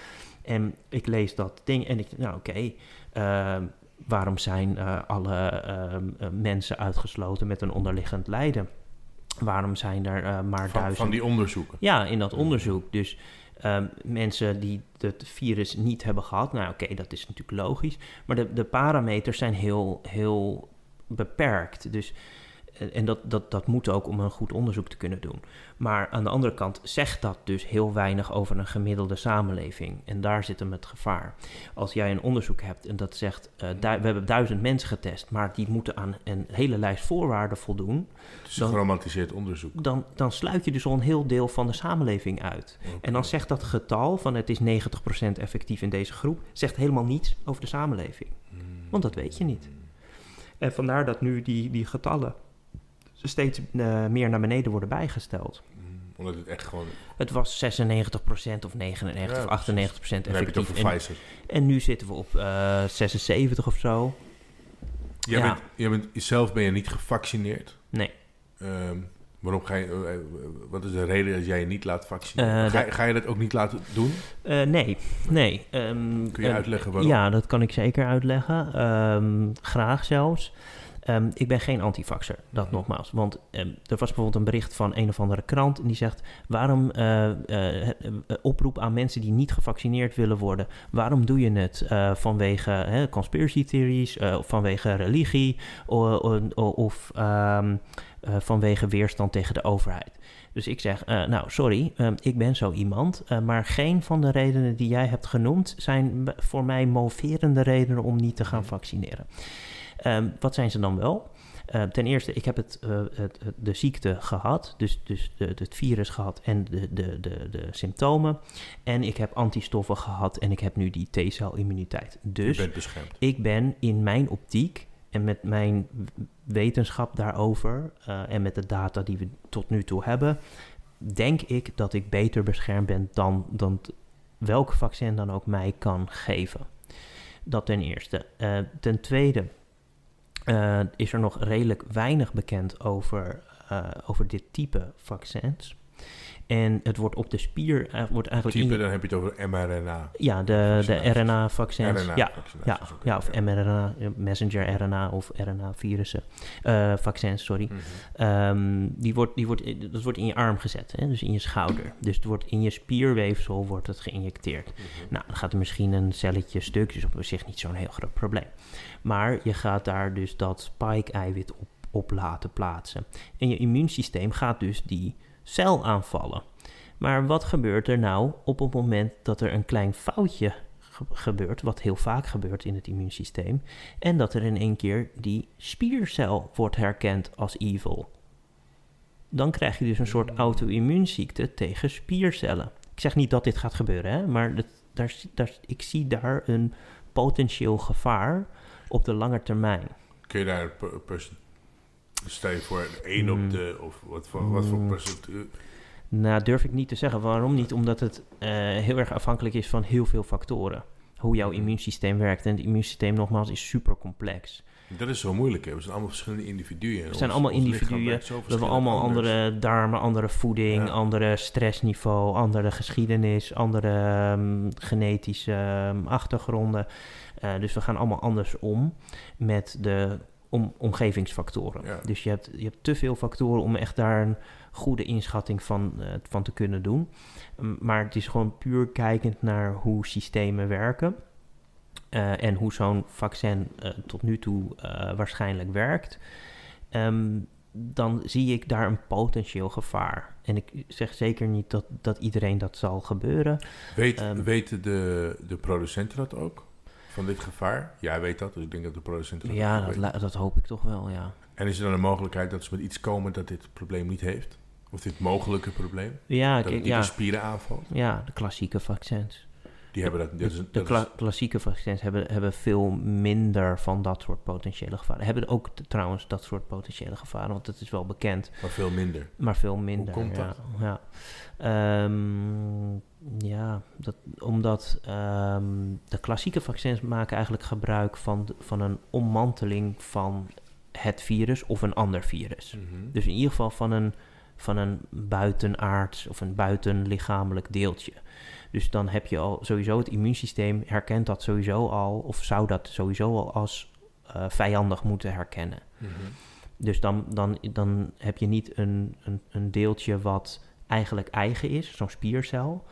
En ik lees dat ding en ik nou oké... Okay, uh, waarom zijn uh, alle uh, uh, mensen uitgesloten met een onderliggend lijden? Waarom zijn er uh, maar van, duizend... Van die onderzoeken? Ja, in dat onderzoek. Dus uh, mensen die het virus niet hebben gehad... Nou, oké, okay, dat is natuurlijk logisch. Maar de, de parameters zijn heel, heel beperkt. Dus, en dat, dat, dat moet ook om een goed onderzoek te kunnen doen. Maar aan de andere kant zegt dat dus heel weinig over een gemiddelde samenleving. En daar zit hem het gevaar. Als jij een onderzoek hebt en dat zegt... Uh, du- we hebben duizend mensen getest, maar die moeten aan een hele lijst voorwaarden voldoen. Het is een geromantiseerd onderzoek. Dan, dan sluit je dus al een heel deel van de samenleving uit. Okay. En dan zegt dat getal van het is negentig procent effectief in deze groep... zegt helemaal niets over de samenleving. Hmm. Want dat weet je niet. En vandaar dat nu die, die getallen... steeds uh, meer naar beneden worden bijgesteld. Mm, omdat het echt gewoon... Het was zesennegentig procent of negenennegentig procent ja, of achtennegentig procent effectief. Dan heb je het over Pfizer. En, en nu zitten we op uh, zesenzeventig of zo. Jij ja. bent, jij bent, zelf ben je niet gevaccineerd? Nee. Um, waarom ga je... Wat is de reden dat jij je niet laat vaccineren? Uh, ga, dat, ga je dat ook niet laten doen? Uh, nee, nee. Um, Kun je uh, uitleggen waarom? Ja, dat kan ik zeker uitleggen. Um, graag zelfs. Um, ik ben geen antivaxer, dat mm-hmm. nogmaals. Want um, er was bijvoorbeeld een bericht van een of andere krant... en die zegt, waarom uh, uh, oproep aan mensen die niet gevaccineerd willen worden... waarom doe je het uh, vanwege hè, conspiracy theories, uh, vanwege religie... of, of um, uh, vanwege weerstand tegen de overheid? Dus ik zeg, uh, nou sorry, um, ik ben zo iemand... Uh, maar geen van de redenen die jij hebt genoemd... zijn voor mij moverende redenen om niet te gaan vaccineren. Um, wat zijn ze dan wel? Uh, ten eerste, ik heb het, uh, het, de ziekte gehad, dus, dus de, het virus gehad en de, de, de, de symptomen. En ik heb antistoffen gehad en ik heb nu die T-celimmuniteit. Dus je bent beschermd. Ik ben in mijn optiek en met mijn wetenschap daarover uh, en met de data die we tot nu toe hebben, denk ik dat ik beter beschermd ben dan, dan t- welk vaccin dan ook mij kan geven. Dat ten eerste. Uh, ten tweede... Uh, is er nog redelijk weinig bekend over, uh, over dit type vaccins. En het wordt op de spier... Uh, wordt eigenlijk type, in... dan heb je het over mRNA. Ja, de, de R N A-vaccins. R N A ja, ja, ja, of ja. mRNA, messenger R N A of R N A-virussen. Uh, vaccins, sorry. Mm-hmm. Um, die wordt, die wordt, dat wordt in je arm gezet, hè? Dus in je schouder. Dus het wordt in je spierweefsel wordt het geïnjecteerd. Mm-hmm. Nou, dan gaat er misschien een celletje stuk, dus op zich niet zo'n heel groot probleem. Maar je gaat daar dus dat spike-eiwit op, op laten plaatsen. En je immuunsysteem gaat dus die... cel aanvallen. Maar wat gebeurt er nou op het moment dat er een klein foutje ge- gebeurt, wat heel vaak gebeurt in het immuunsysteem, en dat er in één keer die spiercel wordt herkend als evil? Dan krijg je dus een soort auto-immuunziekte tegen spiercellen. Ik zeg niet dat dit gaat gebeuren, hè, maar dat, daar, daar, ik zie daar een potentieel gevaar op de lange termijn. Kun je daar een per- per- Stel je voor één op de, of wat voor, wat voor procent? Nou, durf ik niet te zeggen. Waarom niet? Omdat het uh, heel erg afhankelijk is van heel veel factoren. Hoe jouw immuunsysteem werkt. En het immuunsysteem, nogmaals, is super complex. Dat is zo moeilijk, hè? We zijn allemaal verschillende individuen. We zijn allemaal individuen. We hebben allemaal anders. Andere darmen, andere voeding, ja. Andere stressniveau, andere geschiedenis, andere um, genetische um, achtergronden. Uh, dus we gaan allemaal anders om met de om, omgevingsfactoren. Ja. Dus je hebt, je hebt te veel factoren om echt daar een goede inschatting van, uh, van te kunnen doen. Um, maar het is gewoon puur kijkend naar hoe systemen werken. Uh, en hoe zo'n vaccin uh, tot nu toe uh, waarschijnlijk werkt, um, dan zie ik daar een potentieel gevaar. En ik zeg zeker niet dat, dat iedereen dat zal gebeuren. Weet, um, weten de, de producenten dat ook, van dit gevaar? Jij weet dat, dus ik denk dat de producenten dat ja, ook Ja, dat, dat hoop ik toch wel, ja. En is er dan een mogelijkheid dat ze met iets komen dat dit probleem niet heeft? Of dit mogelijke probleem? Ja, dat het niet ja. een spieren aanvalt? Ja, de klassieke vaccins. Die hebben dat, dat is, dat de kla- klassieke vaccins hebben, hebben veel minder van dat soort potentiële gevaren. Hebben ook t- trouwens dat soort potentiële gevaren, want dat is wel bekend. Maar veel minder. Maar veel minder, Hoe komt ja. dat? Ja, um, ja dat, omdat um, de klassieke vaccins maken eigenlijk gebruik van, de, van een ommanteling van het virus of een ander virus. Mm-hmm. Dus in ieder geval van een, van een buitenaards of een buitenlichamelijk deeltje. Dus dan heb je al sowieso het immuunsysteem herkent dat sowieso al... of zou dat sowieso al als uh, vijandig moeten herkennen. Mm-hmm. Dus dan, dan, dan heb je niet een, een, een deeltje wat eigenlijk eigen is, zo'n spiercel...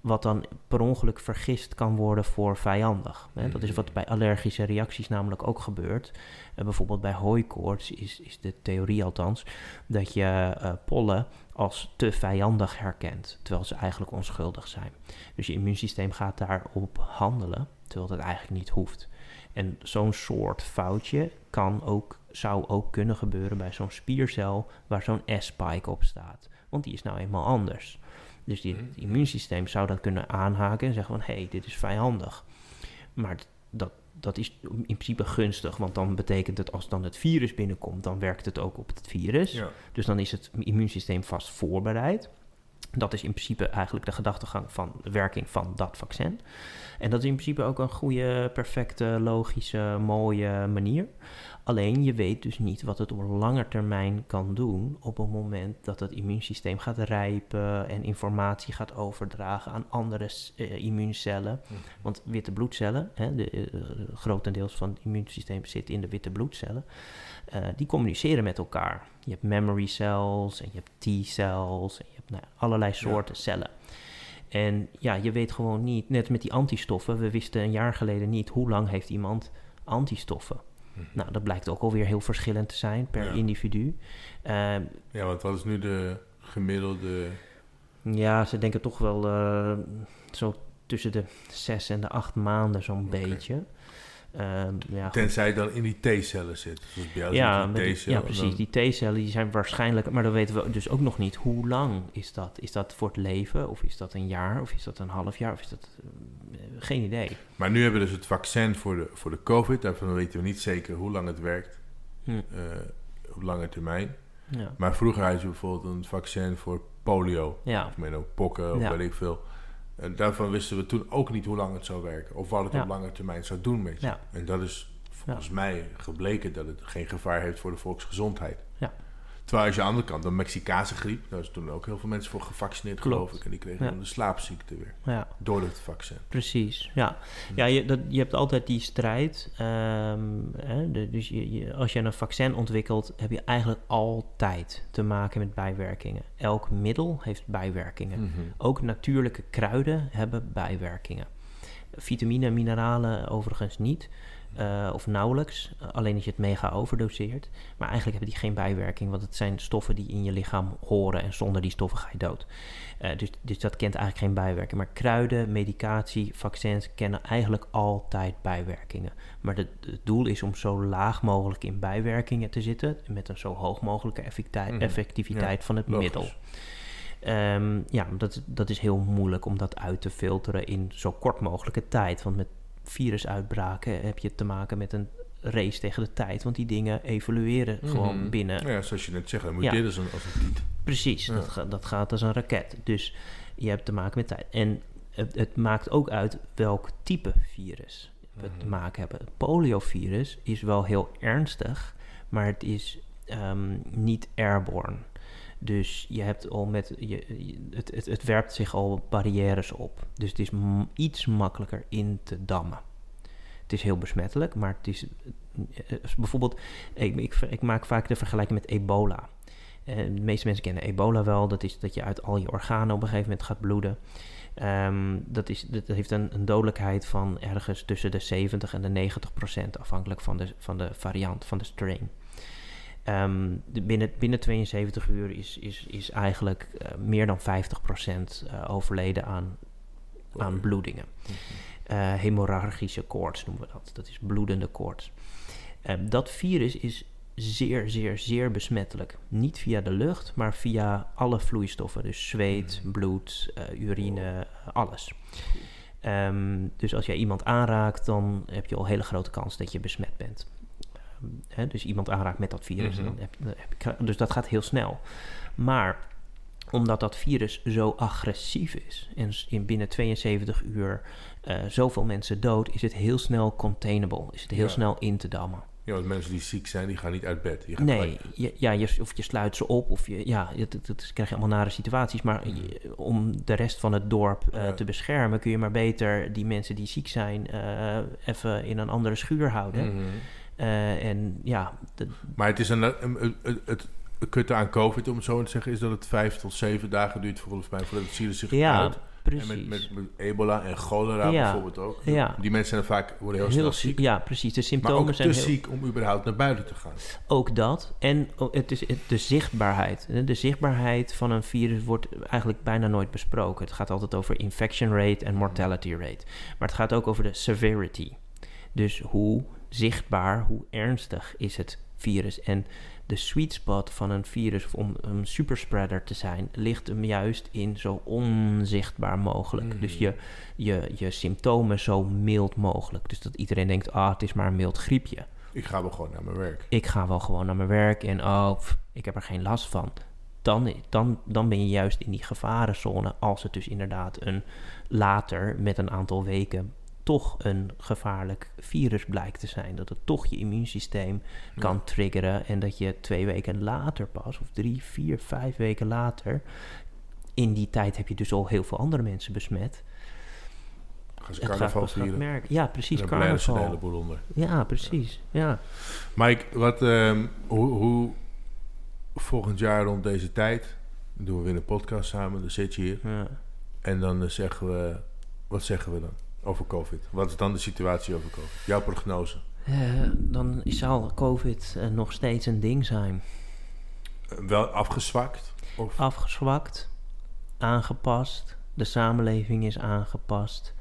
wat dan per ongeluk vergist kan worden voor vijandig. Hè? Mm-hmm. Dat is wat bij allergische reacties namelijk ook gebeurt. Uh, bijvoorbeeld bij hooikoorts is, is de theorie althans... dat je uh, pollen... als te vijandig herkent, terwijl ze eigenlijk onschuldig zijn. Dus je immuunsysteem gaat daarop handelen, terwijl dat eigenlijk niet hoeft. En zo'n soort foutje kan ook, zou ook kunnen gebeuren bij zo'n spiercel waar zo'n S-spike op staat. Want die is nou eenmaal anders. Dus die, het immuunsysteem zou dat kunnen aanhaken en zeggen van, hé, hey, dit is vijandig. Maar dat, dat is in principe gunstig, want dan betekent het als dan het virus binnenkomt, dan werkt het ook op het virus. Ja. Dus dan is het immuunsysteem vast voorbereid. Dat is in principe eigenlijk de gedachtegang van de werking van dat vaccin. En dat is in principe ook een goede, perfecte, logische, mooie manier. Alleen je weet dus niet wat het op lange termijn kan doen op het moment dat het immuunsysteem gaat rijpen en informatie gaat overdragen aan andere uh, immuuncellen. Mm-hmm. Want witte bloedcellen, hè, de, uh, grotendeels van het immuunsysteem zit in de witte bloedcellen, uh, die communiceren met elkaar. Je hebt memory cells en je hebt T-cells en je hebt nou, allerlei soorten ja. cellen. En ja, je weet gewoon niet, net met die antistoffen, we wisten een jaar geleden niet hoe lang heeft iemand antistoffen. Nou, dat blijkt ook alweer heel verschillend te zijn per ja. individu. Uh, ja, want wat is nu de gemiddelde... Ja, ze denken toch wel uh, zo tussen de zes en de acht maanden zo'n okay. beetje. Uh, ja, Tenzij dan in die T-cellen zit. Dus bij jou ja, zit die T-cellen, ja, precies. Dan... Die T-cellen die zijn waarschijnlijk... Maar dan weten we dus ook nog niet hoe lang is dat. Is dat voor het leven? Of is dat een jaar? Of is dat een half jaar? Of is dat... Uh, geen idee. Maar nu hebben we dus het vaccin voor de, voor de COVID. Daarvan weten we niet zeker hoe lang het werkt. Hm. Uh, op lange termijn. Ja. Maar vroeger had je bijvoorbeeld een vaccin voor polio. Ja. Of meen ook pokken of ja. weet ik veel. En daarvan wisten we toen ook niet hoe lang het zou werken. Of wat het ja. op lange termijn zou doen met je. Ja. En dat is volgens ja. mij gebleken dat het geen gevaar heeft voor de volksgezondheid. Ja. Terwijl als je aan de andere kant, de Mexicaanse griep... daar is toen ook heel veel mensen voor gevaccineerd, Klopt. geloof ik. En die kregen ja. dan de slaapziekte weer. Ja. Door het vaccin. Precies, ja. ja je, dat, je hebt altijd die strijd. Um, hè, de, dus je, je, als je een vaccin ontwikkelt... heb je eigenlijk altijd te maken met bijwerkingen. Elk middel heeft bijwerkingen. Mm-hmm. Ook natuurlijke kruiden hebben bijwerkingen. Vitamine en mineralen overigens niet... Uh, of nauwelijks, alleen dat je het mega overdoseert. Maar eigenlijk hebben die geen bijwerking, want het zijn stoffen die in je lichaam horen en zonder die stoffen ga je dood. Uh, dus, dus dat kent eigenlijk geen bijwerking. Maar kruiden, medicatie, vaccins kennen eigenlijk altijd bijwerkingen. Maar de, de, het doel is om zo laag mogelijk in bijwerkingen te zitten, met een zo hoog mogelijke effecti- effectiviteit ja, van het logisch. middel. Um, ja, dat, dat is heel moeilijk om dat uit te filteren in zo kort mogelijke tijd, want met virusuitbraken heb je te maken met een race tegen de tijd, want die dingen evolueren mm-hmm. gewoon binnen. Ja, zoals je net zegt, dan moet ja. je dit als een, als een tiet. Precies, ja. dat, dat gaat als een raket. Dus je hebt te maken met tijd. En het, het maakt ook uit welk type virus we mm-hmm. te maken hebben. Het poliovirus is wel heel ernstig, maar het is um, niet airborne. Dus je hebt al met je, het, het, het werpt zich al barrières op. Dus het is m- iets makkelijker in te dammen. Het is heel besmettelijk, maar het is bijvoorbeeld... Ik, ik, ik maak vaak de vergelijking met Ebola. Uh, de meeste mensen kennen Ebola wel. Dat is dat je uit al je organen op een gegeven moment gaat bloeden. Um, dat, is, dat heeft een, een dodelijkheid van ergens tussen de zeventig en de negentig procent... afhankelijk van de, van de variant, van de strain. Um, de binnen, binnen tweeënzeventig uur is, is, is eigenlijk uh, meer dan vijftig procent uh, overleden aan, aan bloedingen. Uh, hemorragische koorts noemen we dat. Dat is bloedende koorts. Uh, dat virus is zeer, zeer, zeer besmettelijk. Niet via de lucht, maar via alle vloeistoffen. Dus zweet, mm. bloed, uh, urine, alles. Um, dus als jij iemand aanraakt, dan heb je al hele grote kans dat je besmet bent. He, dus iemand aanraakt met dat virus. Mm-hmm. Dan heb, dan heb ik, dus dat gaat heel snel. Maar omdat dat virus zo agressief is en in binnen tweeënzeventig uur uh, zoveel mensen dood, is het heel snel containable. Is het heel ja. snel in te dammen. Ja, want mensen die ziek zijn, die gaan niet uit bed. Je gaat nee, je, ja, je, of je sluit ze op, of je, ja, dat, dat, dat krijg je allemaal nare situaties. Maar je, om de rest van het dorp uh, ja. te beschermen, kun je maar beter die mensen die ziek zijn uh, even in een andere schuur houden. Mm-hmm. Uh, en ja, de... Maar het is een, een, een, het kutte aan COVID, om het zo te zeggen, is dat het vijf tot zeven dagen duurt volgens mij voordat het virus zich ja, uit. Precies. En met, met, met ebola en cholera ja, bijvoorbeeld ook. Ja. Die mensen zijn vaak worden heel, heel snel ziek. Ja, precies. De symptomen maar ook zijn te heel... ziek om überhaupt naar buiten te gaan. Ook dat. En het is de zichtbaarheid. De zichtbaarheid van een virus wordt eigenlijk bijna nooit besproken. Het gaat altijd over infection rate en mortality rate. Maar het gaat ook over de severity. Dus hoe zichtbaar, hoe ernstig is het virus. En de sweet spot van een virus om een superspreader te zijn, ligt hem juist in zo onzichtbaar mogelijk. Mm-hmm. Dus je, je, je symptomen zo mild mogelijk. Dus dat iedereen denkt, ah, het is maar een mild griepje. Ik ga wel gewoon naar mijn werk. Ik ga wel gewoon naar mijn werk en oh, pff, ik heb er geen last van. Dan, dan, dan ben je juist in die gevarenzone als het dus inderdaad een later met een aantal weken toch een gevaarlijk virus blijkt te zijn. Dat het toch je immuunsysteem ja. kan triggeren en dat je twee weken later pas, of drie, vier, vijf weken later, in die tijd heb je dus al heel veel andere mensen besmet. Gaan ze carnaval vieren. Ja, precies, carnaval. Een heleboel onder. Ja, precies, ja. ja. Mike, wat, um, hoe, hoe volgend jaar rond deze tijd doen we weer een podcast samen, dan zit je hier. Ja. En dan uh, zeggen we, wat zeggen we dan? Over COVID. Wat is dan de situatie over COVID? Jouw prognose? Uh, dan zal COVID uh, nog steeds een ding zijn. Uh, wel afgezwakt? Of? Afgezwakt, aangepast. De samenleving is aangepast.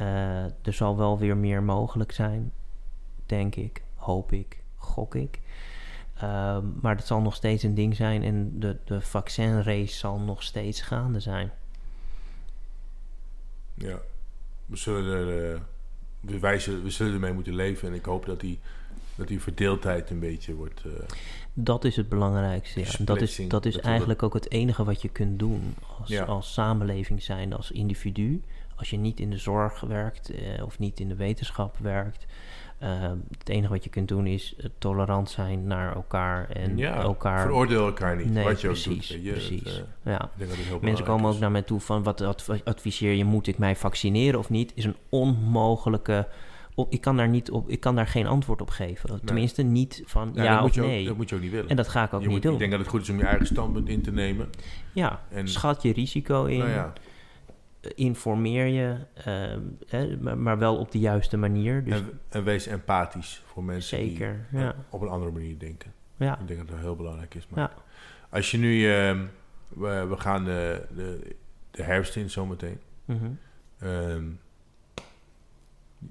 Uh, er zal wel weer meer mogelijk zijn. Denk ik, hoop ik, gok ik. Uh, maar dat zal nog steeds een ding zijn en de, de vaccinrace zal nog steeds gaande zijn. Ja. We zullen, er, we, wijzen, we zullen ermee moeten leven. En ik hoop dat die, dat die verdeeldheid een beetje wordt... Uh, dat is het belangrijkste. Ja. Dat is, dat is dat eigenlijk dat... ook het enige wat je kunt doen. Als, ja. als samenleving zijn, als individu. Als je niet in de zorg werkt eh, of niet in de wetenschap werkt. Uh, het enige wat je kunt doen is tolerant zijn naar elkaar. En ja, elkaar... veroordeel elkaar niet. Nee, wat je precies, ook doet. Je, precies. Het, uh, ja. ik denk dat het heel Mensen komen is. ook naar mij toe van, wat adv- adviseer je, moet ik mij vaccineren of niet? Is een onmogelijke... Op, ik, kan daar niet op, ik kan daar geen antwoord op geven. Nee. Tenminste niet van ja, ja of nee. Ook, dat moet je ook niet willen. En dat ga ik ook je niet moet, doen. Ik denk dat het goed is om je eigen standpunt in te nemen. Ja, en, schat je risico in. Nou ja. Informeer je, uh, hè, maar wel op de juiste manier. Dus en, en wees empathisch voor mensen zeker, die ja. op een andere manier denken. Ja. Ik denk dat dat heel belangrijk is. Maar ja. Als je nu... Uh, we, we gaan de, de, de herfst in zometeen. Mm-hmm. Um,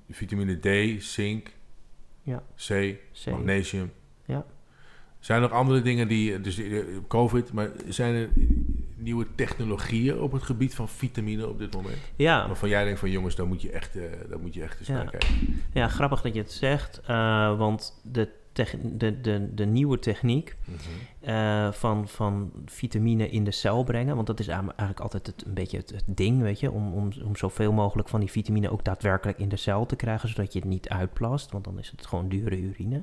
vitamine D, zink, ja. C, C, magnesium. Ja. Zijn er nog andere dingen die... Dus COVID, maar zijn er... nieuwe technologieën op het gebied van vitamine op dit moment. Ja. Waarvan jij denkt van jongens, daar moet je echt, uh, daar moet je echt eens ja. naar kijken. Ja, grappig dat je het zegt. Uh, want de tech, de, de, de nieuwe techniek mm-hmm. uh, van, van vitamine in de cel brengen. Want dat is eigenlijk altijd het, een beetje het, het ding, weet je. Om, om, om zoveel mogelijk van die vitamine ook daadwerkelijk in de cel te krijgen. Zodat je het niet uitplast, want dan is het gewoon dure urine.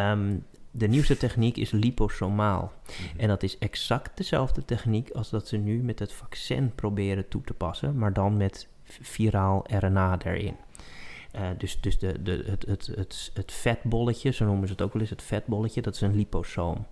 Um, de nieuwste techniek is liposomaal. Mm-hmm. En dat is exact dezelfde techniek als dat ze nu met het vaccin proberen toe te passen. Maar dan met viraal R N A erin. Uh, dus dus de, de, het, het, het, het vetbolletje, zo noemen ze het ook wel eens, het vetbolletje, dat is een liposoom.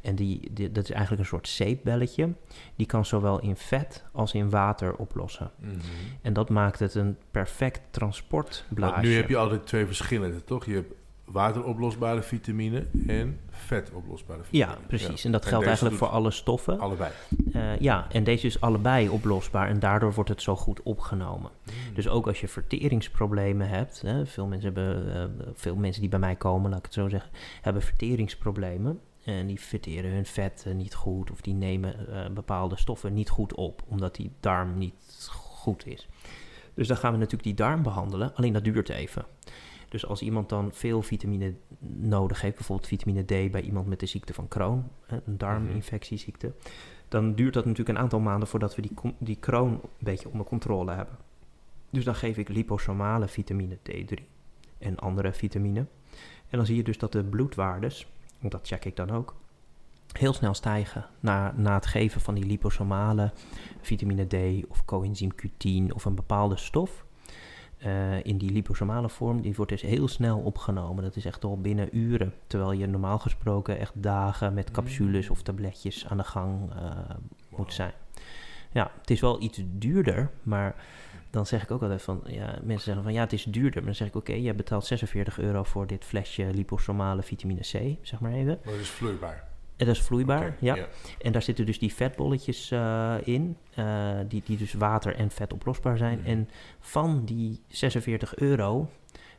En die, die, dat is eigenlijk een soort zeepbelletje. Die kan zowel in vet als in water oplossen. Mm-hmm. En dat maakt het een perfect transportblaasje. Want nu heb je altijd twee verschillende, toch? Je hebt wateroplosbare vitamine en vetoplosbare vitamine. Ja, precies. Ja. En dat geldt en eigenlijk voor alle stoffen. Allebei. Uh, ja, en deze is allebei oplosbaar en daardoor wordt het zo goed opgenomen. Mm. Dus ook als je verteringsproblemen hebt, hè, veel mensen hebben, uh, veel mensen die bij mij komen, laat ik het zo zeggen, hebben verteringsproblemen. En die verteren hun vet niet goed of die nemen uh, bepaalde stoffen niet goed op, omdat die darm niet goed is. Dus dan gaan we natuurlijk die darm behandelen, alleen dat duurt even. Dus als iemand dan veel vitamine nodig heeft, bijvoorbeeld vitamine D bij iemand met de ziekte van Crohn, een darminfectieziekte, dan duurt dat natuurlijk een aantal maanden voordat we die, die Crohn een beetje onder controle hebben. Dus dan geef ik liposomale vitamine D drie en andere vitamine. En dan zie je dus dat de bloedwaardes, want dat check ik dan ook, heel snel stijgen na, na het geven van die liposomale vitamine D of coenzym Q tien of een bepaalde stof. Uh, in die liposomale vorm, die wordt dus heel snel opgenomen. Dat is echt al binnen uren. Terwijl je normaal gesproken echt dagen met capsules of tabletjes aan de gang uh, wow. moet zijn. Ja, het is wel iets duurder, maar dan zeg ik ook altijd van, ja, mensen zeggen van, ja, het is duurder. Maar dan zeg ik, oké, okay, jij betaalt zesenveertig euro voor dit flesje liposomale vitamine C, zeg maar even. Maar dat is vloeibaar. En dat is vloeibaar, okay, ja. Yeah. En daar zitten dus die vetbolletjes uh, in, uh, die, die dus water en vet oplosbaar zijn. Mm. En van die zesenveertig euro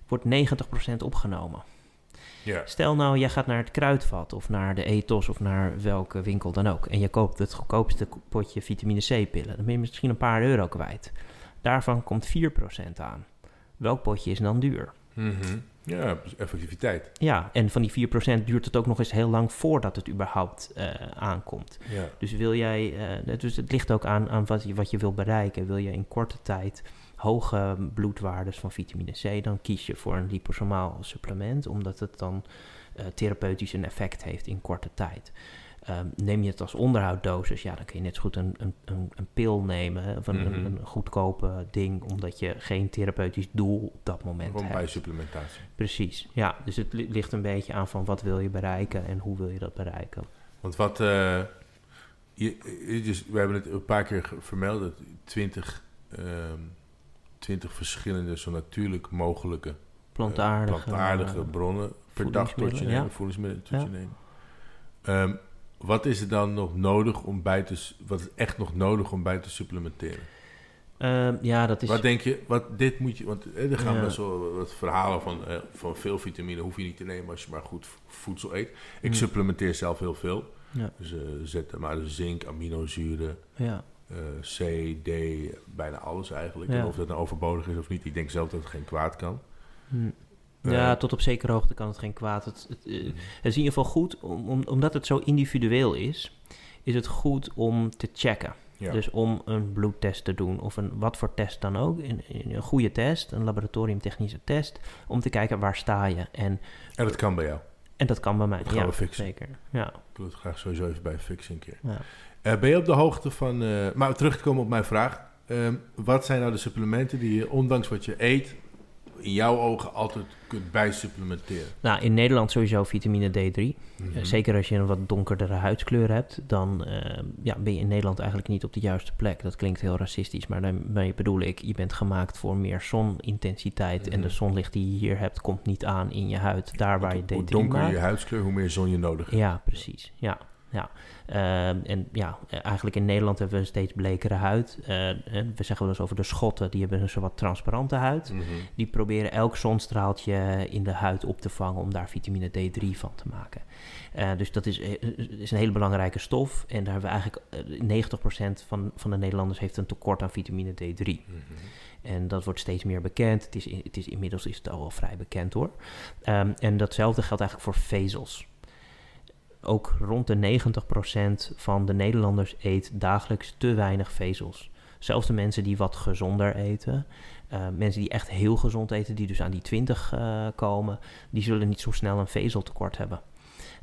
wordt negentig procent opgenomen. Yeah. Stel nou, jij gaat naar het Kruidvat of naar de Ethos of naar welke winkel dan ook. En je koopt het goedkoopste potje vitamine C-pillen. Dan ben je misschien een paar euro kwijt. Daarvan komt vier procent aan. Welk potje is dan duur? Mm-hmm. Ja, effectiviteit. Ja, en van die vier procent duurt het ook nog eens heel lang voordat het überhaupt uh, aankomt. Ja. Dus wil jij, uh, dus het ligt ook aan, aan wat je, wat je wil bereiken. Wil je in korte tijd hoge bloedwaardes van vitamine C, dan kies je voor een liposomaal supplement, omdat het dan uh, therapeutisch een effect heeft in korte tijd. Um, neem je het als onderhouddosis, ja, dan kun je net zo goed een, een, een, een pil nemen, hè, of een, mm-hmm. een, een goedkope ding, omdat je geen therapeutisch doel op dat moment gewoon hebt. Gewoon bij supplementatie. Precies, ja. Dus het ligt een beetje aan van wat wil je bereiken en hoe wil je dat bereiken. Want wat, uh, je, je, dus, we hebben het een paar keer vermeld, dat twintig, um, twintig verschillende, zo natuurlijk mogelijke plantaardige, uh, plantaardige bronnen per dag tot je nemen, voedingsmiddelen tot je nemen. Um, Wat is er dan nog nodig om bij te... Wat is echt nog nodig om bij te supplementeren? Uh, ja, dat is... Wat denk je... Wat dit moet je... Want er gaan ja. best wel wat verhalen van... Eh, van veel vitamine hoef je niet te nemen als je maar goed voedsel eet. Ik mm. supplementeer zelf heel veel. Ja. Dus uh, zet maar dus zink, aminozuren... Ja. Uh, C, D... Bijna alles eigenlijk. Ja. En of dat nou overbodig is of niet. Ik denk zelf dat het geen kwaad kan. Mm. Ja, tot op zekere hoogte kan het geen kwaad. Het, het, het is in ieder geval goed, om, om, omdat het zo individueel is, is het goed om te checken. Ja. Dus om een bloedtest te doen of een wat voor test dan ook. Een, een goede test, een laboratoriumtechnische test, om te kijken waar sta je. En, en dat kan bij jou. En dat kan bij mij. Dat gaan ja, we fixen. Zeker. Ja. Ik wil het graag sowieso even bij fixen een keer. Ja. Uh, ben je op de hoogte van... Uh, maar terug te komen op mijn vraag. Uh, wat zijn nou de supplementen die je, ondanks wat je eet, in jouw ogen altijd kunt bijsupplementeren? Nou, in Nederland sowieso vitamine D drie. Mm-hmm. Zeker als je een wat donkerdere huidskleur hebt, dan uh, ja, ben je in Nederland eigenlijk niet op de juiste plek. Dat klinkt heel racistisch, maar daarmee bedoel ik, je bent gemaakt voor meer zonintensiteit. Mm-hmm. En de zonlicht die je hier hebt, komt niet aan in je huid, daar waar je D drie maakt. Hoe donker je huidskleur, hoe meer zon je nodig hebt. Ja, precies. Ja. Ja. Uh, en ja, eigenlijk in Nederland hebben we een steeds blekere huid. Uh, we zeggen wel eens over de Schotten, die hebben een soort wat transparante huid. Mm-hmm. Die proberen elk zonstraaltje in de huid op te vangen om daar vitamine D drie van te maken. Uh, dus dat is, is een hele belangrijke stof. En daar hebben we eigenlijk uh, negentig procent van, van de Nederlanders heeft een tekort aan vitamine D drie. Mm-hmm. En dat wordt steeds meer bekend. Het is, het is, inmiddels is het al wel vrij bekend hoor. Um, en datzelfde geldt eigenlijk voor vezels. Ook rond de negentig procent van de Nederlanders eet dagelijks te weinig vezels. Zelfs de mensen die wat gezonder eten. Uh, mensen die echt heel gezond eten, die dus aan die twintig uh, komen, die zullen niet zo snel een vezeltekort hebben.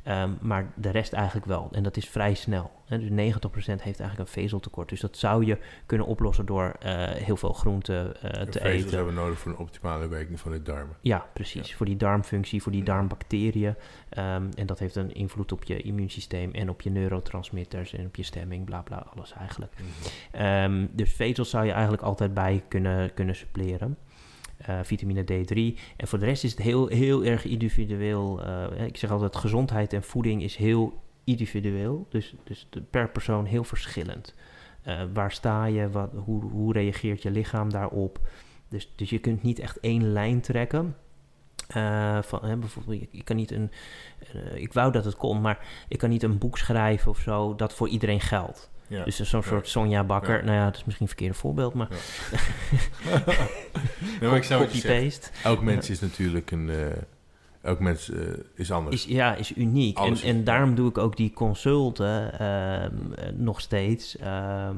Um, maar de rest eigenlijk wel. En dat is vrij snel. Hè? Dus negentig procent heeft eigenlijk een vezeltekort. Dus dat zou je kunnen oplossen door uh, heel veel groenten uh, te vezels eten. Vezels hebben we nodig voor een optimale werking van de darmen. Ja, precies. Ja. Voor die darmfunctie, voor die darmbacteriën. Um, en dat heeft een invloed op je immuunsysteem en op je neurotransmitters en op je stemming, bla bla, alles eigenlijk. Mm-hmm. Um, dus vezels zou je eigenlijk altijd bij kunnen, kunnen suppleren. Uh, vitamine D drie. En voor de rest is het heel, heel erg individueel. Uh, ik zeg altijd, gezondheid en voeding is heel individueel. Dus, dus per persoon heel verschillend. Uh, waar sta je? Wat, hoe, hoe reageert je lichaam daarop? Dus, dus je kunt niet echt één lijn trekken. Uh, van, hè, bijvoorbeeld, ik kan niet een... Uh, ik wou dat het kon, maar ik kan niet een boek schrijven of zo dat voor iedereen geldt. Ja, dus zo'n ja. soort Sonja Bakker. Ja. Nou ja, dat is misschien een verkeerde voorbeeld, maar... Ja. nee, maar ik zou copy-paste. Elk mens is natuurlijk een... Uh, elk mens uh, is anders. Is, ja, is uniek. En, is... en daarom doe ik ook die consulten uh, nog steeds. Ik uh,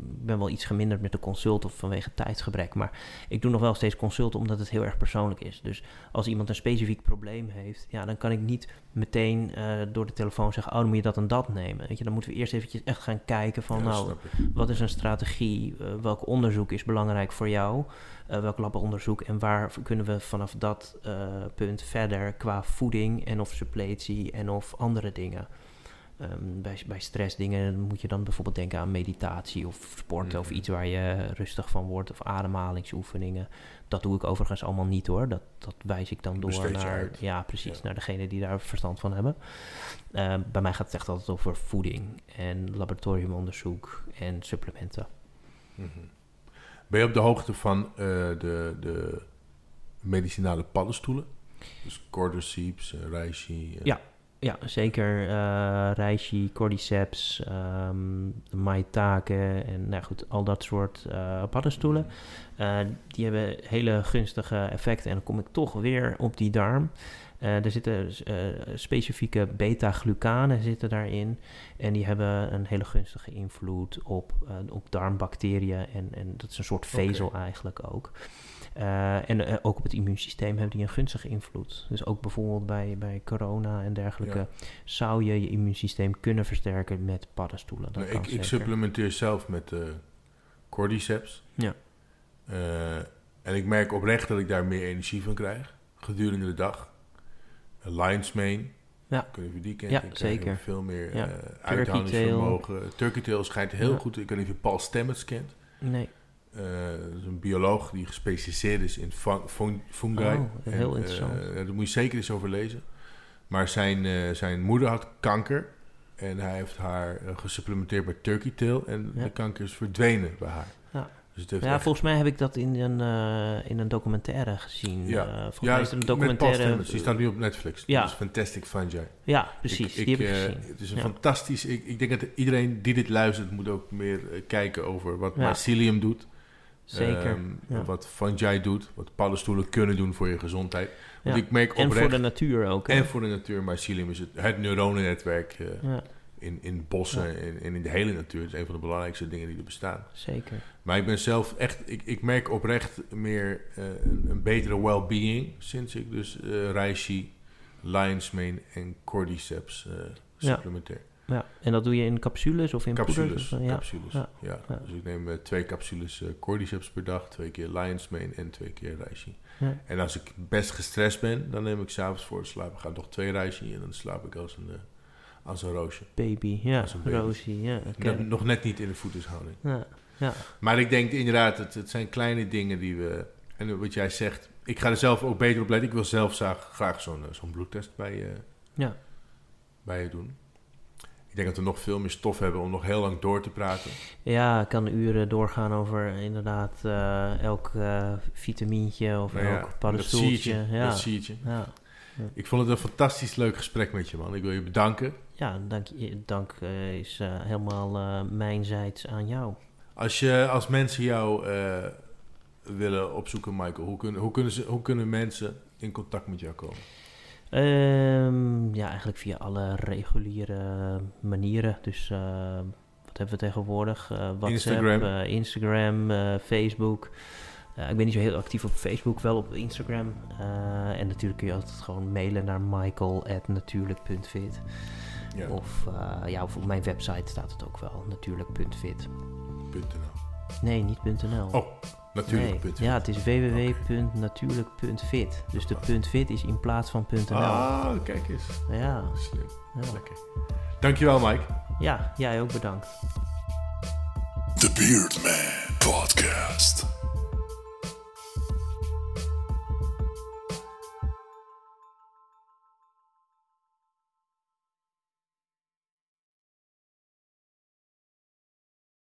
ben wel iets geminderd met de consulten vanwege tijdsgebrek. Maar ik doe nog wel steeds consulten omdat het heel erg persoonlijk is. Dus als iemand een specifiek probleem heeft... ja, dan kan ik niet... meteen uh, door de telefoon zeggen... oh, dan moet je dat en dat nemen. Weet je, dan moeten we eerst eventjes echt gaan kijken van... Ja, nou, wat is een strategie? Uh, welk onderzoek is belangrijk voor jou? Uh, welk labonderzoek? En waar kunnen we vanaf dat uh, punt verder... qua voeding en of suppletie en of andere dingen? Um, bij, bij stressdingen moet je dan bijvoorbeeld denken aan meditatie... of sporten mm-hmm. of iets waar je rustig van wordt... of ademhalingsoefeningen... Dat doe ik overigens allemaal niet hoor. Dat, dat wijs ik dan door naar, ja, precies, ja. naar degene die daar verstand van hebben. Uh, bij mij gaat het echt altijd over voeding en laboratoriumonderzoek en supplementen. Mm-hmm. Ben je op de hoogte van uh, de, de medicinale paddenstoelen? Dus cordyceps, uh, reishi? Uh. Ja, ja, zeker. Uh, reishi, cordyceps, um, maitake en nou goed, al dat soort uh, paddenstoelen. Mm-hmm. Uh, die hebben hele gunstige effecten. En dan kom ik toch weer op die darm. Uh, er zitten uh, specifieke beta-glucanen zitten daarin. En die hebben een hele gunstige invloed op, uh, op darmbacteriën. En, en dat is een soort vezel okay. eigenlijk ook. Uh, en uh, ook op het immuunsysteem hebben die een gunstige invloed. Dus ook bijvoorbeeld bij, bij corona en dergelijke... Ja. zou je je immuunsysteem kunnen versterken met paddenstoelen. Dat nou, kan ik, ik supplementeer zelf met uh, cordyceps. Ja. Uh, en ik merk oprecht dat ik daar meer energie van krijg gedurende de dag. Uh, Lion's Mane, ja. kunnen we die kennen? Ja, ik zeker. Veel meer ja. uh, uithoudingsvermogen. Turkey Tail schijnt heel ja. goed. Ik weet niet of je Paul Stemmets kent. Nee. Uh, dat is een bioloog die gespecialiseerd is in fun- fun- fungi. Oh, heel en, interessant. Uh, daar moet je zeker eens over lezen. Maar zijn, uh, zijn moeder had kanker. En hij heeft haar uh, gesupplementeerd met Turkey Tail. En ja. de kanker is verdwenen bij haar. Ja. Dus ja, echt... volgens mij heb ik dat in een, uh, in een documentaire gezien. Ja, uh, volgens ja mij is een documentaire... met die staat nu op Netflix. Ja. Dat is Fantastic Fungi. Ja, precies. Ik, die ik, heb ik uh, gezien. Het is een ja. fantastisch... Ik, ik denk dat iedereen die dit luistert moet ook meer uh, kijken over wat ja. mycelium doet. Zeker. Um, ja. Wat fungi doet. Wat paddenstoelen kunnen doen voor je gezondheid. Want ja. ik merk oprecht, en voor de natuur ook. Hè? En voor de natuur. Mycelium is het, het neuronennetwerk... Uh, ja. In, in bossen ja. en, en in de hele natuur. Dat is een van de belangrijkste dingen die er bestaan. Zeker. Maar ik ben zelf echt... Ik, ik merk oprecht meer uh, een, een betere well-being... sinds ik dus uh, reishi, lion's mane en cordyceps uh, supplementeer. Ja. ja, en dat doe je in capsules of in capsules, poeders? Of, uh, ja. Capsules, ja. Ja. ja. Dus ik neem uh, twee capsules uh, cordyceps per dag... twee keer lion's mane en twee keer reishi. Ja. En als ik best gestrest ben... dan neem ik s'avonds voor het slapen... ga ik nog twee reishi en dan slaap ik als een... Uh, Als een roosje. Baby, ja. Als een baby. Roosje, ja. Okay. Nog, nog net niet in de voedershouding. Ja, ja. Maar ik denk inderdaad, het, het zijn kleine dingen die we... En wat jij zegt, ik ga er zelf ook beter op letten. Ik wil zelf graag zo'n, zo'n bloedtest bij, uh, ja. bij je doen. Ik denk dat we nog veel meer stof hebben om nog heel lang door te praten. Ja, ik kan uren doorgaan over inderdaad uh, elk uh, vitamintje of nou ja, elk paddenstoeltje. Dat zie je, ja. dat zie je. Ja. Ja. Ik vond het een fantastisch leuk gesprek met je, man. Ik wil je bedanken. Ja, dank, dank uh, is uh, helemaal uh, mijnzijds aan jou. Als, je, als mensen jou uh, willen opzoeken, Michael, hoe kunnen, hoe, kunnen ze, hoe kunnen mensen in contact met jou komen? Um, ja, eigenlijk via alle reguliere manieren. Dus uh, wat hebben we tegenwoordig? Uh, WhatsApp, Instagram, uh, Instagram uh, Facebook. Uh, ik ben niet zo heel actief op Facebook, wel op Instagram. Uh, en natuurlijk kun je altijd gewoon mailen naar michael at natuurlijk punt fit. Ja. Of, uh, ja, of op mijn website staat het ook wel, natuurlijk punt fit. Nee, niet .nl. Oh, natuurlijk. Nee. Ja, het is w w w punt natuurlijk punt fit. Dus de punt .fit is in plaats van .nl. Ah, kijk eens. Ja. Slim. Ja. Lekker. Dankjewel, Mike. Ja, jij ook bedankt. The Beardman Podcast.